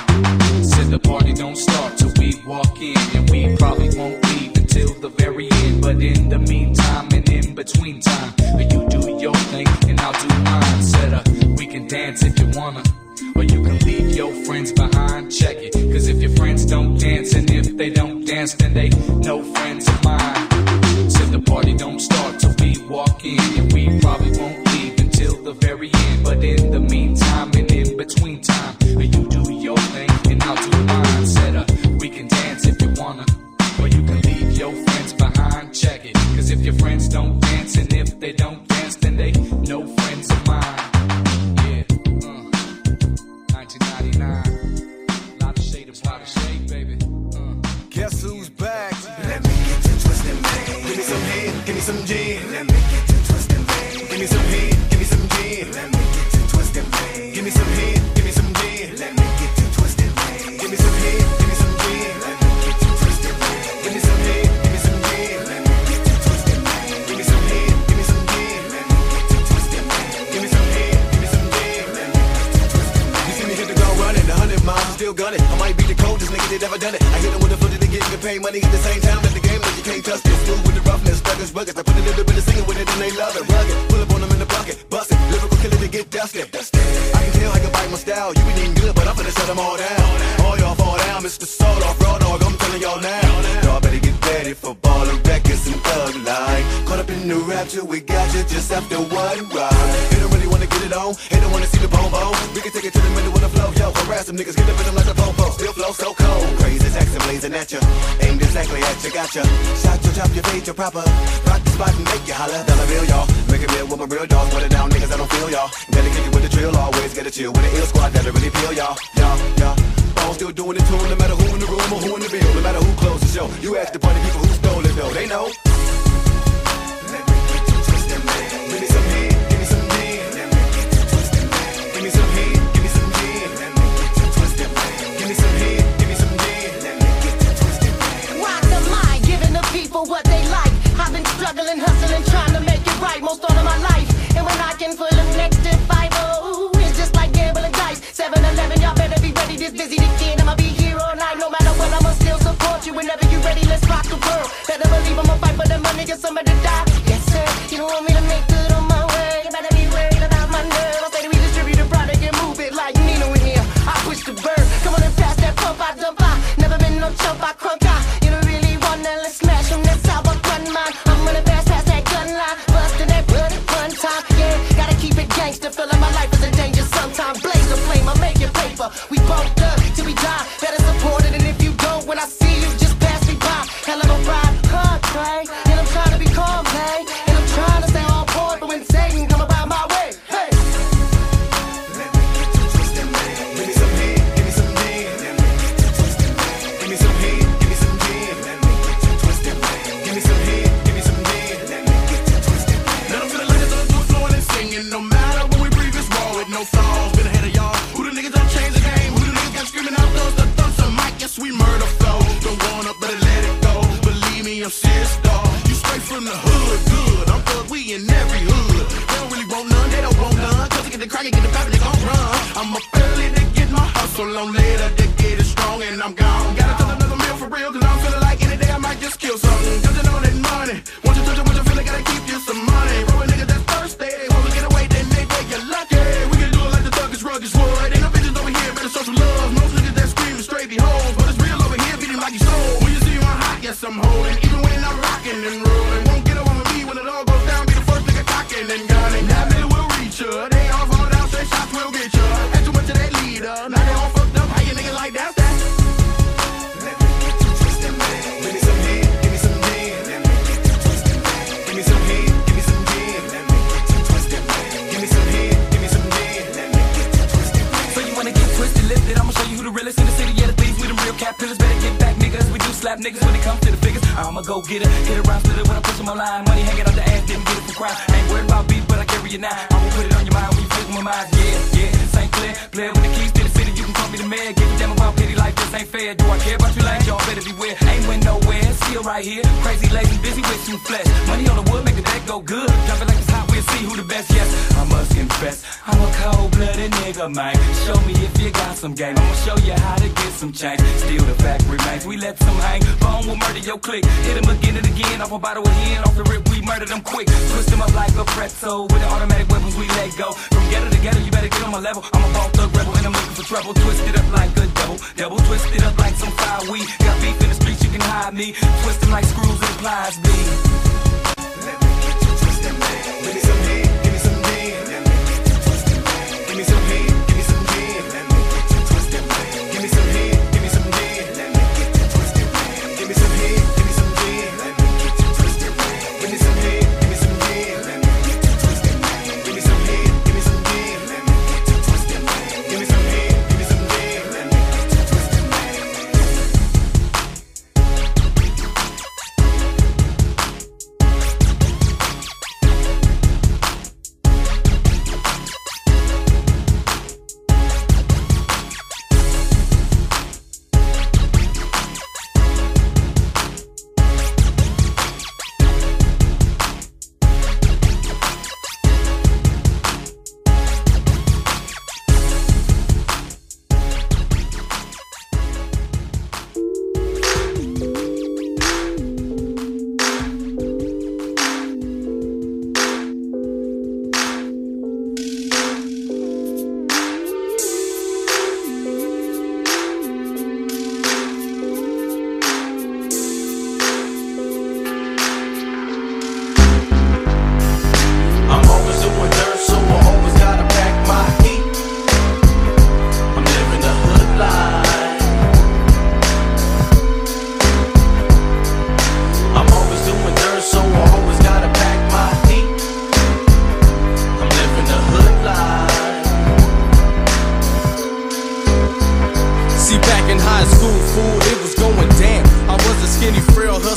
Said the party don't start till we walk in, and we probably won't leave until the very end. But in the meantime and in between time, you do your thing and I'll do mine. Set up, we can dance if you wanna, or you can leave your friends behind. Check it, cause if your friends don't dance, and if they don't dance, then they no friends of mine. Said the party don't start till we walk in, and we probably won't leave until the very end. But in the meantime and in between time, you do your thing and I'll do mine. Set up, we can dance if you wanna, or you can leave your friends behind. Check it, cause if your friends don't dance, and if they don't dance, then they no friends of mine. Yeah, uh, nineteen ninety-nine, lot of shade, a lot of shade, baby. uh, Guess who's back? Let me get you twisted, man. Give me some head, give me some gin. Let me get you twisted, man. Give me some head, give me some gin. Let me get you twisted, man. Give me some head, give me some gin. Let me get you twisted, man. Give me some head, give me some gin. Let me get you twisted, man. Give me some head, give me some gin. Let me get you twisted, man. Give me some head, give me some gin. Let me get you twisted, man. Give me some head, give me some gin. Let me get you twisted, man. You see me hit the ground running, a hundred miles, I'm still gunning. I might be the coldest nigga that ever done it. I hit him with a foot to get the pain money at the same time as the game. You can't touch this dude with the roughness, buggers, buggers. I put a little bit of singing with it and they love it. Rugged, pull up on them in the pocket, bust it, lyrical killer to get dusted. I can tell I can bite my style, you ain't even good, but I'm finna shut them all down. All y'all fall down, Mister Soul off raw dog, I'm telling y'all now. Y'all better get ready for baller records and thug life. Caught up in the rapture, we got you just after one ride. They don't really wanna get it on, they don't wanna see the bone bone. We can take it to the middle with the flow, yo, harass them niggas, get up in them like a popo. Still flow so cold, crazy taxi blazing at ya, aimed exactly at ya, gotcha. Shot your chop, your fade, your proper. Rock the spot and make you holler. Dollar bill, y'all. Make a meal with my real dogs. Water down, niggas, I don't feel y'all. Better kick it with the drill. Always get a chill with the ill squad that'll really peel y'all. Y'all, y'all. on. Still doing it to them, no matter who in the room or who in the bill, no matter who closed the show. You ask the party people who stole it though, they know. Struggling, hustling, trying to make it right most all of my life. And when I can full of next to five, oh, it's just like gambling dice. seven eleven, y'all better be ready. This busy weekend, I'ma be here all night. No matter what, I'ma still support you. Whenever you ready, let's rock the world. Better believe I'ma fight for the money, just somebody to die. Yes, sir. You don't want me to make good on my way. You better be worried about my nerve. I say we distribute the product and move it like Nino in here. I push the bird. Come on and pass that pump, I dump I. Never been no chump, I crunk I. You don't really wanna, let's smash from that side, I run mine. Gangster feeling my life is in danger sometimes. Blaze the flame, I make it paper. We both up till we die. Better support it, and if you don't, when I see you, just pass me by. Hell of a ride, hard play, and I'm trying to be calm, hey, and I'm trying to stay on board, but when Satan come about my way, hey. Let me get you twisted, man. Give me some heat, give me some heat. Let me get you twisted, man. Give me some heat, give me some heat. Let me get you twisted, man. Give me some heat, give me some heat. Let me get you twisted, man. Now I'm feeling like it's all flowing and singing, no matter. No songs, been ahead of y'all. Who the niggas that changed the game? Who the niggas got screaming out those that thumps a mic? Yes, we murder flow. Don't wanna, better let it go. Believe me, I'm serious, dawg. You straight from the hood, good. I'm good, we in every hood. They don't really want none, they don't want none. Cause they get the crack and get the pop and they gon' run. I'm up early to get my hustle on later to get it strong and I'm gone. Gotta tell another meal for real, cause I'm feeling like any day I might just kill something. Judging on that money. Once you touch it, once you feel it, gotta keep you some money. Roll a nigga that's thirsty. Once we get away, then they think you're lucky. Rugged wood, ain't no bitches over here, better social love. Most niggas that scream is straight behold, but it's real over here, feeding like you sold. When you see my hot, yes I'm holding, even when I'm rocking and rolling. Won't get over me when it all goes down, be the first nigga cocking and gunning. That middle will reach ya, they all fall down, straight shots will get ya. Add too much of that leader, now they all fucked up, how you niggas like that? Slap niggas when it comes to the figures. I'ma go get it, hit it round, split it when I push on my line. Money hanging out the ass, didn't get it from crime. Ain't worried about beef, but I carry it now. I'ma put it on your mind when you flick with my mind. Yeah, yeah, this ain't clear. Player with the keys to the city, you can call me the mayor. Give me damn about pity like this ain't fair. Do I care about you like y'all better beware? Ain't went nowhere, still right here. Crazy lazy, busy with some flesh. Money on the wood, make the back go good. Drop it like it's hot, we'll see who the best. Yes, I must confess, I'm a cold-blooded nigga, man. Show me if you got some game. I'ma show you how to get some change. Still the fact remains, we let some hang. Bone will murder your clique. Hit him again and again. Off a bottle of hen, off the rip, we murder them quick. Twist them up like a pretzel. With the automatic weapons, we let go. From ghetto to ghetto, you better get on my level. I'm a ball thug rebel and I'm looking for trouble. Twist it up like a devil. Devil twist it up like some fire weed. Got beef in the streets, you can hide me. Twist them like screws and pliers, B. Let me get you twisted, man. Give me some heat, give me some heat. Let me get you twisted, man. Give me some heat, give me some heat. Let me get you twisted, man. Give me some heat.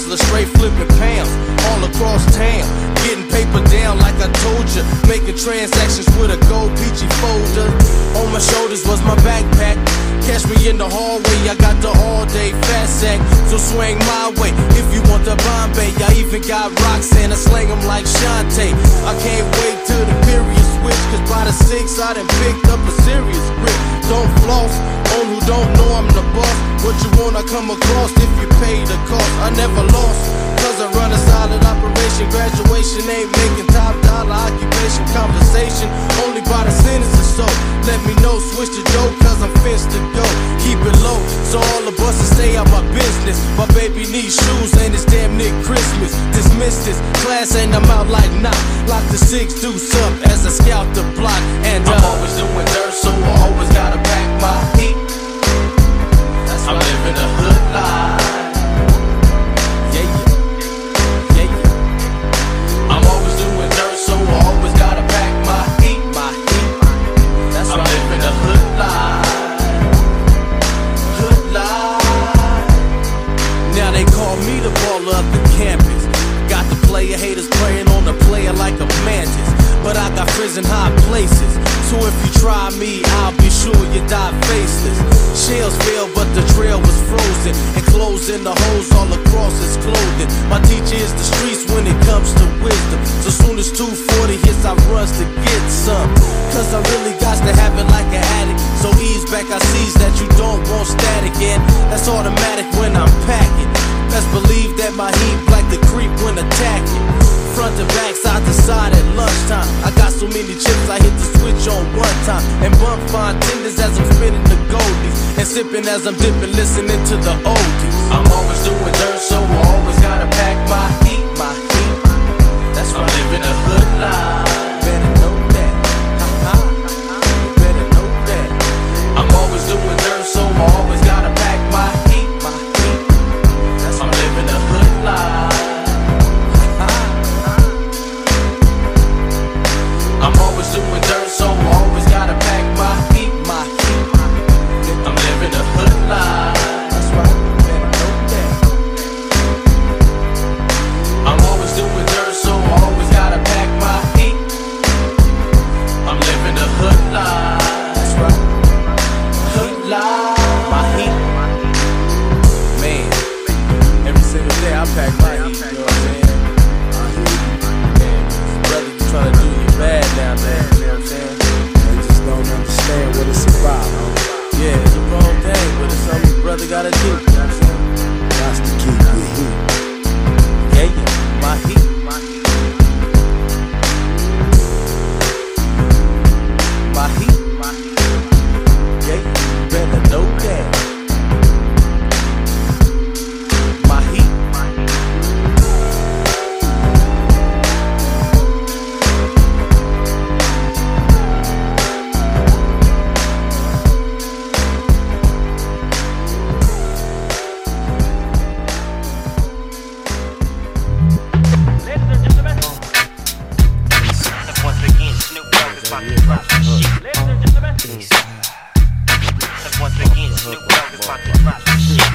hustler, straight flipping pounds all across town, getting paper down like I told ya, making transactions with a gold peachy folder. On my shoulders was my backpack. Catch me in the hallway, I got the all-day fat sack. So swing my way if you want the Bombay. I even got rocks and I slang them like Shantae. I can't wait till the period switch, cause by the six I done picked up a serious grip. Don't floss on who don't know I'm the boss. What you wanna come across if you pay the cost? I never lost, cause I run a solid operation. Graduation ain't making top dollar, occupation conversation only by the sentence or so. Let me know, switch the dope, cause I'm fenced to go. Keep it low, so all the buses stay out my business. My baby needs shoes, and it's damn near Christmas. Dismiss this class, and I'm out like nah. Lock the six deuce up as I scout the block. And uh, I'm always doing dirt, so I always gotta pack my heat. I'm living a hood life. Yeah, yeah, yeah, yeah. I'm always doing dirt, so I always gotta pack my heat. My heat. That's I'm right. living a hood life. Hood life. Now they call me the baller of the campus. Got the player haters praying on the player like a mantis. But I got friends in high places, so if you try me, I'll be sure you die faceless. Shells fell, but the trail was frozen, and clothes in the holes all across his clothing. My teacher is the streets when it comes to wisdom. So soon as two forty hits, I runs to get some, cause I really got to have it like an addict. So ease back, I sees that you don't want static, and that's automatic when I'm packing. Best believe that my heat like the creep when attacking. Front to back, side to side at lunchtime. I got so many chips, I hit the switch on one time. And bump fine tenders as I'm spinning the goldies. And sipping as I'm dipping, listening to the oldies. I'm always doing dirt, so I always gotta pack my heat, my heat. That's why I'm living a hood life. Better know that. Ha ha. Better know that. I'm always doing dirt, so I always gotta pack my heat, my heat. That's why I'm living a hood life. I'm always doing dirt, so I always gotta pack my heat, my heat. I'm living a hood life. That's right, better know that. I'm always doing dirt, so I always gotta pack my heat. I'm living a hood life. That's right, hood life. My heat, man. Every single day I pack my heat, you know what I'm saying? My heat, man. Brother, you trying to do bad now, man, you know what I'm saying? They just don't understand what it's about, huh? Yeah, it's the wrong thing, but it's something your brother gotta do, you know what I'm saying? That's the key, your heat. Yeah, yeah, my heat. My heat. My heat. My heat. Yeah, you better know that. My heat. My heat.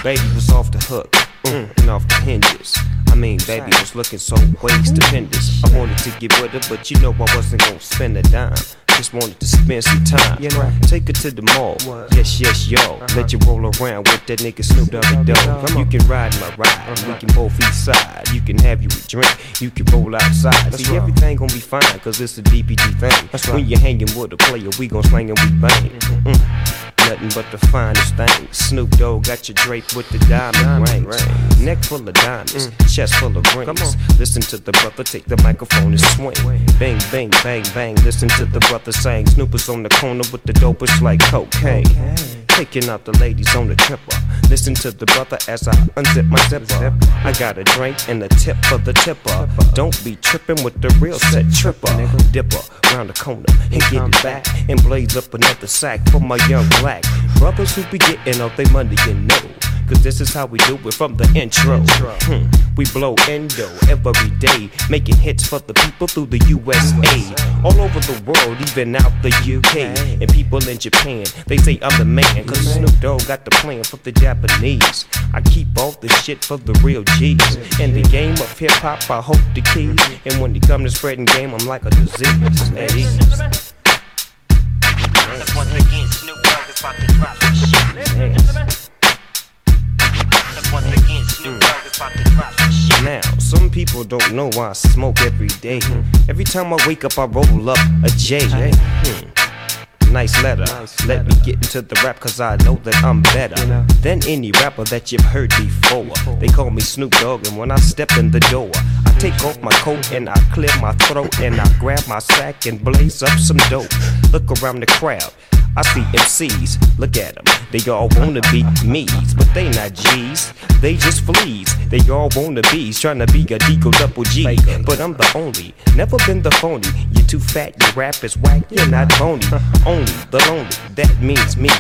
Baby was off the hook, mm, and off the hinges. I mean, baby was looking so way stupendous. I wanted to get with her, but you know I wasn't gonna spend a dime. Just wanted to spend some time, you know. Take her to the mall, yes, yes, y'all. Let you roll around with that nigga Snoop Doggy Dogg. You can ride my ride, we can both eat side. You can have you a drink, you can roll outside. See, everything gonna be fine, cause it's a D P G thing. When you're hanging with a player, we gon' slang and we bang. Mm. Nothing but the finest thing. Snoop Dogg got your drape with the diamond, diamond rings. rings Neck full of diamonds, mm. chest full of rings. Listen to the brother take the microphone and swing. Bang, bang, bang, bang. Listen to the brother sing. Snoop is on the corner with the dopest like cocaine, okay. Taking out the ladies on the tripper. Listen to the brother as I unzip my zipper. I got a drink and a tip for the tipper. Don't be tripping with the real set tripper. Dipper round the corner and get it back, and blaze up another sack for my young black brothers who be getting all they money, you know. Cause this is how we do it from the intro. Hmm. We blow endo every day, making hits for the people through the U S A, all over the world, even out the U K, and people in Japan, they say I'm the man, cause Snoop Dogg got the plan for the Japanese. I keep all the shit for the real G's, in the game of hip hop I hope the keys, and when they come to spreading game I'm like a disease. At ease. Yes. Once again, Snoop Dogg is about to drop some shit. Yes. Once again, Snoop Dogg is about to drop some shit. Now, some people don't know why I smoke every day. Every time I wake up, I roll up a J. Hmm. Nice letter. Nice letter. Let me get into the rap cause I know that I'm better, you know, than any rapper that you've heard before. before. They call me Snoop Dogg, and when I step in the door, I take off my coat and I clear my throat and I grab my sack and blaze up some dope. Look around the crowd. I see M Cs, look at them, they all wanna be me's, but they not G's, they just fleas, they all wanna be's, tryna be a Deco double G, but I'm the only, never been the phony, you're too fat, your rap is whack, you're not bony, only, the lonely, that means me,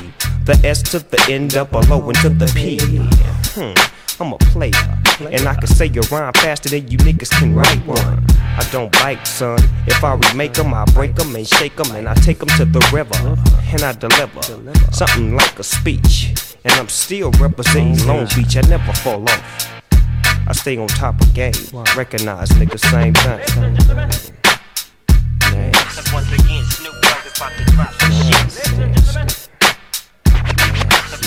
the S to the end up, a low and to the P, hmm, I'm a player, and I can say your rhyme faster than you niggas can write one. I don't bite, son. If I remake them, I break them and shake them, and I take them to the river, and I deliver something like a speech. And I'm still representing Long Beach. I never fall off. I stay on top of game. Recognize niggas, same thing. Nice. Once again, Snoop Dogg is about to drop some shit.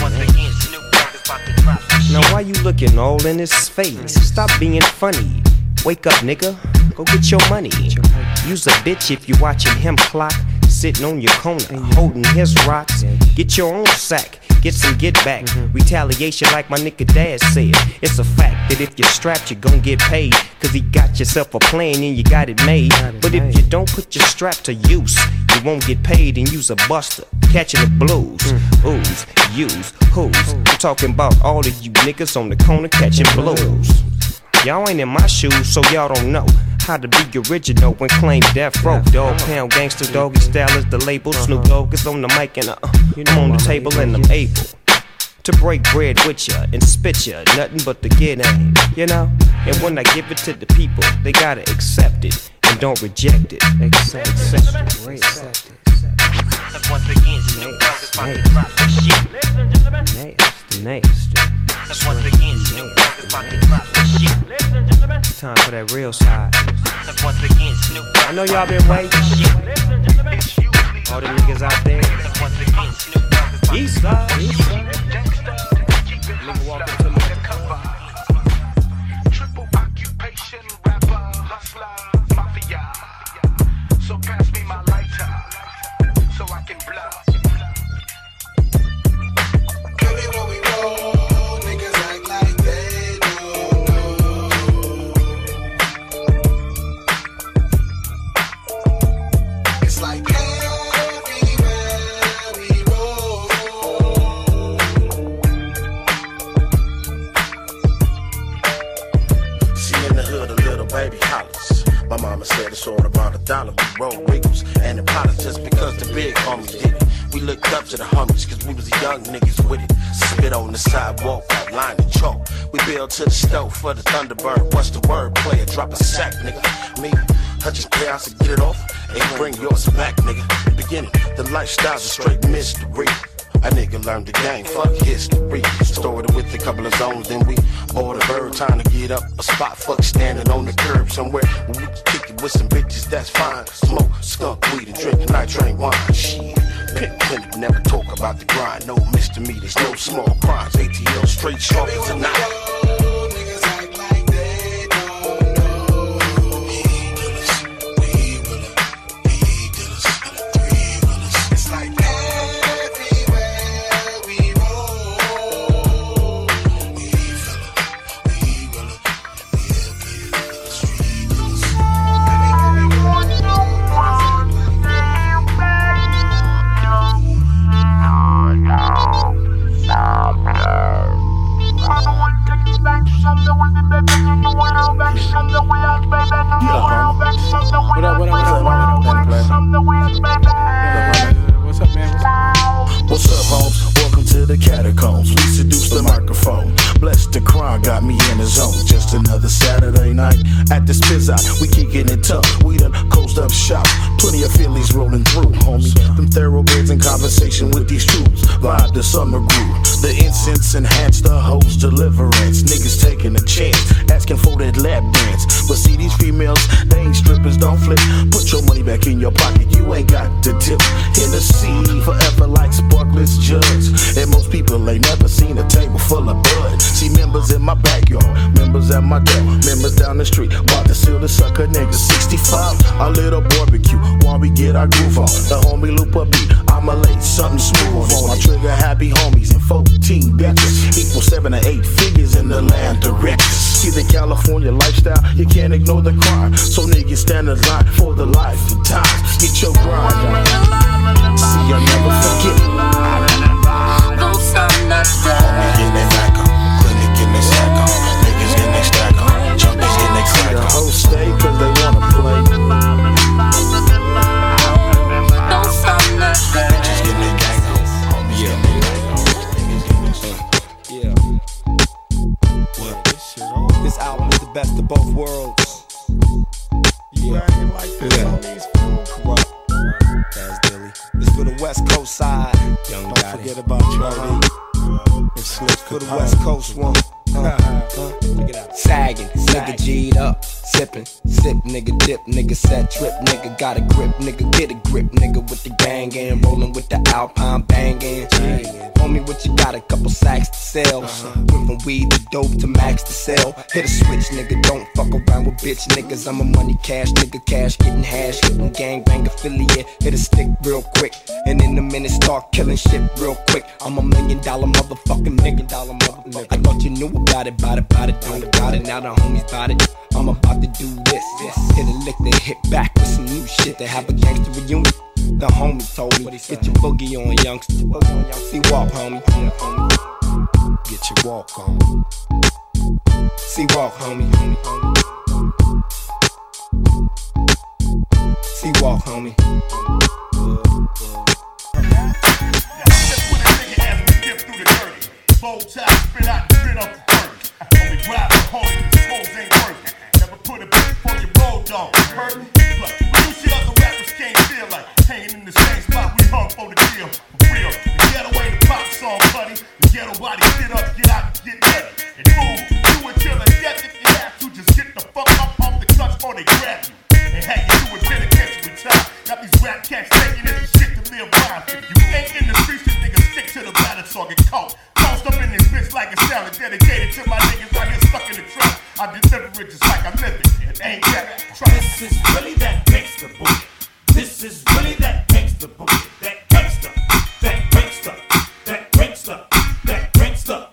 Once again, Snoop Dogg is about to drop some shit. Now why you looking all in his face? Stop being funny. Wake up, nigga. Go get your money. Use a bitch if you watching him clock. Sitting on your corner, holding his rocks. Get your own sack. Get some get back. Retaliation like my nigga dad said. It's a fact that if you're strapped, you're gonna get paid. Cause he got yourself a plan and you got it made. But if you don't put your strap to use, you won't get paid and you's a buster. Catching the blues. Oohs, yous, who's. I'm talking about all of you niggas on the corner catching blues. Y'all ain't in my shoes, so y'all don't know how to be original and claim death row. Dog pound gangster, doggy style is the label. Snoop Dogg is on the mic and uh, I'm on the table and I'm able to break bread with ya and spit ya nothing but the get aim, you know. And when I give it to the people, they gotta accept it and don't reject it. Accept, accept, accept it. Once again, Snoop Dogg is about to drop some shit. Nasty, nasty. Once again, Snoop Dogg is about to drop this shit. Ladies and gentlemen, it's time for that real side. Once again, Snoop Dogg. I know y'all been waiting. Ladies and gentlemen, all the niggas out there. Once again, Snoop Dogg is about to East side. Nigga walk into my cover. Triple occupation, rapper, hustler, mafia. So pass me my lighter, so I can bluff. My mama said it's all about a dollar. We rolled wiggles and Impala just because the big homies did it. We looked up to the homies cause we was the young niggas with it. Spit on the sidewalk, got lined in chalk. We build to the stove for the Thunderbird. What's the word, player? Drop a sack, nigga. Me, one hundred K, I said get it off and bring yours back, nigga. Beginning, the lifestyle's a straight mystery. A nigga learned the game, fuck history. Started with a couple of zones, then we bought a bird. Time to get up a spot, fuck standing on the curb somewhere. We can kick it with some bitches, that's fine. Smoke, skunk weed, and drink nitrate wine. Shit, pimp clinic, never talk about the grind. No misdemeanors, no small crimes. A T L, straight sharp as a knife. another Saturday night at this Piz Out. We kicking it tough. We done coast up shop. Plenty of Phillies rolling through, homie. Them thoroughbreds in conversation with these troops. Vibe the summer groove. The incense enhanced the hoes' deliverance. Niggas taking a chance, asking for that lap dance. But see, these females, they ain't strippers, don't flip. Put your money back in your pocket, you ain't got to tip. Hennessy forever like sparkless jugs. And most people ain't never seen a table full of bud. See members in my backyard, members at my door, members down the street, about to seal the sucker niggas. sixty-five, a little barbecue while we get our groove on. The homie loop a beat, I'ma lay something smooth on. My trigger happy homies and fourteen bitches equal seven or eight figures in the land directors. See the California lifestyle, you can't ignore the crime. So niggas stand in line for the life of time. Get your grind on. See, I'll never forget. Boots on the floor. Homie, get that back on. Clinic, get that stack on. Niggas get that stack on. Junkies get that stack on. The whole state, cause they wanna play. Boots on the floor. Bitches get that gang on. Homies get that gang on. Niggas get that stack. Yeah. Well, this shit on. This album is the best of both worlds. West Coast side, young don't daddy. Forget about Jody. For the West Coast one, uh, uh, sagging, nigga G'd up, sipping, sip nigga, dip nigga, set trip nigga, got a grip nigga, get a grip nigga with the gang and rolling with the Alpine banging. Homie, what you got? A couple sacks to sell. Went from weed to dope to max to sell. Hit a switch, nigga, don't fuck around with bitch niggas. I'm a money cash nigga, cash getting hash, getting gang bang affiliate. Hit a stick real quick, and in a minute start killing shit real quick. I'm a million dollar motherfucking nigga, dollar motherfucker. I thought you knew about it, about it, about it, don't about it. Now the homies bout it. I'm about to do this. Hit a lick, then hit back with some new shit. They have a gangster reunion. The homie told me, get your boogie on, youngster. See walk, homie. Get your walk on. See walk, homie. See walk, homie. That's what a nigga has to dip through the dirty. Bow tie, spit out, spit up the bird. Only grab the homie, cause hoes ain't worth it. Never put a bitch on your bulldog, hurt me? Look, when you see other rappers can't feel like hanging in the same spot we hung for the deal. For real, the ghetto ain't a pop song, buddy. The ghetto body, get up, get out, get dirty. And move, do it till the death if you have to. Just get the fuck up off the cuffs before they grab you. And have you do it till it catch you with time. Now these rap cats taking it shit to live by. If you ain't in the streets, this nigga stick to the battle, so I get caught. Tossed up in this bitch like a salad, dedicated to my niggas out here stuck in the trap. I deliver it just like I live it. It ain't that. This is really that gangsta bullshit. This is really that gangsta bullshit. That gangsta, that gangsta, that gangsta, that gangsta.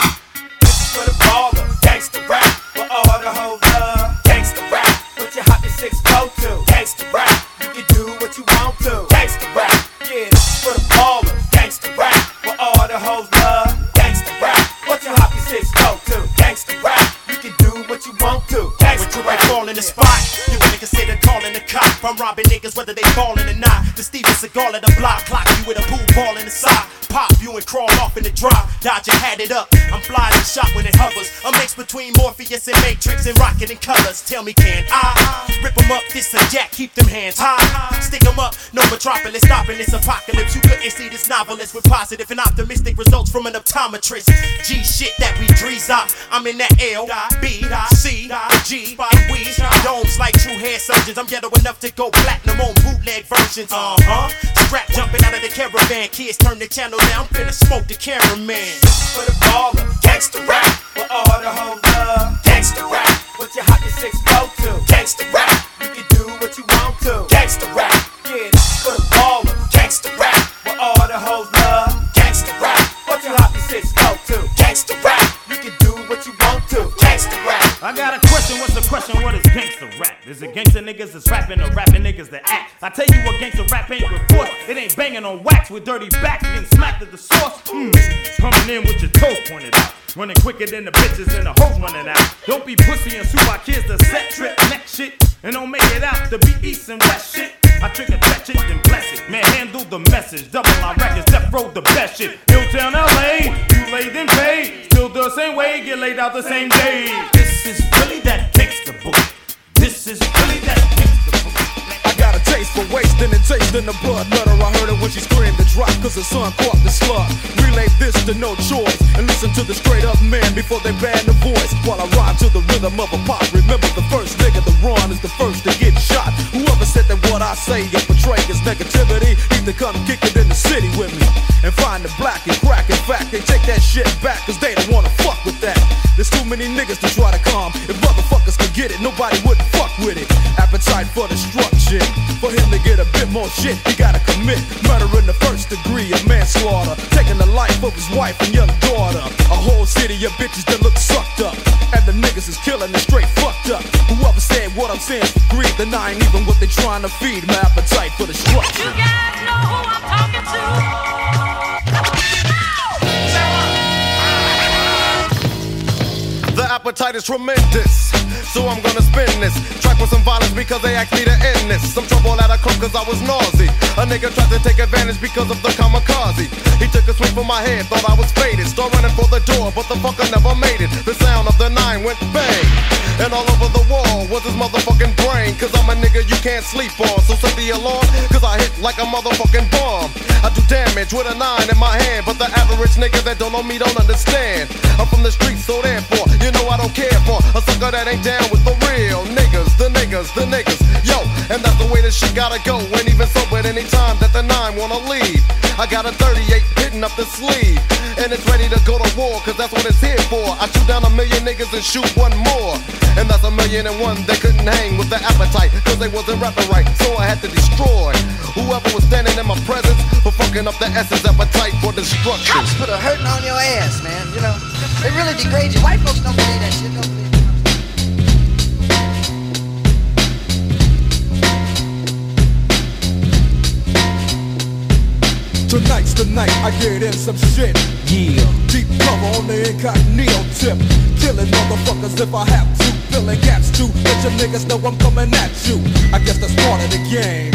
This is for the baller, gangsta rap. For all the whole love, gangsta rap. What your hot six go to, gangsta rap. You can do what you want to, gangsta rap. Yeah, this is for the baller, gangsta rap. For all the whole love, gangsta rap. What your hot six go to, gangsta rap. You can do what you want to, gangsta rap. Fall in the spot, you really consider calling the cop. I'm robbing niggas whether they falling or not. The Steven Seagal at the block, clock you with a pool ball in the side. Pop you and crawl off in the drop. Dodger had it up. I'm flying the shot when it hovers. A mix between Morpheus and Matrix and Rocket and Colors. Tell me, can I rip them up? This a jack, keep them hands high. Stick them up, no metropolis stopping this apocalypse. You couldn't see this novelist with positive and optimistic results from an optometrist. G shit that we drees up. I'm in that L, B, C, G, and we domes like true hair surgeons. I'm ghetto enough to go platinum on bootleg versions. Uh huh. Strap jumping out of the caravan. Kids turn the channel. Now I'm finna smoke the cameraman. This is for the baller, gangsta rap. For all the whole love, gangsta rap. What your hockey six go to, gangsta rap. You can do what you want to, gangsta rap. Yeah, this is for the baller, gangsta rap. For all the whole love, gangsta rap. What your hockey six go to, gangsta rap. You can do what you want to, gangsta rap. I got a question, what's the question? What is gangsta rap? Is it gangsta niggas that's rapping or rapping niggas that act? I tell you what gangsta rap ain't report. It ain't banging on wax with dirty backs getting smacked at the source. Mm. Coming in with your toes pointed out. Running quicker than the bitches and the hoes running out. Don't be pussy and sue our kids to set trip, neck shit. And don't make it out to be east and west shit. I trigger that shit, then bless it. Man, handle the message. Double our records, death row the best shit. Hilltown L A, you lay then pay. Still the same way, get laid out the same day. It's This is really that takes the boot. This is really that takes the boot. I got a taste for waste and a taste in the blood. Letter, I heard her when she screamed the drop, cause her son caught the slug. Relay this to no choice and listen to the straight up man before they ban the voice. While I rhyme to the rhythm of a pop, remember the first nigga to run is the first to get shot. Whoever said that what I say is portrayed as negativity, either come kick it in the city with me and find the black and crack. In fact, they take that shit back cause they don't wanna fuck with that. There's too many niggas to try to calm. If motherfuckers could get it, nobody wouldn't fuck with it. Appetite for destruction. For him to get a bit more shit, he gotta commit murder in the first degree, a manslaughter, taking the life of his wife and young daughter. A whole city of bitches that look sucked up, and the niggas is killing and straight fucked up. Whoever said what I'm saying's for greed, then I ain't even what they trying to feed. My appetite for destruction. You guys know who I'm talking to. The appetite is tremendous, so I'm gonna spin this track with some violence because they asked me to end this. Some trouble out of coke cause I was nosy. A nigga tried to take advantage because of the kamikaze. He took a swing from my head, thought I was faded. Start running for the door, but the fucker never made it. The sound of the nine went bang, and all over the wall was his motherfucking brain. Cause I'm a nigga you can't sleep on, so set the alarm, cause I hit like a motherfucking bomb. I do damage with a nine in my hand, but the average nigga that don't know me don't understand. I'm from the streets, so therefore you know I don't care for a sucker that ain't down with the real niggas, the niggas, the niggas, yo. And that's the way this shit gotta go. And even so, at any time that the nine wanna leave, I got a thirty-eight hitting up the sleeve, and it's ready to go to war, cause that's what it's here for. I shoot down a million niggas and shoot one more, and that's a million and one that couldn't hang with the appetite, cause they wasn't rapping right, so I had to destroy whoever was standing in my presence for fucking up the essence, appetite for destruction. Cops put a hurting on your ass, man, you know. They really degrade you. White folks don't believe that shit, don't believe it. Tonight's the night I get in some shit. Yeah. Deep cover on the incognito tip. Killing motherfuckers if I have to. Filling gaps too. Let your niggas know I'm coming at you. I guess that's part of the game.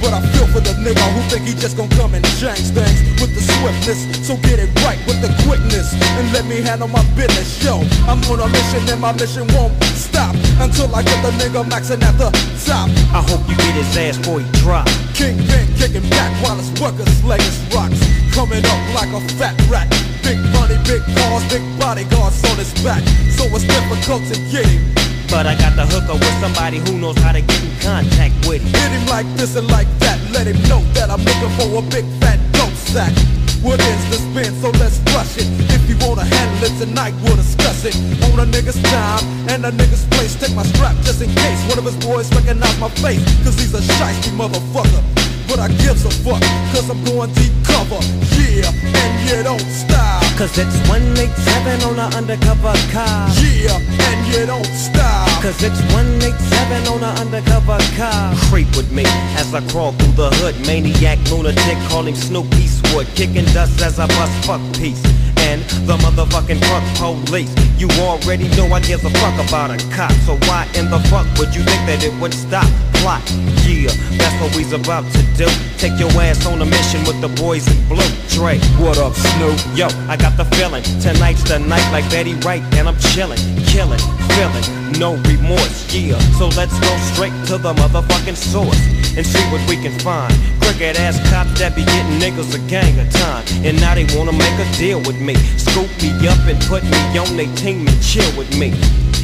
But I feel for the nigga who think he just gon' come and change things with the swiftness. So get it right with the quickness and let me handle my business, yo. I'm on a mission and my mission won't stop until I get the nigga maxing at the top. I hope you get his ass before he drop. Kingpin kicking back while his workers slay his rocks. Coming up like a fat rat. Big money, big cars, big bodyguards on his back. So it's difficult to get him. But I got the hooker with somebody who knows how to get in contact with him. Hit him like this and like that, let him know that I'm looking for a big fat dope sack. What is the spin, so let's rush it. If you wanna handle it tonight, we'll discuss it. On a nigga's time and a nigga's place, take my strap just in case one of his boys recognize my face. Cause he's a shiesty motherfucker, but I gives a fuck, cause I'm going deep cover. Yeah, and you don't stop. Cause it's one eighty-seven on an undercover car. Yeah, and you don't stop. Cause it's one eighty-seven on an undercover car. Creep with me as I crawl through the hood. Maniac, lunatic, call him Snoop Eastwood. Kicking dust as I bust fuck peace. And the motherfucking fuck police. You already know I give a fuck about a cop. So why in the fuck would you think that it would stop? Plot, yeah, that's what we's about to do. Take your ass on a mission with the boys in blue. Dre, what up, Snoop? Yo, I got the feeling. Tonight's the night like Betty Wright. And I'm chilling, killing, feeling, no remorse, yeah. So let's go straight to the motherfucking source and see what we can find. Crooked ass cops that be getting niggas a gang of time. And now they wanna make a deal with me. Scoop me up and put me on they team and chill with me.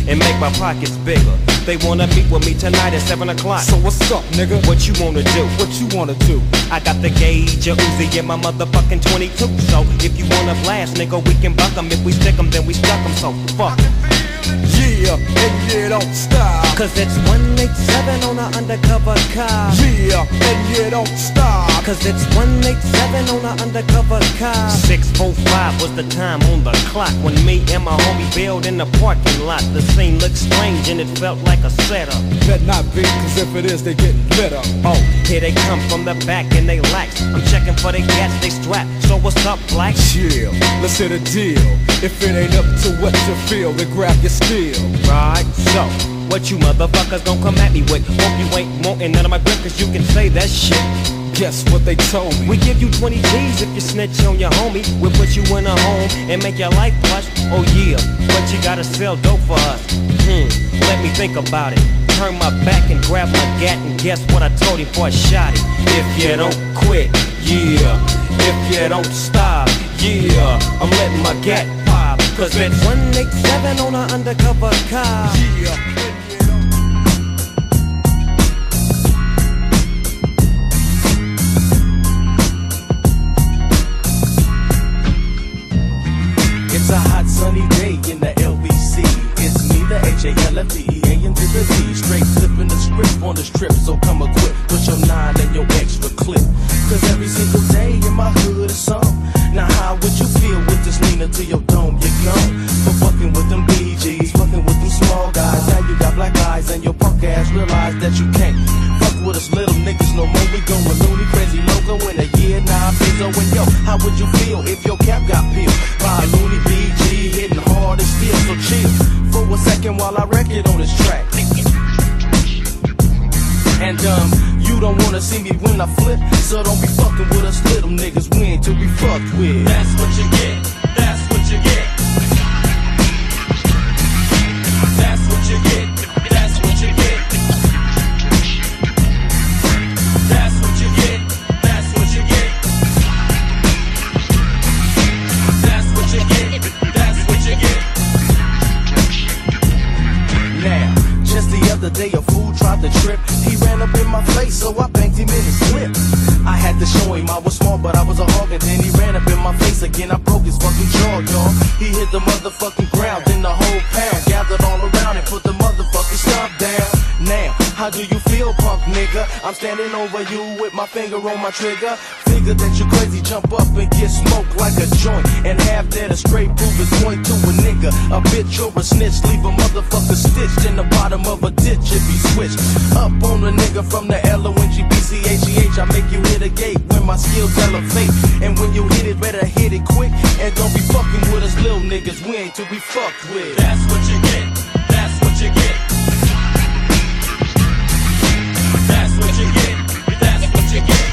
And make my pockets bigger. They wanna meet with me tonight at seven o'clock. So what's up, nigga? What you wanna do? What you wanna do? I got the gauge, a Uzi, and my motherfucking twenty-two. So if you wanna blast, nigga, we can buck 'em. If we stick 'em, then we stuck 'em. So fuck. Yeah, and you don't stop. Cause it's one eighty-seven on an undercover car. Yeah, and you don't stop. Cause it's one eighty-seven on an undercover car. six forty-five was the time on the clock when me and my homie bailed in the parking lot. The scene looked strange and it felt like a setup. Bet not be, cause if it is, they get lit up. Oh, here they come from the back and they lax. I'm checking for the gas, they strap. So what's up, black? Chill, let's hit a deal. If it ain't up to what you feel, then grab your steel. Right, so what you motherfuckers gon' come at me with? Hope you ain't wantin' none of my grip, cause you can say that shit. Guess what they told me? We give you twenty G's if you snitch on your homie. We'll put you in a home and make your life plush. Oh yeah, but you gotta sell dope for us. Hmm, let me think about it. Turn my back and grab my gat, and guess what I told him before I shot him? If you don't quit, yeah. If you don't stop, yeah. I'm letting my gat pop, cause it's one eighty-seven on an undercover cop. Yeah. It's a hot sunny day in the L B C. It's me, the H A L F D E A and to the Z. Straight flipping the script on this trip, so come equipped with your nine and your extra clip. Cause every single day in my hood is some. Now how would you feel with this Nina to your dome? You're gone for fucking with them B Gs, fucking with them small guys. Now you got black eyes and your punk ass realize that you can't fuck with us little niggas no more. We going loony, crazy, loco in a year, nine peso. And yo, how would you feel if your cap got peeled by a loony B G hitting hard as steel? So chill for a second while I wreck it on this track. And um, you don't wanna see me when I flip, so don't be fucking with us little niggas, we ain't to be fucked with. That's what you get, that's what you get. That's what you get, that's what you get. That's what you get, that's what you get. That's what you get, that's what you get. Now, just the other day a fool tried to trip. He ran up in my face, so I banked him in his whip. I had to show him I was small, but I was a hog, and then he ran up in my face again. I broke his fucking jaw, y'all. He hit the motherfucking ground, then the whole pound gathered all around and put the motherfucking stomp down. Now, how do you feel, punk nigga? I'm standing over you with my finger on my trigger. Figure that you crazy, jump up and get smoked like a joint, and have that a straight prove his point to a nigga. A bitch or a snitch, leave a motherfucker stitched in the bottom of a ditch if he switched up on a nigga from the L O N G B C H E H. I make you hit a gate when my skills elevate, and when you hit it, better hit it quick. And don't be fucking with us little niggas, we ain't to be fucked with. That's what you get, that's what you get. That's what you get, that's what you get.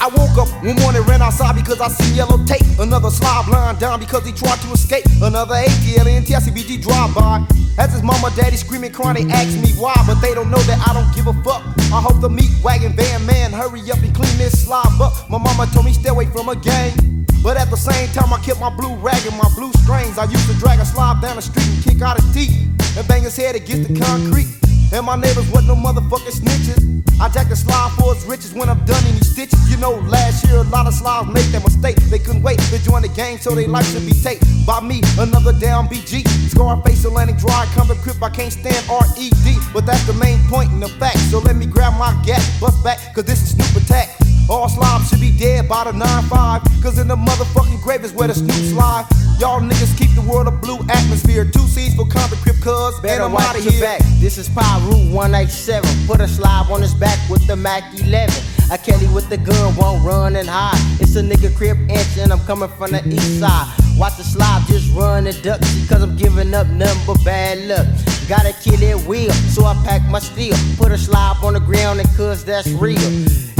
I woke up one morning, ran outside because I seen yellow tape. Another slob lying down because he tried to escape. Another A T L N T I C B G drive-by. As his mama, daddy screaming, crying, they ask me why, but they don't know that I don't give a fuck. I hope the meat wagon van man hurry up and clean this slob up. My mama told me stay away from a gang, but at the same time I kept my blue rag and my blue strings. I used to drag a slob down the street and kick out his teeth and bang his head against the concrete. And my neighbors wasn't no motherfucking snitches. I jacked a slide for his riches when I'm done in these stitches. You know, last year a lot of slides made that mistake. They couldn't wait to join the game, so their life should be taped by me, another down B G. Scarface, Atlantic Dry, come to Crip, I can't stand R E D. But that's the main point and the fact, so let me grab my gat, bust back, cause this is Snoop Attack. All slobs should be dead by the nine five, cause in the motherfucking grave is where the Snoops lie. Y'all niggas keep the world a blue atmosphere. Two C's for Compton Crip, cuz, better I'm watch your back. This is Pyru one eighty-seven. Put a slob on his back with the Mac eleven. I Kelly with the gun, won't run and hide. It's a nigga Crip inch and I'm coming from the east side. Watch the slob just run and duck, cause I'm giving up nothing but bad luck. Gotta kill it wheel, so I pack my steel. Put a slob on the ground and cuz that's real.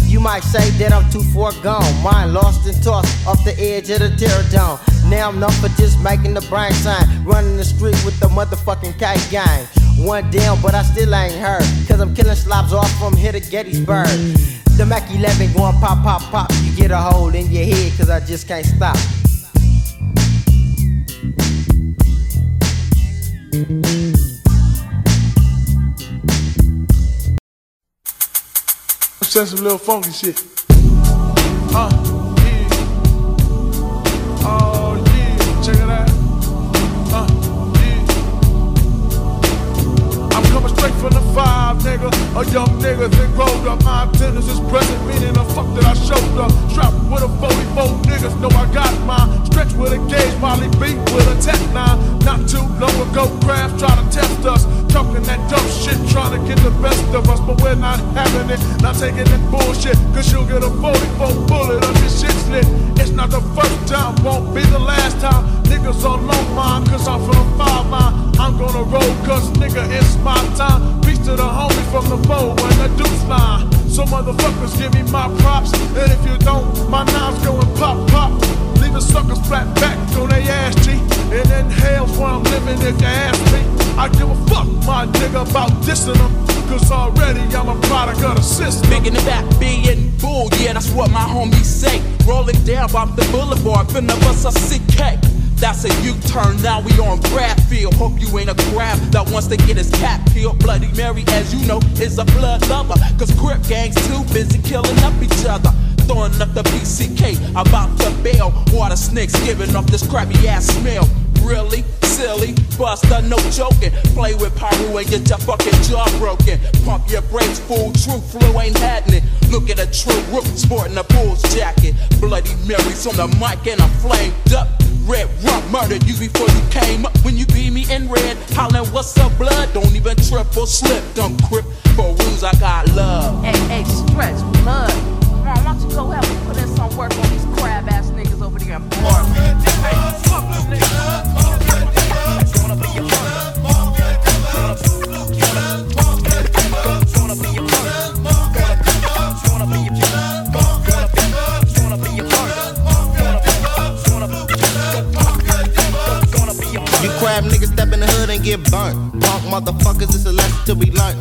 You might say that I'm too far gone. Mine lost and tossed off the edge of the pterodome. Now I'm not for just making the brain sign. Running the street with the motherfucking K gang. One down, but I still ain't heard, cause I'm killing slobs off from here to Gettysburg. The Mac eleven going pop, pop, pop. You get a hole in your head, cause I just can't stop. Send some little funky shit. Uh. From the five, nigga, a young nigga that rolled up. My attendance is present, meaning the fuck that I showed up. Strapped with a forty-four, niggas know I got mine. Stretch with a gauge, molly beat with a tech nine. Not too long ago, crabs try to test us, talking that dumb shit, trying to get the best of us, but we're not having it. Not taking that bullshit, cause you'll get a forty-four bullet up your shit slit. It's not the first time, won't be the last time. Niggas all on mine, cause I'm from the five mile. I'm gonna roll, cause nigga, it's my time. Peace to the me, nigga, ask me. I give a fuck, my nigga, about dissing them, cause already I'm a product of the system. Making it back, being bull, yeah, that's what my homies say. Rolling down off the boulevard, finna bust a C K. That's a U-turn, now we on Bradfield. Hope you ain't a crab that wants to get his cat peeled. Bloody Mary, as you know, is a blood lover, cause Crip gangs too busy killing up each other. Throwing up the B C K, about to bail. Water snakes giving off this crappy ass smell. Really? Silly? Buster, no joking. Play with Pyro and get your fucking jaw broken. Pump your brakes, fool, true flu ain't happening. Look at a true rook sporting a Bulls jacket. Bloody Mary's on the mic and I'm flamed up. Red rum murdered you before you came up. When you beat me in red, hollering, what's up, blood? Don't even trip or slip, dumb Crip. For rules, I got love. Hey, hey, stretch, blood. Come on, why don't you go help me put in some work on these crab ass niggas over there in Florida? Hey, fuck them niggas. Gonna be your mother. Gonna be your mother. Gonna be your mother. Crab niggas step in the hood and get burnt. Punk motherfuckers, it's a lesson to be learned.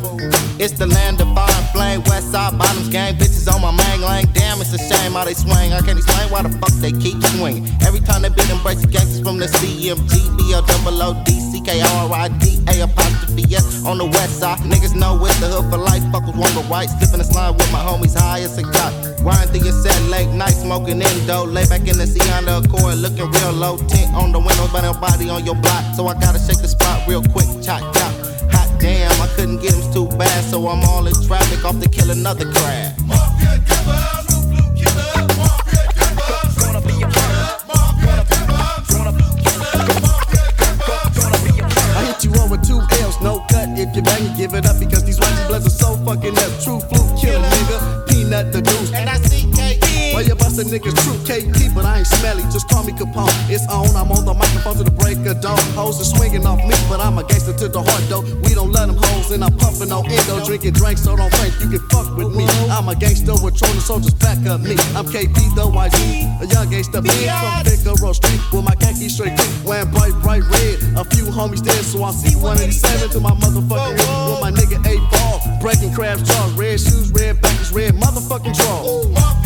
It's the land of fire and flame, west side bottoms gang. Bitches on my main lane, damn it's a shame how they swing. I can't explain why the fuck they keep swinging. Every time they beat them brace gangsters from the C M G, B O double O D C K R I D A apostrophe S on the west side. Niggas know it's the hood for life, fuck with one of white. Slipping the slime with my homies, high as a cop. Riding through your set late night, smoking endo. Lay back in the sea on the Accord, looking real low. Tint on the windows, but nobody on your block. So I gotta shake the spot real quick, chop, chop. Hot damn, I couldn't get him too bad, so I'm all in traffic, off to kill another crab. Mafia killer, blue blue killer. Mafia killer, gonna be a murder. Mafia killer, gonna blue killer. Mafia killer, gonna be a murder. I hit you on with two L's, no cut if you bang, give it up because these white bloods are so fucking up. True blue killer, nigga, peanut the deuce, and I see K. Well, you bustin' niggas true K T, but I ain't smelly, just call me Capone. It's on, I'm on the microphone to the break of dawn. Hoes are swinging off me, but I'm a gangster to the heart, though. We don't let them hoes, and I'm puffin' on endo. Drinking drinks, so don't think you can fuck with me. I'm a gangster with trolling soldiers, back up me. I'm K P, though I G, a young gangster beat from Piccolo Street, with my khaki straight deep, wearing bright, bright red. A few homies dead, so I see one eighty-seven to my motherfucking head. With my nigga eight ball, breaking crab's jaws. Red shoes, red backers, red motherfucking draws.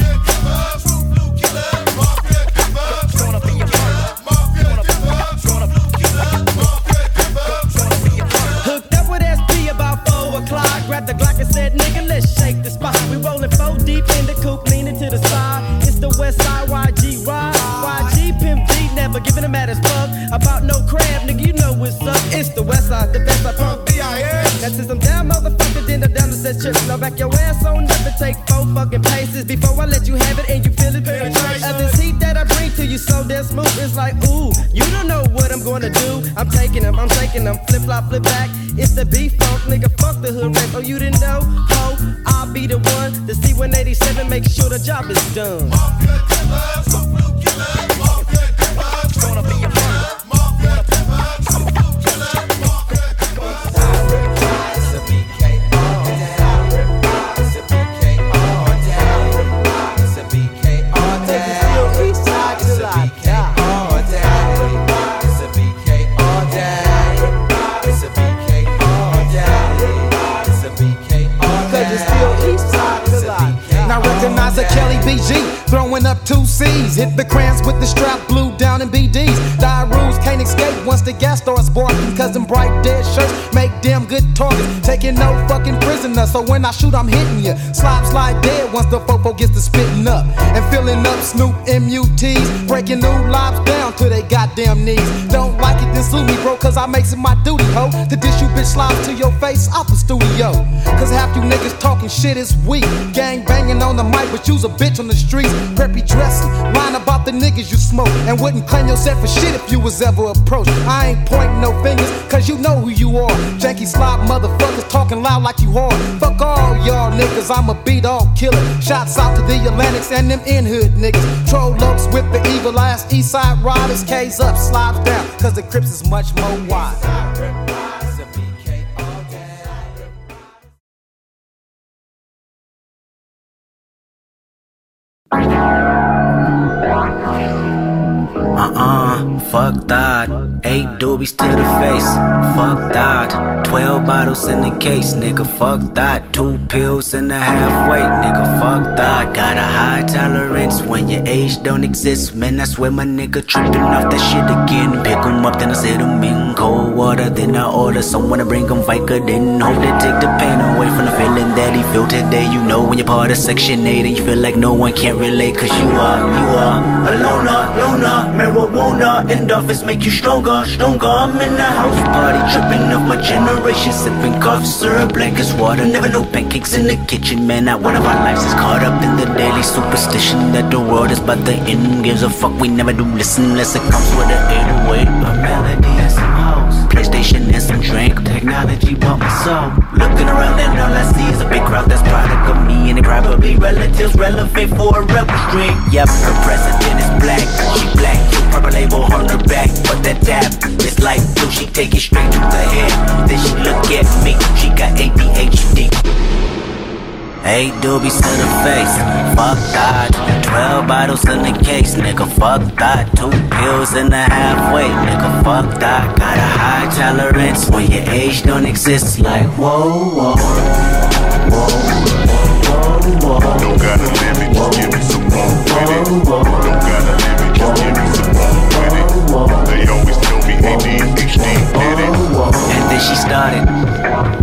True blue killer, mafia giver. Gonna be a murder, mafia giver. Gonna blue killer, mafia giver. Gonna be a murder. Hooked up with S P about four o'clock. Grabbed the Glock and said, nigga, let's shake the spot. We rolling four deep in the coupe, leaning to the side. It's the west side, Y G ride. Y G Pimp G, never giving a mad as fuck about no crab, nigga, you know what's up. It's the west side, the best I punk B I S. Now since I'm down, motherfucker, then I'm down to set chips. Now back your ass on up and take four fucking paces before I let you have it and you feel it. Of this heat that I bring to you so damn smooth, it's like, ooh, you don't know what I'm gonna do. I'm taking them, I'm taking them, flip flop, flip back. It's the B-Funk, nigga, fuck the hood rap. Oh, you didn't know? Ho, I'll be the one to see one eighty-seven, make sure the job is done. Gonna be a murder. Recognize a Kelly B G, throwing up two C's. Hit the crayons with the strap, blue down in B Ds. Die rules, can't escape once the gas starts barking. Cause them bright dead shirts make damn good targets. Taking no fucking prisoner, so when I shoot, I'm hitting you. Slide, slide dead once the fofo gets to spitting up. And filling up Snoop M U Ts. Breaking new lives down to they goddamn knees. Don't like it, then sue me, bro, cause I makes it my duty, ho. To dish you bitch slides to your face out the studio. Cause half you niggas talking shit is weak. Gang banging on the mic, but you's a bitch on the streets. Preppy dressing, lying about the niggas you smoke, and wouldn't claim yourself for shit if you was ever approached. I ain't pointing no fingers, cause you know who you are. Janky slob motherfuckers talking loud like you hard. Fuck all y'all niggas, I'm a beat all killer. Shots out to the Atlantics and them in-hood niggas. Troll ups with the evil ass Eastside riders. K's up, slides down, cause the Crips is much more wide. Fuck that, eight doobies to the face. Fuck that, twelve bottles in the case, nigga. Fuck that, two pills and a half weight, nigga. Fuck that, got a high tolerance when your age don't exist. Man, I swear my nigga tripping off that shit again. Pick 'em up, then I sit 'em in cold water, then I order someone to bring 'em Vica, then hope they take the pain away from the feeling that he feel today. You know when you're part of Section eight and you feel like no one can relate, 'cause you are, you are a loner, loner, marijuana in the office make you stronger, stronger. I'm in the house party, tripping up my generation, sipping cough syrup like it's water. Never no pancakes in the kitchen, man. Not one of our lives is caught up in the daily superstition that the world is about to end. Gives a fuck, we never do listen unless it comes with an eight oh eight, a melody and some house, PlayStation and some drink, technology by myself. Looking around and all I see is a big crowd that's product of me and it probably relatives relevant for a rebel stream. Yep, her president is black, she black, purple label on her back, but that dab is like blue, she take it straight to the head. Then she look at me, she got A D H D. Eight doobies to the face, fuck that. Twelve bottles in the case, nigga, fuck that. Two pills and a half weight, nigga, fuck that. Got a high tolerance when your age don't exist. Like whoa, whoa, whoa, whoa, whoa. Don't gotta let me, just give me some more with it. Don't gotta let me, just give me some more with it. They always tell me A D H D did it. And then she started.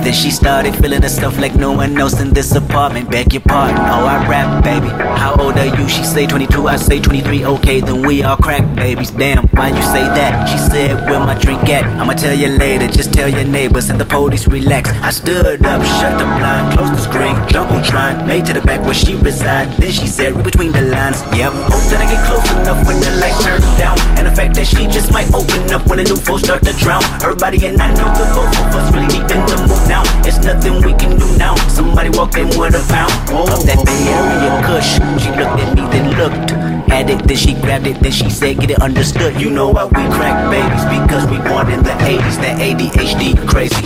Then she started feeling herself like no one else in this apartment. Beg your pardon, oh I rap, baby. How old are you? She say twenty-two, I say twenty-three. Okay, then we all crack babies. Damn, why you say that? She said, where my drink at? I'ma tell you later, just tell your neighbors and the police relax. I stood up, shut the blind, closed the screen, jumbotron, made to the back where she resides. Then she said, read between the lines. Yep, hope that I get close enough when the lights turn down, and the fact that she just might open up when the new foe start to drown. Her body and I know the both of us really deep in the mood. Now, it's nothing we can do now. Somebody walked in with a pound of that Bay Area kush. She looked at me, then looked at it, then she grabbed it, then she said, get it understood. You know why we crack babies, because we born in the eighties. That A D H D crazy.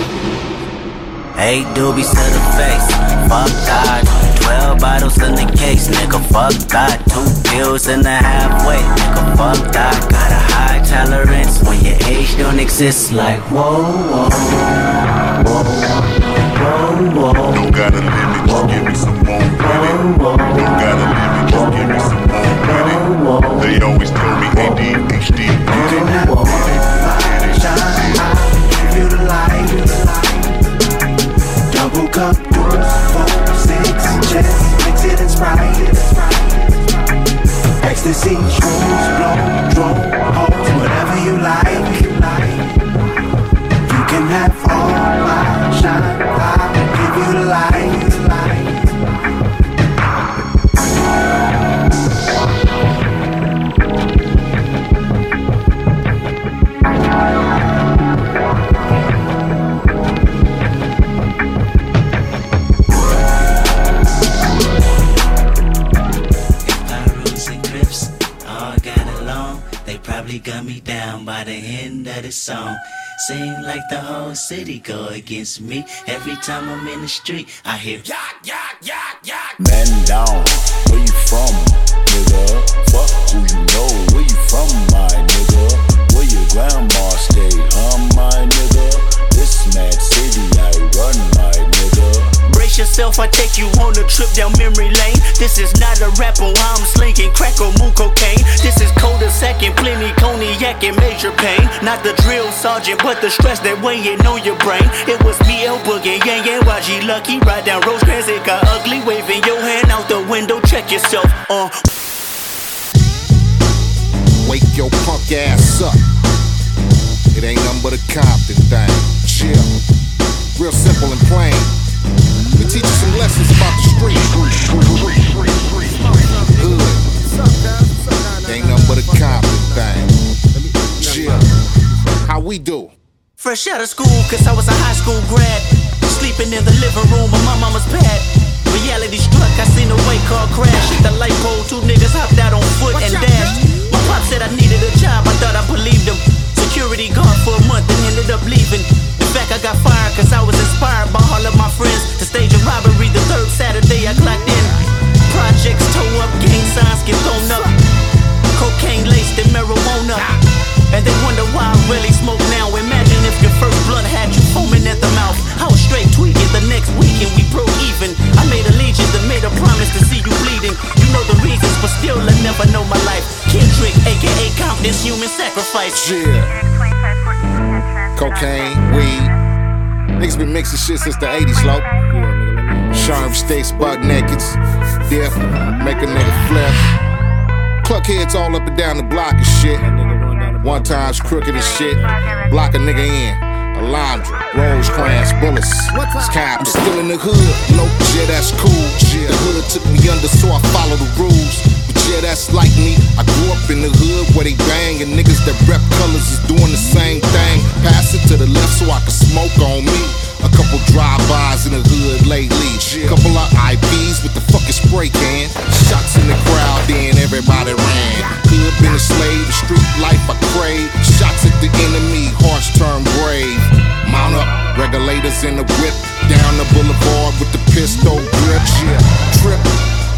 Eight doobies to the face, fuck that. Twelve bottles in the case, nigga, fuck that. Two pills and a halfway, nigga, fuck that. Got a high tolerance when your age don't exist. Like whoa, whoa. Whoa, whoa, whoa. Don't gotta let me, just give me some more with it. Don't gotta let me, just give me some more with it. They always told me A D H D did it. Give you the light, double cup, four, six, chest, mix it and Sprite, ecstasy, shrooms, blow, drone, hoes, whatever you like. You can have all my shine, I will give you the light, light. If my roots and grips all got along, they probably got me down by the end of the song. Seem like the whole city go against me. Every time I'm in the street, I hear yak, yak, yak, yak. Man down, where you from, nigga? Fuck who you know, where you from, my nigga? Where your grandma stayed, huh, my nigga? This mad city I run, my nigga. Brace yourself, I take you on a trip down memory lane. This is not a rapper, I'm slinking crack or moon cocaine. This is cul-de-sac and plenty cognac and major pain. Not the drill sergeant, but the stress that weighing on your brain. It was me, El Boogie, Yang, and Y G Lucky. Ride down Rosecrans, it got ugly. Waving your hand out the window, check yourself, uh. Wake your punk ass up. It ain't nothing but a Compton thing. Chill. Real simple and plain. We teach you some lessons about the street. Hood. Ain't nothing but a Compton thing. Chill. How we do? Fresh out of school, 'cause I was a high school grad. Sleeping in the living room on my mama's pad. Reality struck, I seen a white car crash. Hit the light pole, two niggas hopped out on foot and dashed. My pop said I needed a job, I thought I believed him. Security guard for a month and ended up leaving. In fact, I got fired 'cause I was inspired by all of my friends to stage a robbery the third Saturday I clocked in. Projects tow up, gang signs get thrown up, cocaine laced in marijuana. and they wonder why I really smoke now. Imagine if your first blood had you foaming at the mouth. I was straight tweaking the next week and we broke even. I made allegiance and made a promise to see you bleeding. You know the reasons, but still I never know my life. Kendrick, aka Compton's human sacrifice. Yeah. Cocaine, weed. Niggas been mixing shit since the eighties, low. Sharp sticks, buck nakeds. Death, make a nigga flip. Cluck heads all up and down the block and shit. One time's crooked and shit. Block a nigga in. Alondra, Rosecrans, bullets. Sky, I'm still in the hood. Nope, yeah, that's cool. Yeah. The hood took me under, so I follow the rules. But yeah, that's like me. I grew up in the hood where they bang, and niggas that rep colors is doing the same thing. Pass it to the left so I can smoke on me. A couple drive-bys in the hood lately. Yeah. Couple of I Ps with the fucking spray can. Shots in the crowd, then everybody ran. Hood been a slave, the street life I crave. Shots at the enemy, hearts turn brave. Mount up, regulators in the whip. Down the boulevard with the pistol grip. Yeah. Trip,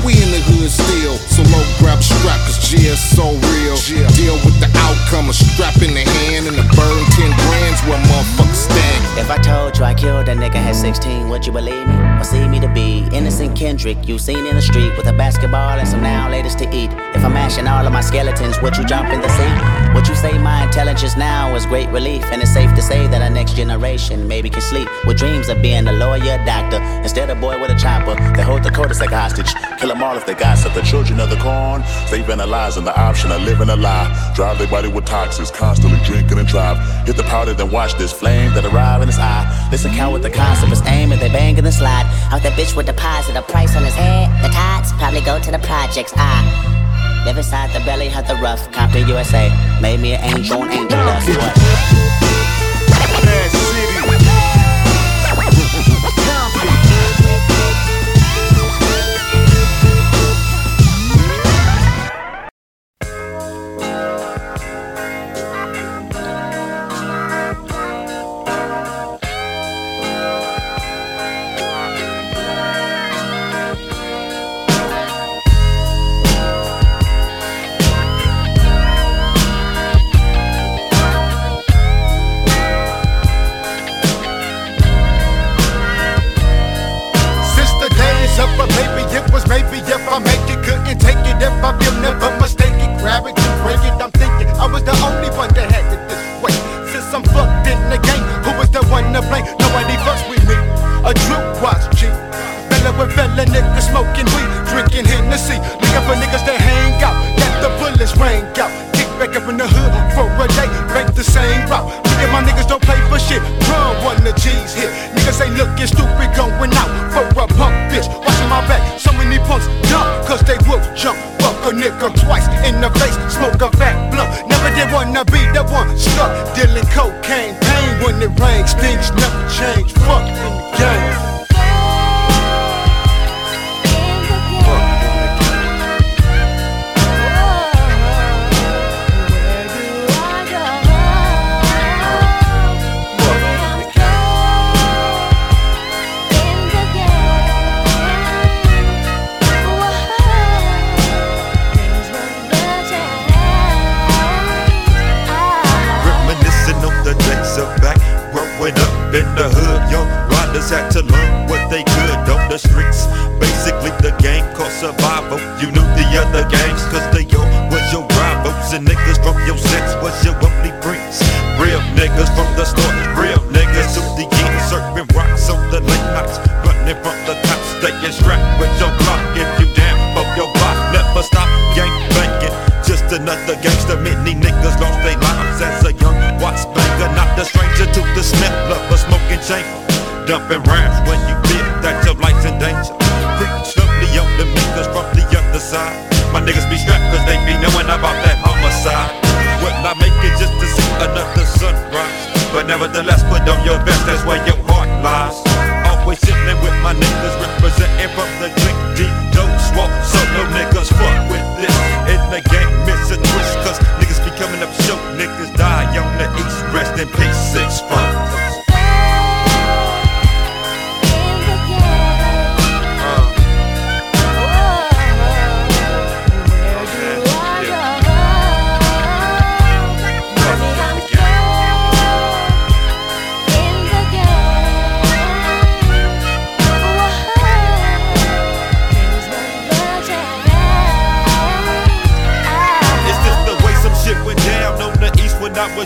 we in the hood still. So low grab strap, cause G is so real. Yeah. Deal with the outcome, a strap in the hand and a burn ten grams where motherfuckers stand. If I told you I killed that nigga at sixteen, would you believe me? Or see me to be innocent Kendrick you seen in the street with a basketball and some now latest to eat. If I'm mashing all of my skeletons, would you jump in the sea? Would you say my intelligence now is great relief? And it's safe to say that our next generation maybe can sleep with dreams of being a lawyer, a doctor, instead of boy with a chopper. They hold the court as a hostage, kill them all if they gossip. The children of the corn, they've analyzing the option of living a lie. Drive their body with toxins, constantly drinking and drive. Hit the powder, then watch this flame that arrive. His eye. Listen, count with the concept is aim and they bang in the slide. Out that bitch with deposit, a price on his head. The tots probably go to the projects. I live inside the belly of the rough. Compton, U S A. Made me an angel on angel dust. What? Bad city. Compton.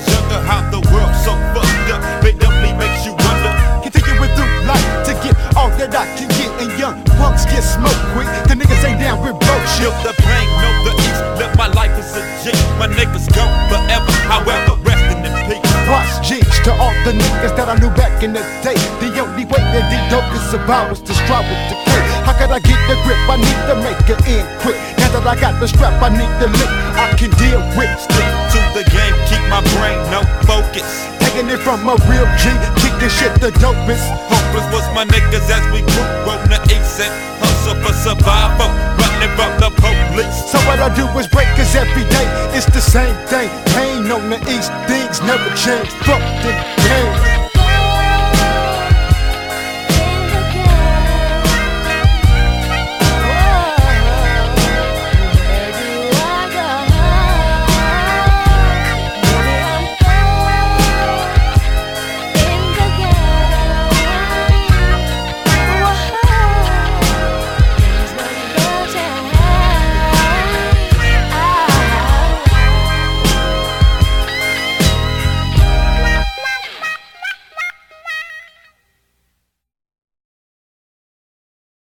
was younger, how the world so fucked up, it definitely makes you wonder. Continuing through life to get all that I can get, and young punks get smoked quick. The niggas ain't down with broke shit. The pain, know the east, let my life is a G. My niggas gone forever, however, resting in peace. Plus G's to all the niggas that I knew back in the day. The only way that they dope could survive was to strive with the K. How could I get the grip? I need to make an end quick. Now that I got the strap, I need the lick I can deal with. Stick to the game, keep my brain no focus. Taking it from a real G, kicking shit the dopest. Hopeless was my niggas as we grew on the east and hustle for survival, running from the police. So what I do is break, cause every day it's the same thing. Pain on the east, things never change. Fuck the game.